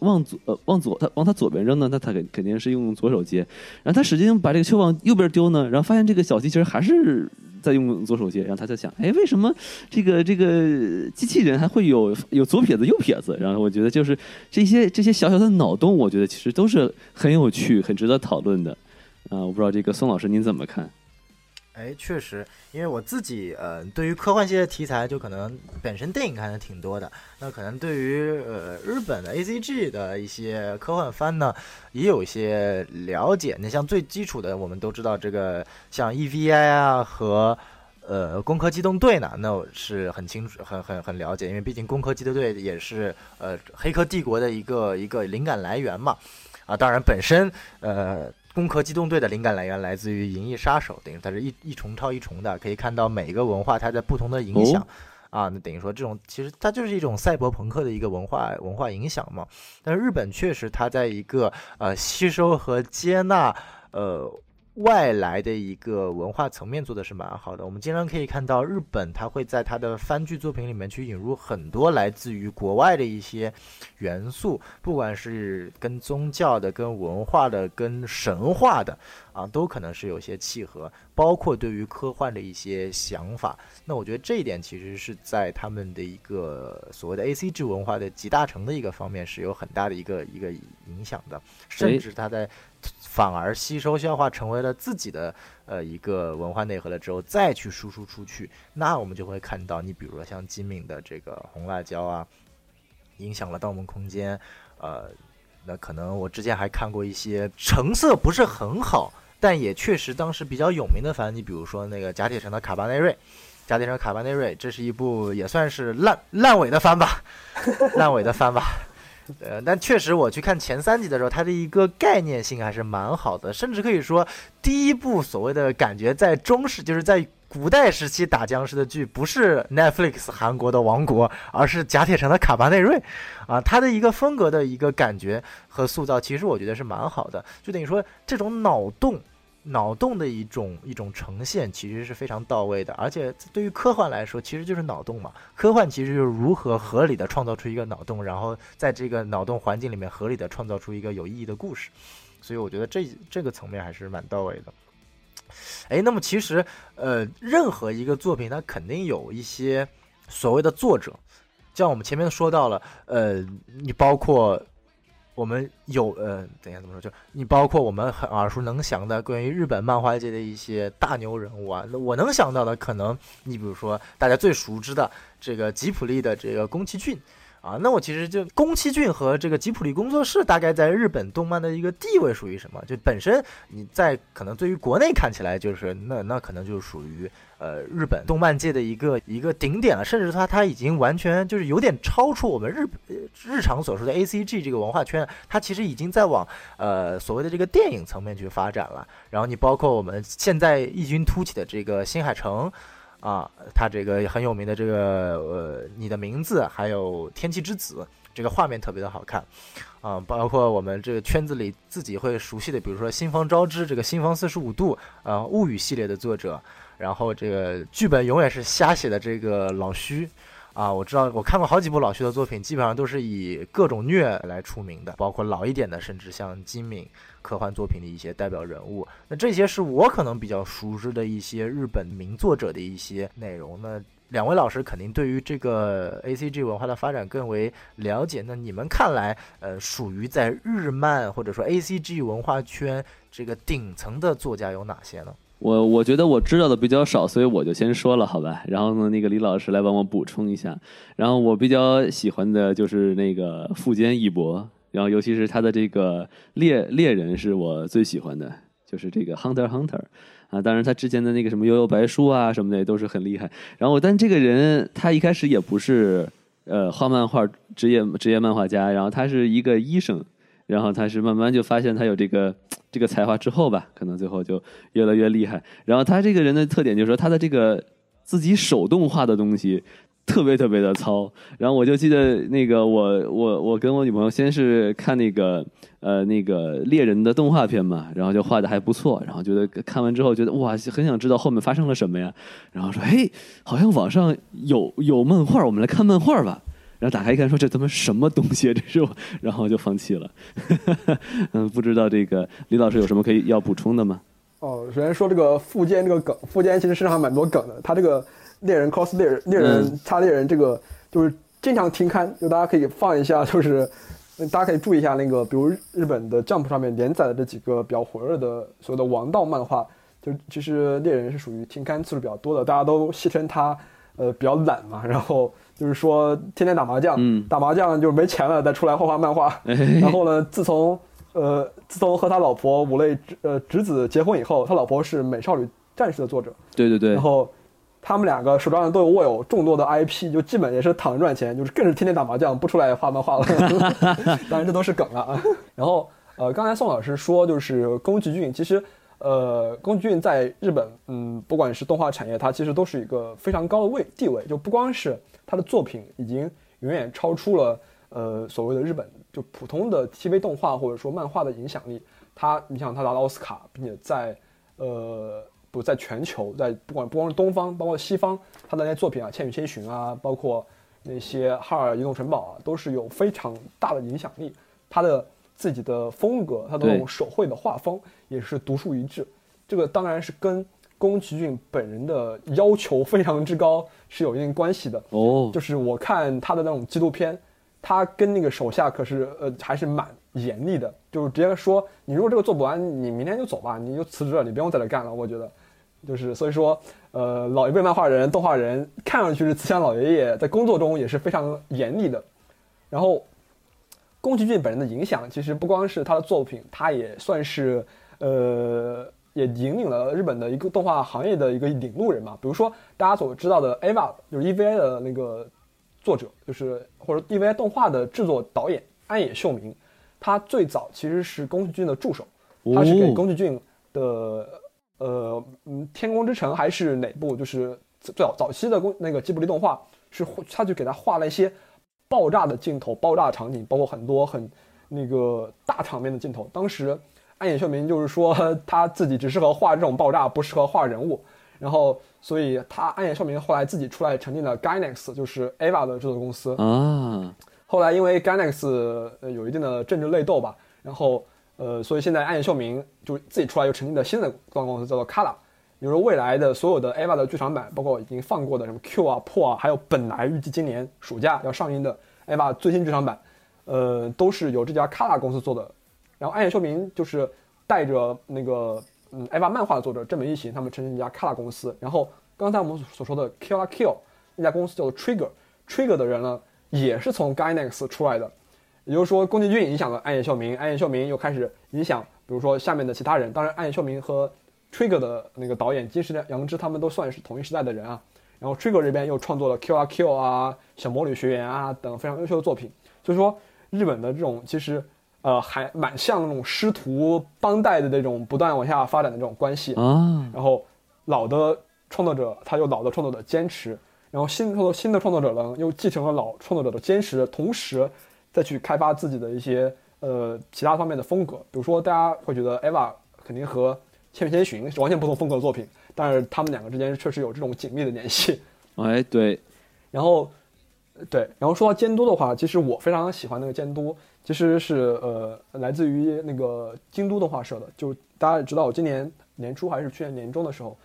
他左边扔呢，那他肯定是用左手接。然后他使劲把这个球往右边丢呢，然后发现这个小机器人还是在用左手接，然后他在想，哎，为什么这个机器人还会有左撇子、右撇子？然后我觉得就是这些小小的脑洞，我觉得其实都是很有趣、很值得讨论的啊！我不知道这个宋老师您怎么看？哎，确实，因为我自己对于科幻系列题材，就可能本身电影看的挺多的，那可能对于日本的 ACG 的一些科幻番呢，也有一些了解。那像最基础的，我们都知道这个像 EVI 啊和攻壳机动队呢，那我是很清楚、很了解，因为毕竟攻壳机动队也是黑客帝国的一个灵感来源嘛。啊，当然本身攻壳机动队的灵感来源来自于《银翼杀手》，等于它是一重抄一重的，可以看到每一个文化它在不同的影响啊。那等于说这种其实它就是一种赛博朋克的一个文化影响嘛。但是日本确实它在一个吸收和接纳外来的一个文化层面做的是蛮好的。我们经常可以看到日本它会在它的番剧作品里面去引入很多来自于国外的一些元素，不管是跟宗教的、跟文化的、跟神话的啊，都可能是有些契合，包括对于科幻的一些想法。那我觉得这一点其实是在他们的一个所谓的 ACG 文化的集大成的一个方面是有很大的一个影响的，甚至它在反而吸收消化成为了自己的一个文化内核了之后，再去输出出去，那我们就会看到，你比如说像金敏的这个红辣椒啊，影响了《盗梦空间》，那可能我之前还看过一些成色不是很好，但也确实当时比较有名的番，你比如说那个甲铁城的卡巴内瑞。加点上卡巴内瑞，这是一部也算是烂尾的番吧，烂尾的番吧。但确实我去看前3集的时候，它的一个概念性还是蛮好的，甚至可以说第一部所谓的感觉在中世，就是在古代时期打僵尸的剧，不是 Netflix 韩国的王国，而是甲铁城的卡巴内瑞啊，它的一个风格的一个感觉和塑造，其实我觉得是蛮好的。就等于说这种脑洞的一种呈现其实是非常到位的，而且对于科幻来说其实就是脑洞嘛，科幻其实就是如何合理的创造出一个脑洞，然后在这个脑洞环境里面合理的创造出一个有意义的故事，所以我觉得这个层面还是蛮到位的。哎，那么其实任何一个作品它肯定有一些所谓的作者，像我们前面说到了你包括我们有等一下怎么说？就你包括我们很耳熟能详的关于日本漫画界的一些大牛人物啊，我能想到的可能你比如说大家最熟知的这个吉卜力的这个宫崎骏啊，那我其实就宫崎骏和这个吉卜力工作室大概在日本动漫的一个地位属于什么？就本身你在可能对于国内看起来就是那可能就属于日本动漫界的一个顶点了，甚至它已经完全就是有点超出我们日常所说的 ACG 这个文化圈，它其实已经在往所谓的这个电影层面去发展了。然后你包括我们现在异军突起的这个新海诚啊，它这个很有名的这个你的名字，还有天气之子，这个画面特别的好看啊，包括我们这个圈子里自己会熟悉的，比如说新房昭之这个新房45度啊物语系列的作者，然后这个剧本永远是瞎写的这个老虚啊，我知道我看过好几部老虚的作品，基本上都是以各种虐来出名的，包括老一点的甚至像金敏科幻作品的一些代表人物，那这些是我可能比较熟知的一些日本名作者的一些内容。那两位老师肯定对于这个 ACG 文化的发展更为了解，那你们看来属于在日漫或者说 ACG 文化圈这个顶层的作家有哪些呢？我觉得我知道的比较少，所以我就先说了好吧，然后呢那个李老师来帮我补充一下。然后我比较喜欢的就是那个富坚义博，然后尤其是他的这个猎人是我最喜欢的，就是这个 Hunter Hunter 啊，当然他之前的那个什么幽游白书啊什么的也都是很厉害。然后但这个人他一开始也不是画漫画职业漫画家，然后他是一个医生，然后他是慢慢就发现他有这个才华之后吧，可能最后就越来越厉害。然后他这个人的特点就是说他的这个自己手动化的东西，特别特别的糙。然后我就记得那个我跟我女朋友先是看那个猎人的动画片嘛，然后就画的还不错，然后觉得看完之后觉得哇，很想知道后面发生了什么呀，然后说嘿，好像网上有漫画，我们来看漫画吧。然后打开一看，说这他妈什么东西，这是我，然后就放弃了。不知道这个李老师有什么可以要补充的吗？哦，首先说这个富坚这个梗，富坚其实身上还蛮多梗的。他这个猎人 cos 猎人擦猎人这个就是经常停刊，就大家可以放一下，就是大家可以注意一下那个，比如日本的 Jump 上面连载的这几个比较火热的所谓的王道漫画，就其实猎人是属于停刊次数比较多的，大家都戏称他比较懒嘛，然后就是说天天打麻将，打麻将就是没钱了再出来画画漫画。然后呢，自从和他老婆五类直子结婚以后，他老婆是美少女战士的作者，对对对，然后他们两个手上都有握有众多的 IP， 就基本也是躺着赚钱，就是更是天天打麻将，不出来画漫画了。当然这都是梗了啊。然后刚才宋老师说就是宫崎骏，其实宫崎骏在日本，不管是动画产业，它其实都是一个非常高的地位，就不光是它的作品已经远远超出了所谓的日本就普通的 TV 动画或者说漫画的影响力。你想它拿到奥斯卡，并且在全球，在不光是东方，包括西方，它的那些作品啊，《千与千寻》啊，包括那些《哈尔移动城堡》啊，都是有非常大的影响力。它的自己的风格，他的那种手绘的画风也是独树一帜，这个当然是跟宫崎骏本人的要求非常之高是有一定关系的。就是我看他的那种纪录片，他跟那个手下可是还是蛮严厉的，就是直接说你如果这个做不完，你明天就走吧，你就辞职了，你不用在这干了。我觉得就是所以说老一辈漫画人动画人看上去是慈祥老爷爷，在工作中也是非常严厉的。然后宫崎骏本人的影响，其实不光是他的作品，他也算是也引领了日本的一个动画行业的一个领路人嘛。比如说大家所知道的 EVA， 就是 EVA 的那个作者，就是或者 EVA 动画的制作导演安野秀明，他最早其实是宫崎骏的助手，他是给宫崎骏的天空之城还是哪部，就是最早期的那个吉卜力动画，是他就给他画了一些爆炸的镜头，爆炸场景，包括很多很那个大场面的镜头。当时安野秀明就是说他自己只适合画这种爆炸，不适合画人物，然后所以安野秀明后来自己出来成立了 Gainax， 就是 EVA 的制作公司啊。后来因为 Gainax 有一定的政治内斗吧，然后所以现在安野秀明就自己出来又成立了新的动画公司，叫做 Kara。 比如说未来的所有的 EVA 的剧场版，包括已经放过的什么 Q 啊、破啊，还有本来预计今年暑假要上映的 EVA 最新剧场版，都是由这家 Kara 公司做的。然后安野秀明就是带着那个EVA 漫画的作者正本一行他们成立一家 Kara 公司。然后刚才我们所说的 Kill la Kill 那家公司叫做 Trigger 的人呢，也是从 Gainax 出来的。也就是说宫崎骏影响了安野秀明，安野秀明又开始影响比如说下面的其他人。当然安野秀明和Trigger 的那个导演金石良知他们都算是同一时代的人啊。然后 Trigger 这边又创作了 Kill la Kill 啊、小魔女学园啊等非常优秀的作品。所以说日本的这种其实还蛮像那种师徒帮带的这种不断往下发展的这种关系啊。然后老的创作者他有老的创作者坚持，然后新的创作者呢又继承了老创作者的坚持，同时再去开发自己的一些其他方面的风格。比如说大家会觉得 EVA 肯定和千与千寻是完全不同风格的作品，但是他们两个之间确实有这种紧密的联系。哎，对。然后说到监督的话，其实我非常喜欢那个监督，其实是来自于那个京都动画社的。就大家也知道，今年年初还是去年年中的时候，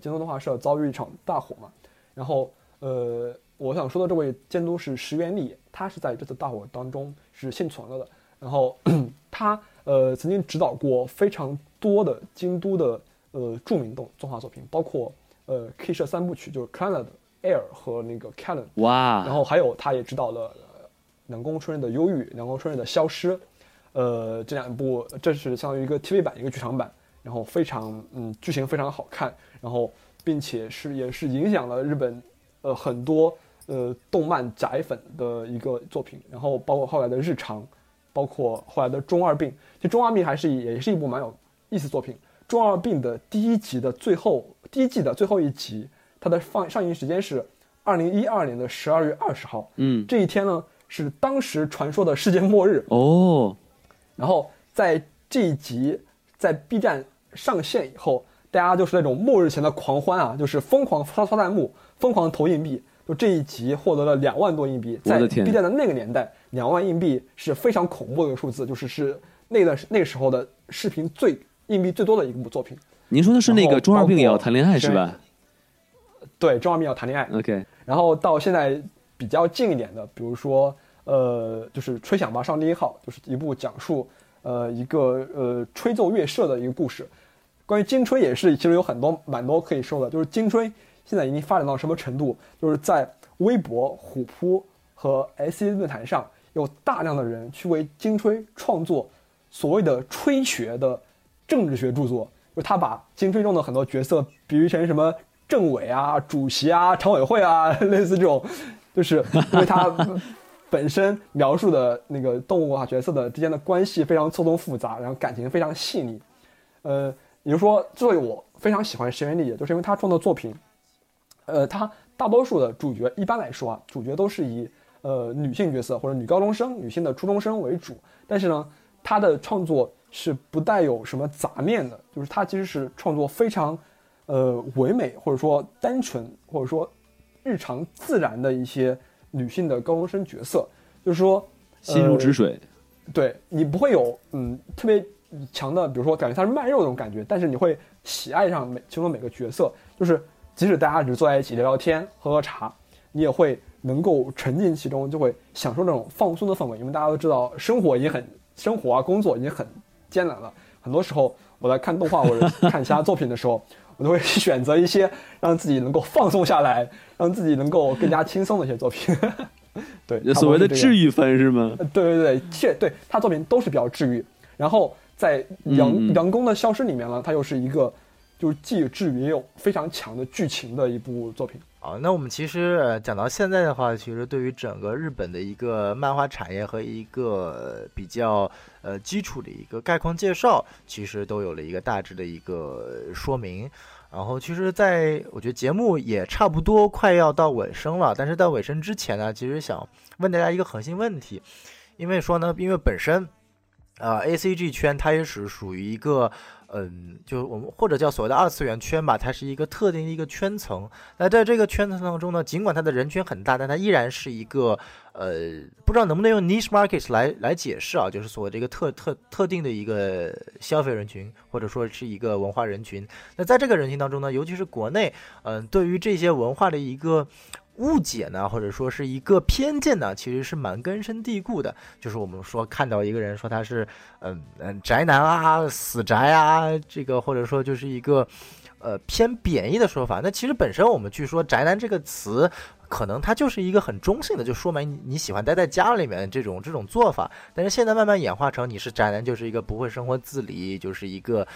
京都动画社遭遇一场大火嘛。然后我想说的这位监督是石原里，他是在这次大火当中是幸存了的。然后他曾经指导过非常多的京都的著名动画作品，包括K 社三部曲，就是 Clannad、Air 和那个 Canon。哇！然后还有他也指导了南宫春日的忧郁、南宫春日的消失，这两部，这是相当于一个 TV 版一个剧场版，然后非常剧情非常好看，然后并且也是影响了日本很多动漫宅粉的一个作品。然后包括后来的日常，包括后来的中二病，其实中二病也是一部蛮有意思作品。中二病的第一季的最后一集，它的上映时间是2012年的12月20号，嗯，这一天呢是当时传说的世界末日哦。然后在这一集在 B 站上线以后，大家就是那种末日前的狂欢啊，就是疯狂刷弹幕，疯狂投硬币。就这一集获得了2万多硬币，在 B 站的那个年代，2万硬币是非常恐怖的一个数字，就是那个时候的视频最硬币最多的一部作品。您说的是那个中二病也要谈恋爱是吧？对，中二病要谈恋爱。OK。然后到现在比较近一点的，比如说就是《吹响吧上帝一号》，就是一部讲述一个吹奏乐社的一个故事。关于金吹也是，其实有蛮多可以说的，就是金吹现在已经发展到什么程度，就是在微博、虎扑和 SC 论坛上有大量的人去为金吹创作所谓的吹学的政治学著作，就是他把金吹中的很多角色比喻成什么政委啊、主席啊、常委会啊，类似这种，就是因为他本身描述的那个动物啊角色的之间的关系非常错综复杂，然后感情非常细腻。也就是说，之所以我非常喜欢石原里也，就是因为他创作作品，他大多数的主角一般来说啊，主角都是以女性角色或者女高中生、女性的初中生为主，但是呢，他的创作是不带有什么杂念的，就是他其实是创作非常唯美或者说单纯或者说日常自然的一些女性的高中生角色，就是说心如止水，对，你不会有特别强的，比如说感觉它是卖肉那种感觉，但是你会喜爱上其中的每个角色，就是即使大家只坐在一起聊聊天、喝喝茶，你也会能够沉浸其中，就会享受那种放松的氛围。因为大家都知道，生活啊，工作已经很艰难了。很多时候，我在看动画或者看其他作品的时候，我都会选择一些让自己能够放松下来、让自己能够更加轻松的一些作品。对，这个、所谓的治愈番是吗？对，他作品都是比较治愈，然后。在阳光的消失里面呢，它又是一个就是既治愈也有非常强的剧情的一部作品。好，那我们其实讲到现在的话，其实对于整个日本的一个漫画产业和一个比较基础的一个概况介绍，其实都有了一个大致的一个说明。然后其实在我觉得节目也差不多快要到尾声了，但是到尾声之前呢，其实想问大家一个核心问题，因为本身ACG 圈它也是属于一个就是我们或者叫所谓的二次元圈吧，它是一个特定的一个圈层。那在这个圈层当中呢，尽管它的人圈很大，但它依然是一个不知道能不能用 niche market 来解释啊，就是所谓的一个特定的一个消费人群，或者说是一个文化人群。那在这个人群当中呢，尤其是国内，对于这些文化的一个误解呢，或者说是一个偏见呢，其实是蛮根深蒂固的。就是我们说看到一个人说他是宅男啊、死宅啊，这个或者说就是一个偏贬义的说法。那其实本身我们去说宅男这个词，可能它就是一个很中性的，就说明你喜欢待在家里面这种做法。但是现在慢慢演化成你是宅男就是一个不会生活自理，就是一个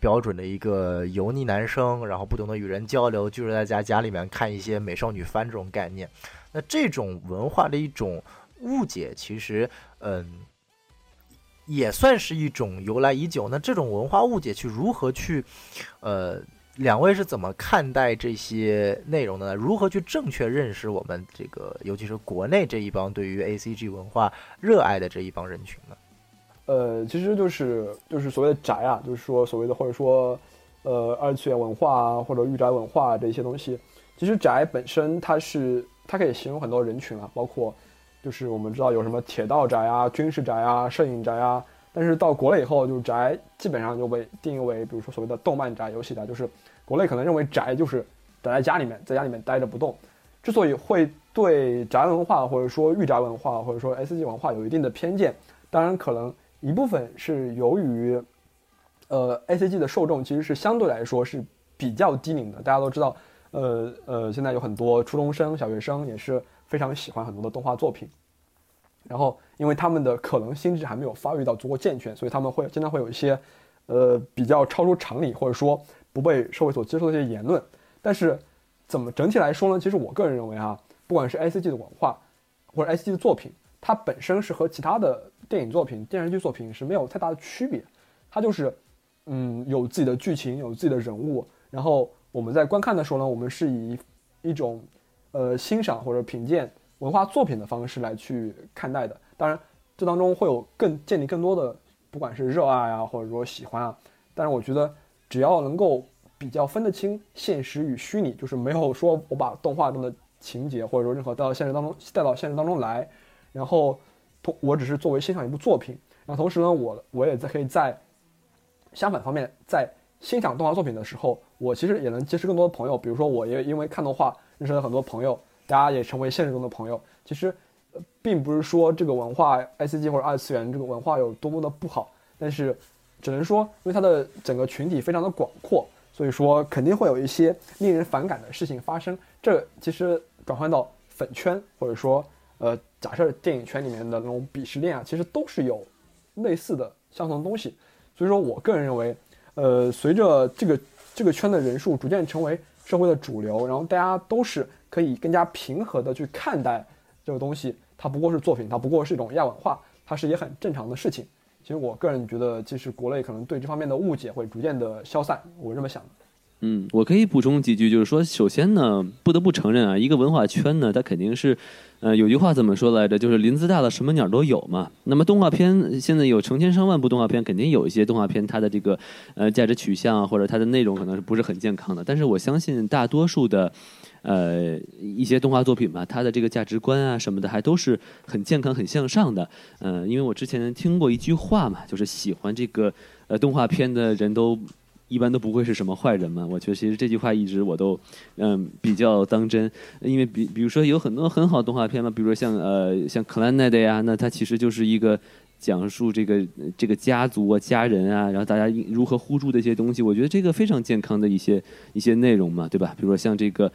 标准的一个油腻男生，然后不懂得与人交流，就是在家里面看一些美少女番这种概念。那这种文化的一种误解，其实也算是一种由来已久。那这种文化误解去如何去两位是怎么看待这些内容的呢？如何去正确认识我们这个，尤其是国内这一帮对于 ACG 文化热爱的这一帮人群呢？其实就是所谓的宅啊，就是说所谓的或者说二次元文化啊，或者御宅文化这些东西。其实宅本身它可以形容很多人群啊，包括就是我们知道有什么铁道宅啊、军事宅啊、摄影宅啊。但是到国内以后，就是宅基本上就被定义为，比如说所谓的动漫宅、游戏宅，就是国内可能认为宅就是宅在家里面，待着不动。之所以会对宅文化或者说御宅文化或者说 SG 文化有一定的偏见，当然可能一部分是由于SG 的受众其实是相对来说是比较低龄的。大家都知道，现在有很多初中生、小学生也是非常喜欢很多的动画作品。然后，因为他们的可能心智还没有发育到足够健全，所以他们经常会有一些，比较超出常理或者说不被社会所接受的一些言论。但是，整体来说呢？其实我个人认为啊，不管是 ACG 的文化，或者 ACG 的作品，它本身是和其他的电影作品、电视剧作品是没有太大的区别。它就是，有自己的剧情，有自己的人物。然后我们在观看的时候呢，我们是以一种欣赏或者品鉴文化作品的方式来去看待的。当然这当中会有建立更多的不管是热爱啊或者说喜欢啊，但是我觉得只要能够比较分得清现实与虚拟，就是没有说我把动画中的情节或者说任何带到现实当中来，然后我只是作为欣赏一部作品，然后同时呢我也可以在相反方面在欣赏动画作品的时候，我其实也能结识更多的朋友，比如说我也因为看动画认识了很多朋友，大家也成为现实中的朋友。其实并不是说这个文化 ICG 或者二次元这个文化有多么的不好，但是只能说因为它的整个群体非常的广阔，所以说肯定会有一些令人反感的事情发生。这其实转换到粉圈或者说假设电影圈里面的那种鄙视链啊，其实都是有类似的相同的东西。所以说我个人认为随着这个圈的人数逐渐成为社会的主流，然后大家都是可以更加平和的去看待这个东西，它不过是作品，它不过是一种亚文化，它是也很正常的事情。其实我个人觉得其实国内可能对这方面的误解会逐渐的消散，我这么想的。嗯，我可以补充几句，就是说，首先呢，不得不承认啊，一个文化圈呢，它肯定是，有句话怎么说来着？就是林子大了，什么鸟都有嘛。那么动画片现在有成千上万部动画片，肯定有一些动画片它的这个价值取向啊，或者它的内容可能是不是很健康的。但是我相信大多数的一些动画作品吧，它的这个价值观啊什么的还都是很健康很向上的。因为我之前听过一句话嘛，就是喜欢这个动画片的人都一般都不会是什么坏人嘛。我觉得其实这句话一直我都比较当真，因为比如说有很多很好的动画片嘛，比如说像克兰奈的呀，那它其实就是一个讲述这个家族啊、家人啊，然后大家如何互助的一些东西，我觉得这个非常健康的一些内容嘛，对吧？比如说像这个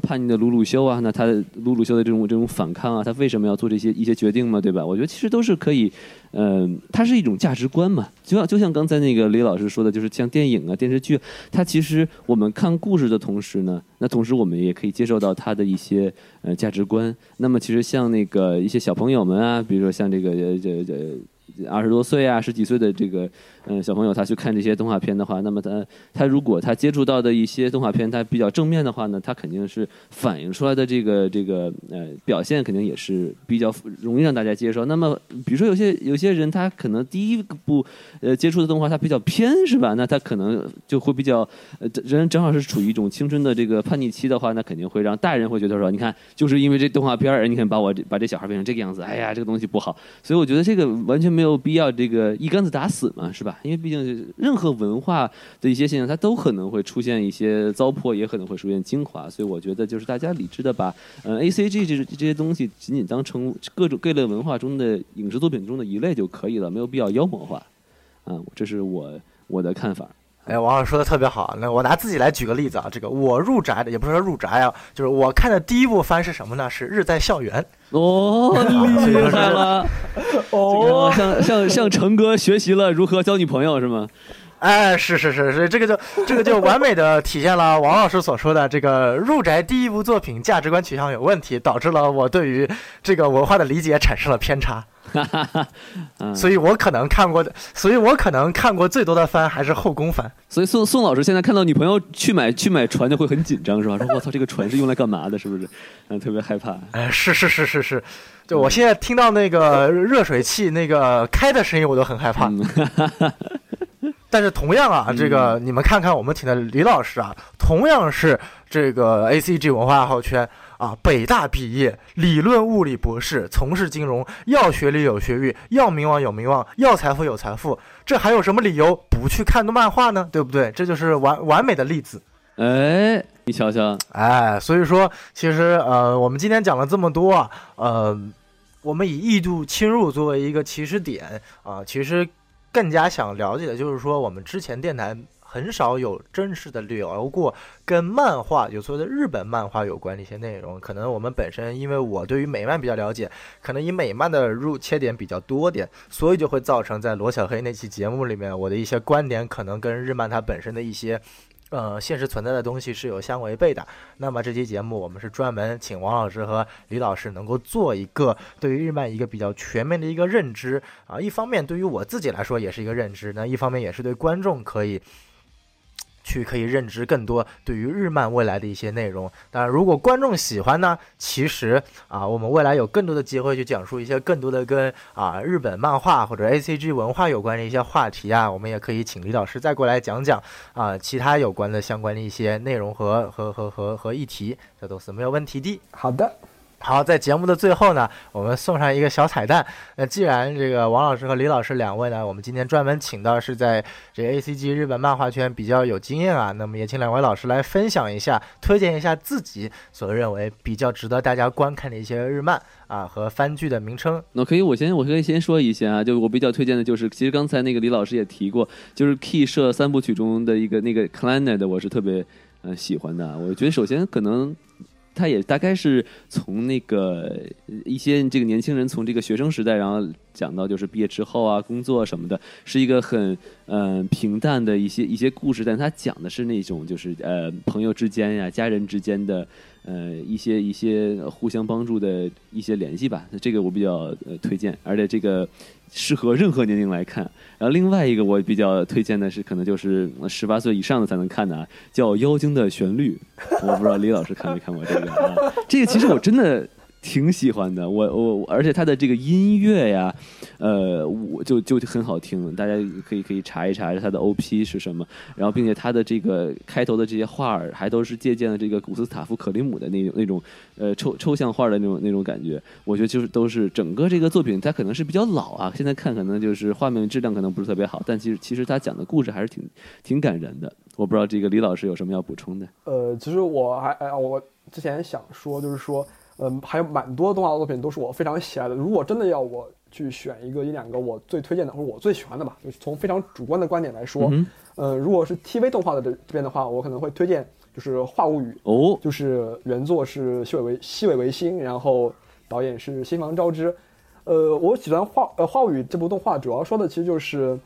叛逆的鲁鲁修啊，那他鲁鲁修的这种反抗啊，他为什么要做这些一些决定嘛，对吧？我觉得其实都是可以，它是一种价值观嘛，就像刚才那个李老师说的，就是像电影啊、电视剧，它其实我们看故事的同时呢，那同时我们也可以接受到它的一些价值观。那么其实像那个一些小朋友们啊，比如说像这个20多岁啊、10几岁的这个小朋友，他去看这些动画片的话，那么他如果他接触到的一些动画片，他比较正面的话呢，他肯定是反映出来的这个表现肯定也是比较容易让大家接受。那么比如说有些人他可能第一部接触的动画他比较偏是吧？那他可能就会比较人正好是处于一种青春的这个叛逆期的话，那肯定会让大人会觉得说，你看就是因为这动画片，你看把这小孩变成这个样子，哎呀这个东西不好。所以我觉得这个完全没有必要这个一竿子打死嘛，是吧？因为毕竟任何文化的一些现象，它都可能会出现一些糟粕，也可能会出现精华，所以我觉得就是大家理智的把ACG 这些东西仅仅当成各类文化中的影视作品中的一类就可以了，没有必要妖魔化啊，这是我的看法。哎，王老师说的特别好，那我拿自己来举个例子啊，这个我入宅的也不是说入宅啊，就是我看的第一部番是什么呢？是《日在校园》。哦，厉害了！哦，向成哥学习了如何交女朋友是吗？哎，是，这个就完美的体现了王老师所说的这个入宅第一部作品价值观取向有问题，导致了我对于这个文化的理解产生了偏差。所以我可能看过最多的番还是后宫番。所以宋老师现在看到女朋友去买船就会很紧张是吧？说我操，这个船是用来干嘛的？是不是？特别害怕。是。就我现在听到那个热水器那个开的声音，我都很害怕。但是同样啊，这个你们看看我们请的李老师啊，同样是这个 ACG 文化爱好圈啊，北大毕业，理论物理博士，从事金融，要学历有学历，要名望有名望，要财富有财富，这还有什么理由不去看漫画呢？对不对？这就是完美的例子。哎，你瞧瞧，哎，所以说其实我们今天讲了这么多啊，我们以异度侵入作为一个起始点啊，其实更加想了解的就是说，我们之前电台很少有正式的聊过跟漫画，有所谓的日本漫画有关的一些内容。可能我们本身因为我对于美漫比较了解，可能以美漫的切点比较多点，所以就会造成在罗小黑那期节目里面，我的一些观点可能跟日漫它本身的一些现实存在的东西是有相违背的。那么这期节目我们是专门请王老师和李老师能够做一个对于日漫一个比较全面的一个认知啊，一方面对于我自己来说也是一个认知，那一方面也是对观众可以去可以认知更多对于日漫未来的一些内容。当然如果观众喜欢呢，其实啊，我们未来有更多的机会去讲述一些更多的跟啊日本漫画或者 ACG 文化有关的一些话题啊，我们也可以请李老师再过来讲讲啊其他有关的相关的一些内容和议题，这都是没有问题的。好的，好，在节目的最后呢，我们送上一个小彩蛋。那既然这个王老师和李老师两位呢，我们今天专门请到是在这 ACG 日本漫画圈比较有经验啊，那么也请两位老师来分享一下，推荐一下自己所认为比较值得大家观看的一些日漫啊和番剧的名称。那可以，我可以先说一下啊，就我比较推荐的就是，其实刚才那个李老师也提过，就是 Key 社三部曲中的一个那个 Clannad 我是特别喜欢的。我觉得首先可能，他也大概是从那个一些这个年轻人从这个学生时代，然后讲到就是毕业之后啊工作什么的，是一个很平淡的一些故事，但他讲的是那种就是朋友之间呀、家人之间的一些互相帮助的一些联系吧。这个我比较推荐，而且这个适合任何年龄来看。然后另外一个我比较推荐的是，可能就是18岁以上的才能看的啊，叫《妖精的旋律》。我不知道李老师看没看过这个啊？这个其实我真的挺喜欢的，我而且它的这个音乐呀，我就很好听，大家可以查一查它的 OP 是什么。然后，并且它的这个开头的这些画儿还都是借鉴了这个古斯塔夫·克里姆的那种抽象画的那种感觉。我觉得就是都是整个这个作品，它可能是比较老啊，现在看可能就是画面质量可能不是特别好，但其实它讲的故事还是挺感人的。我不知道这个李老师有什么要补充的？其实我之前想说就是说，还有蛮多动画作品都是我非常喜爱的。如果真的要我去选一两个我最推荐的或者我最喜欢的吧，就是从非常主观的观点来说，如果是 TV 动画的这边的话，我可能会推荐就是《话物语》哦，就是原作是西尾维新，然后导演是新房昭之。我喜欢《话物语》这部动画，主要说的其实就是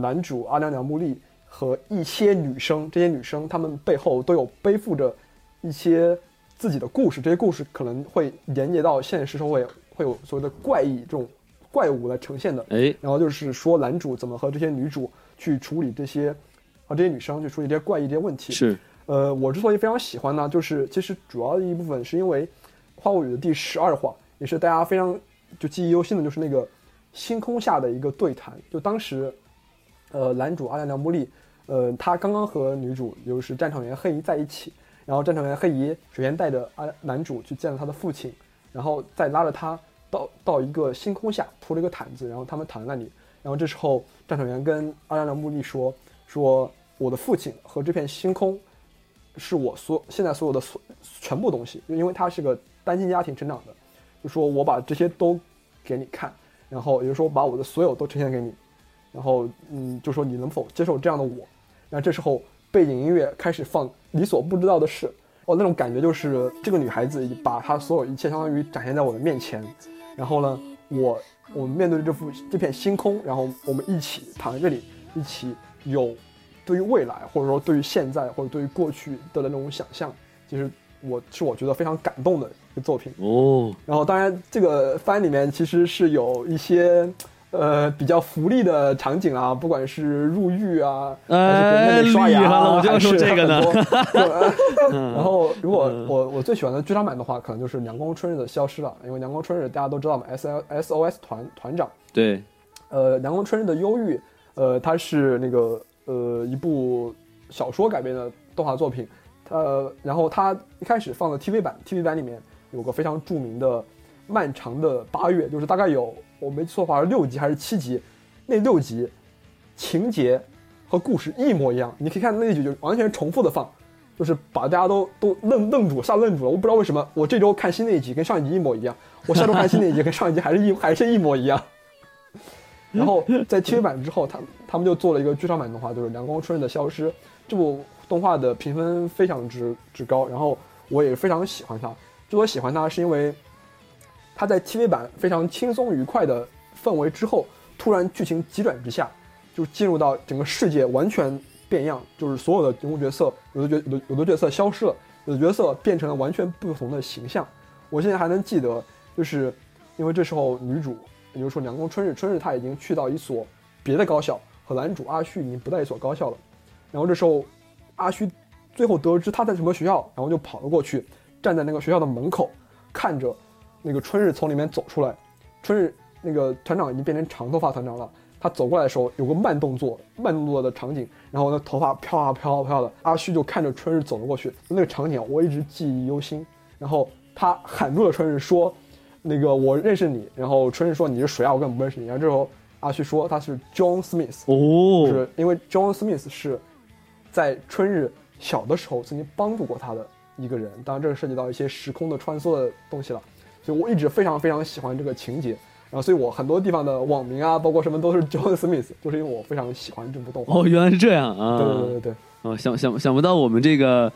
男主阿良良木利和一些女生，这些女生她们背后都有背负着一些自己的故事，这些故事可能会连接到现实社会，会有所谓的怪异这种怪物来呈现的。然后就是说男主怎么和这些女主去处理这些，和这些女生去处理这些怪异这些问题。是，我之所以非常喜欢呢，就是其实主要的一部分是因为《花物语》的第12话，也是大家非常就记忆犹新的，就是那个星空下的一个对谈。就当时，男主阿良良木利，他刚刚和女主就是战场原黑衣在一起。然后战场原黑姨首先带着男主去见了他的父亲，然后再拉着他到一个星空下铺了一个毯子，然后他们躺在那里。然后这时候战场原跟阿良良木利说我的父亲和这片星空是我现在所有的全部东西，因为他是个单亲家庭成长的，就说我把这些都给你看，然后也就是说把我的所有都呈现给你，然后就说你能否接受这样的我。然后这时候背景音乐开始放你所不知道的事，那种感觉就是这个女孩子把她所有一切相当于展现在我的面前。然后呢，我们面对这片星空，然后我们一起躺在这里，一起有对于未来或者说对于现在或者对于过去的那种想象。其实我觉得非常感动的一个作品哦。然后当然这个番里面其实是有一些比较福利的场景啊，不管是入狱啊，还是给妹妹刷牙啊，我就说这个呢。然后，如果我最喜欢的剧场版的话，可能就是《阳光春日的消失了》，因为《阳光春日》大家都知道嘛 ，SOS 团长。对，《阳光春日的忧郁》，它是那个一部小说改编的动画作品，然后它一开始放的 TV 版里面有个非常著名的漫长的8月，就是大概有，我没错的话是6集还是7集，那6集情节和故事一模一样，你可以看那集就完全重复的放，就是把大家都愣住了。我不知道为什么我这周看新的一集跟上一集一模一样，我下周看新的一集跟上一集还是一模一样。然后在 TV 版之后他们就做了一个剧场版动画，就是《阳光春日的消失》，这部动画的评分非常之高，然后我也非常喜欢它。之所以喜欢它是因为他在 TV 版非常轻松愉快的氛围之后，突然剧情急转直下，就进入到整个世界完全变样，就是所有的人物角色，有的角色消失了，有的角色变成了完全不同的形象。我现在还能记得，就是因为这时候女主，也就是说《阳光春日》，她已经去到一所别的高校，和男主阿旭已经不在一所高校了。然后这时候阿虚最后得知他在什么学校，然后就跑了过去，站在那个学校的门口，看着那个春日从里面走出来。春日那个团长已经变成长头发团长了，他走过来的时候有个慢动作的场景，然后那头发飘啊飘啊飘的，阿虚就看着春日走了过去。那个场景我一直记忆犹新。然后他喊住了春日说，那个我认识你。然后春日说你是谁啊，我根本不认识你。然后这时候阿虚说他是 John Smith， 就是因为 John Smith 是在春日小的时候曾经帮助过他的一个人，当然这个涉及到一些时空的穿梭的东西了，所以我一直非常非常喜欢这个情节。然后所以我很多地方的网名啊包括什么都是 John Smith， 就是因为我非常喜欢这部动画。哦，原来是这样啊。对对对对，哦，想不到我们这个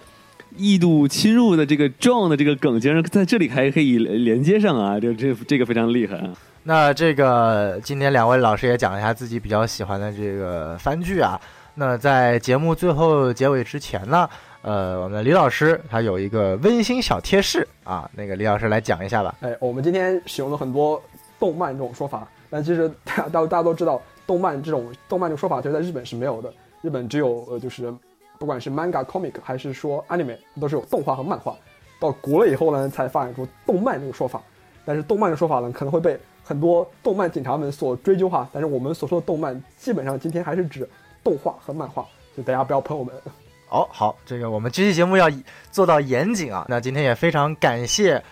异度侵入的这个 John 的这个梗竟然在这里还可以连接上啊，这个非常厉害啊。那这个今天两位老师也讲一下自己比较喜欢的这个番剧啊，那在节目最后结尾之前呢，我们李老师他有一个温馨小贴士啊，那个李老师来讲一下吧。哎，我们今天使用了很多动漫这种说法，但其实大家都知道，动漫这种说法其实在日本是没有的。日本只有就是不管是 manga comic 还是说 anime 都是有动画和漫画，到国内以后呢才发展出动漫这个说法。但是动漫的说法呢可能会被很多动漫警察们所追究哈，但是我们所说的动漫基本上今天还是指动画和漫画，就大家不要喷我们。哦，好，这个我们这期节目要做到严谨啊。那今天也非常感谢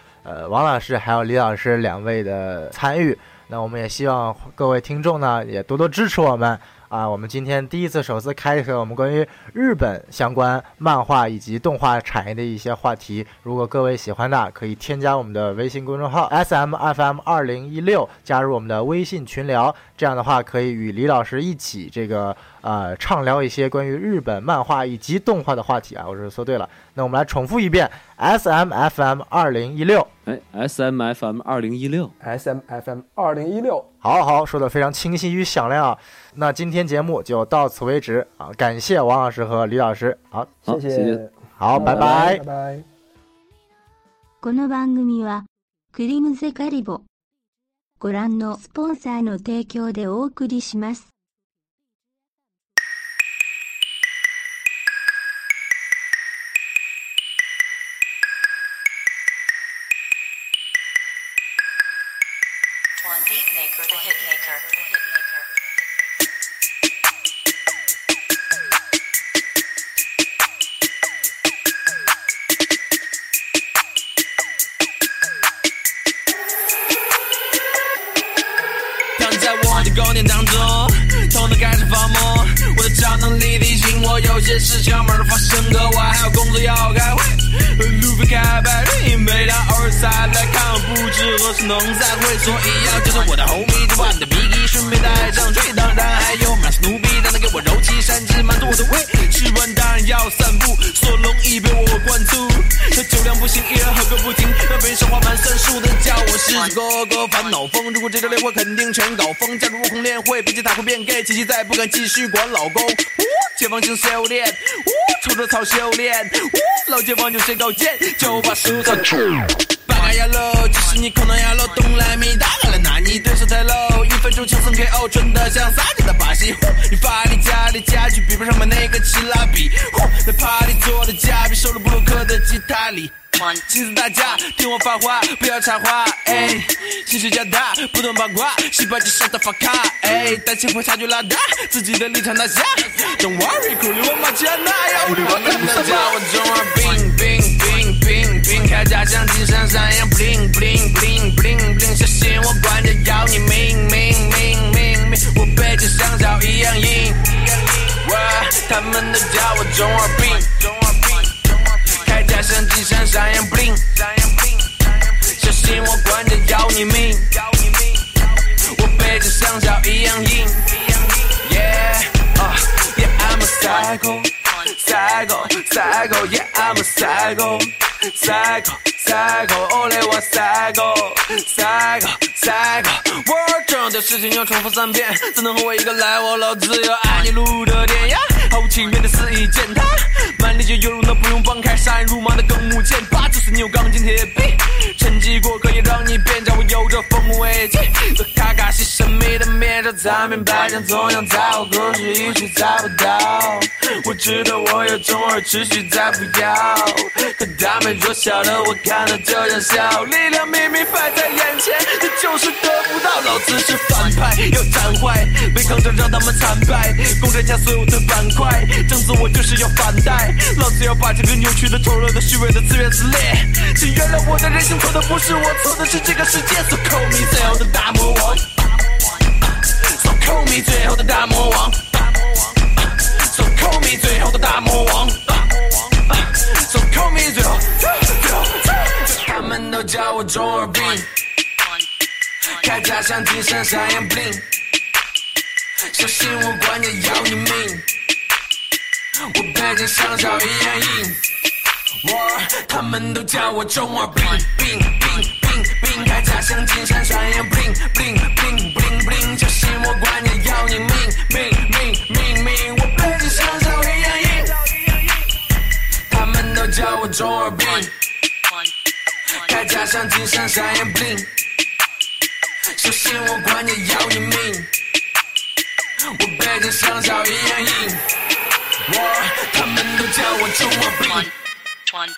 王老师还有李老师两位的参与，那我们也希望各位听众呢也多多支持我们啊。我们今天首次开启我们关于日本相关漫画以及动画产业的一些话题，如果各位喜欢的可以添加我们的微信公众号 SMFM2016 加入我们的微信群聊，这样的话可以与李老师一起这个畅聊一些关于日本漫画以及动画的话题啊，我是说对了。那我们来重复一遍 SMFM2016， SMFM2016 SMFM2016， 好说的非常清晰与响亮啊。那今天节目就到此为止啊，感谢王老师和李老师。好，谢谢，好，拜拜，拜拜。この番組はクリムゼカリボご覧のスポンサーの提供でお送りします。这事情慢慢发生的，我还有工作要开会，路费开白日，每到偶尔才来看，不知何时能再会，所以要就是我的 homie， 就把你的皮衣顺便带上去，当然还有满是奴婢，让他给我揉起山汁，满足我的胃。吃完当然要散步，索隆一杯我灌吐，这酒量不行也喝个不停，那杯上花满算数的叫我是哥哥烦恼疯。如果这周恋会肯定全搞疯，加入悟空恋会，毕竟他会变 gay， 琪琪再不敢继续管老公。解放性修炼，抽着草修炼，老解放就先高见，就把书草出。八嘎呀喽，这是你可能呀喽，东来咪打嘎了，拿你对手太 low， 一分钟轻松 KO， 真的像撒娇的把戏。你发力家里家具比不上我那个奇拉比，在 party 做的嘉宾，收了布鲁克的吉他里。亲自大家听我发话，不要插话，哎，心事加大，不懂八卦，细胞就上的发卡，哎，担心会差距拉大，自己的立场拿下。Don't worry， 鼓励我马加纳呀，我跟大家我中二病病病病病，铠甲像金闪闪样 bling bling bling bling bling， 小心我管着要你命命命命命，我背着香蕉一样硬，哇，他们都叫我中二病。加上金闪闪亮 bling， 小心我管着要你命，我背着香蕉一样硬。Yeah， yeah I'm a psycho， psycho psycho yeah I'm a psycho， psycho psycho only one psycho， psycho psycho。我这样的事情要重复3遍，才能和我一个来，我老子要爱你撸的电呀。毫无情面的肆意践踏，满脸就有容的不用帮，开山入马的更木剑拔，就算你有钢筋铁臂，趁机过可以让你变成我有着丰富危机和卡卡西神秘的面罩，咱明白将总想在我故事一直猜不到，我知道我有种而持续在不要，可他们弱小的我看到就想笑，力量明明摆在眼前，这就是得不到，老子是反派要斩坏，没抗争让他们惨败，攻占下所有的板块，正自我就是要反带，老子要把这个扭曲的丑陋的虚伪的自怨自裂，请原谅我的人性，错的不是我，错的是这个世界， So call me 最后的大魔王， So call me 最后的大魔王， So call me 最后的大魔王， So call me 最后，他们都叫我中二病，铠甲上金闪闪眼 bling， 小心我管也要你命，我背景像小一眼影，他们都叫我中二病病病病病，铠甲像金闪闪眼 bling bling bling bling bling， 小心我管也要你命命命命命，我背景像小一眼影，他们都叫我中二病，铠甲像金闪闪眼 bling，小心我管你要你命，我背景像小一样硬，他们都叫我中二病。